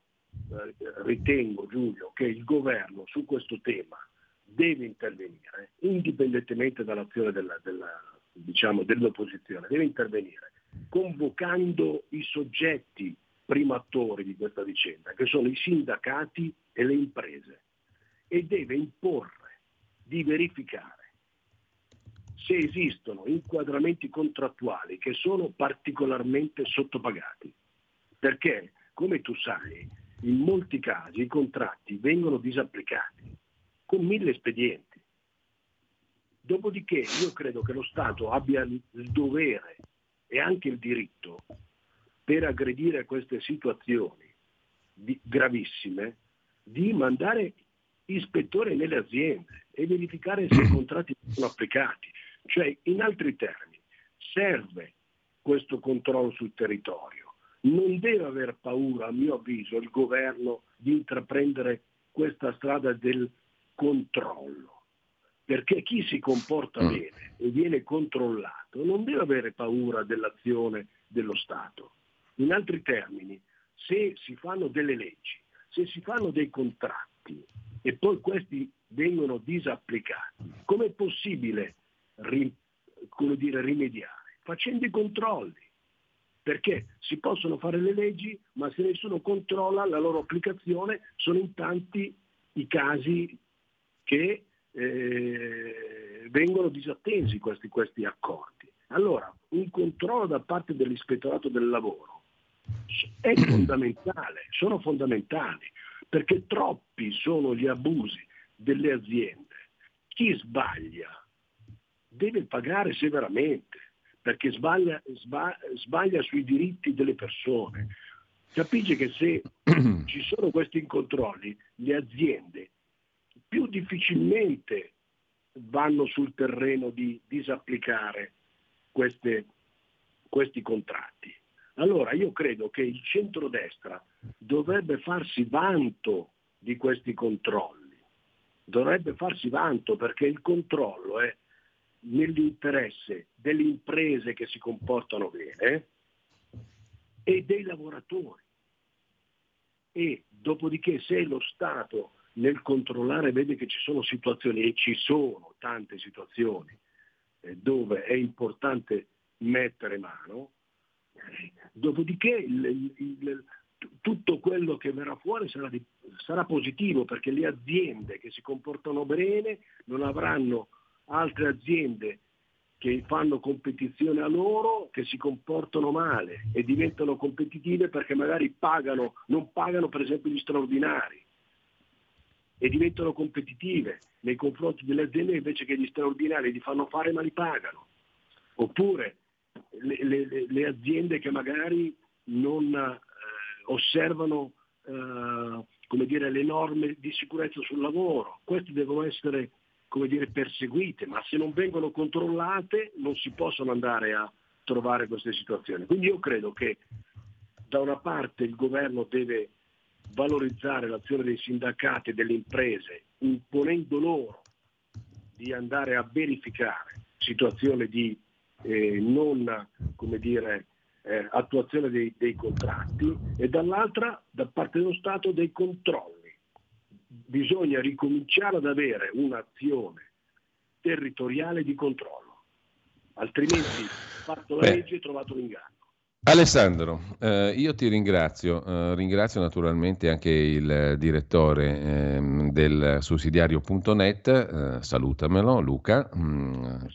ritengo, Giulio, che il governo su questo tema deve intervenire, indipendentemente dall'azione dell'opposizione, deve intervenire convocando i soggetti primatori di questa vicenda, che sono i sindacati e le imprese, e deve imporre di verificare se esistono inquadramenti contrattuali che sono particolarmente sottopagati, perché Come tu sai, in molti casi i contratti vengono disapplicati con 1000 espedienti. Dopodiché io credo che lo Stato abbia il dovere e anche il diritto, per aggredire queste situazioni gravissime, di mandare ispettori nelle aziende e verificare se i contratti sono applicati. Cioè, in altri termini, serve questo controllo sul territorio. Non deve aver paura, a mio avviso, il governo di intraprendere questa strada del controllo, perché chi si comporta bene e viene controllato non deve avere paura dell'azione dello Stato. In altri termini, se si fanno delle leggi, se si fanno dei contratti e poi questi vengono disapplicati, com'è possibile rimediare? Facendo i controlli, perché si possono fare le leggi, ma se nessuno controlla la loro applicazione, sono in tanti i casi che vengono disattesi questi accordi. Allora, un controllo da parte dell'Ispettorato del Lavoro è fondamentale, sono fondamentali, perché troppi sono gli abusi delle aziende. Chi sbaglia deve pagare severamente, perché sbaglia sui diritti delle persone. Capisci che se ci sono questi controlli, le aziende più difficilmente vanno sul terreno di disapplicare questi contratti. Allora io credo che il centrodestra dovrebbe farsi vanto di questi controlli, dovrebbe farsi vanto, perché il controllo è nell'interesse delle imprese che si comportano bene e dei lavoratori. E dopodiché, se lo Stato nel controllare vede che ci sono situazioni, e ci sono tante situazioni dove è importante mettere mano, dopodiché tutto quello che verrà fuori sarà positivo, perché le aziende che si comportano bene non avranno altre aziende che fanno competizione a loro, che si comportano male e diventano competitive perché magari non pagano per esempio gli straordinari, e diventano competitive nei confronti delle aziende invece che gli straordinari li fanno fare ma li pagano. Oppure le aziende che magari non osservano le norme di sicurezza sul lavoro, queste devono essere perseguite, ma se non vengono controllate non si possono andare a trovare queste situazioni. Quindi io credo che da una parte il governo deve valorizzare l'azione dei sindacati e delle imprese, imponendo loro di andare a verificare situazioni di attuazione dei contratti, e dall'altra, da parte dello Stato, dei controlli. Bisogna ricominciare ad avere un'azione territoriale di controllo, altrimenti fatto la legge e trovato l'inganno. Alessandro, io ti ringrazio, ringrazio naturalmente anche il direttore del sussidiario.net, salutamelo Luca,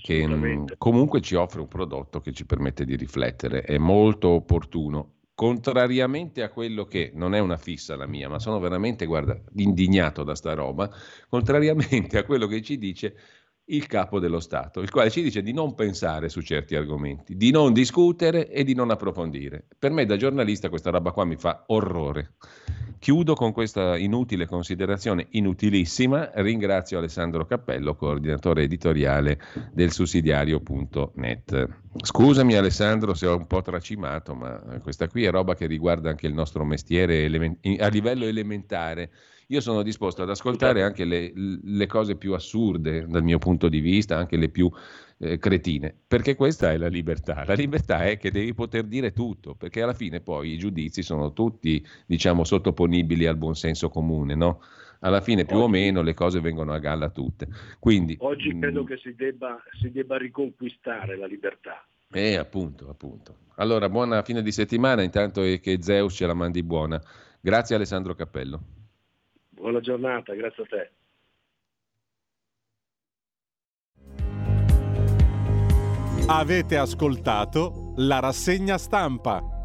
che comunque ci offre un prodotto che ci permette di riflettere, è molto opportuno, contrariamente a quello che, non è una fissa la mia, ma sono veramente, guarda, indignato da sta roba, contrariamente a quello che ci dice il capo dello Stato, il quale ci dice di non pensare su certi argomenti, di non discutere e di non approfondire. Per me, da giornalista, questa roba qua mi fa orrore. Chiudo con questa inutile considerazione, inutilissima. Ringrazio Alessandro Cappello, coordinatore editoriale del sussidiario.net. Scusami Alessandro se ho un po' tracimato, ma questa qui è roba che riguarda anche il nostro mestiere a livello elementare. Io sono disposto ad ascoltare anche le cose più assurde dal mio punto di vista, anche le più cretine, perché questa è la libertà. La libertà è che devi poter dire tutto, perché alla fine poi i giudizi sono tutti, diciamo, sottoponibili al buonsenso comune, no? Alla fine più o meno le cose vengono a galla tutte. Quindi oggi credo che si debba riconquistare la libertà. Appunto. Allora, buona fine di settimana intanto, e che Zeus ce la mandi buona. Grazie Alessandro Cappello. Buona giornata, grazie a te. Avete ascoltato la rassegna stampa.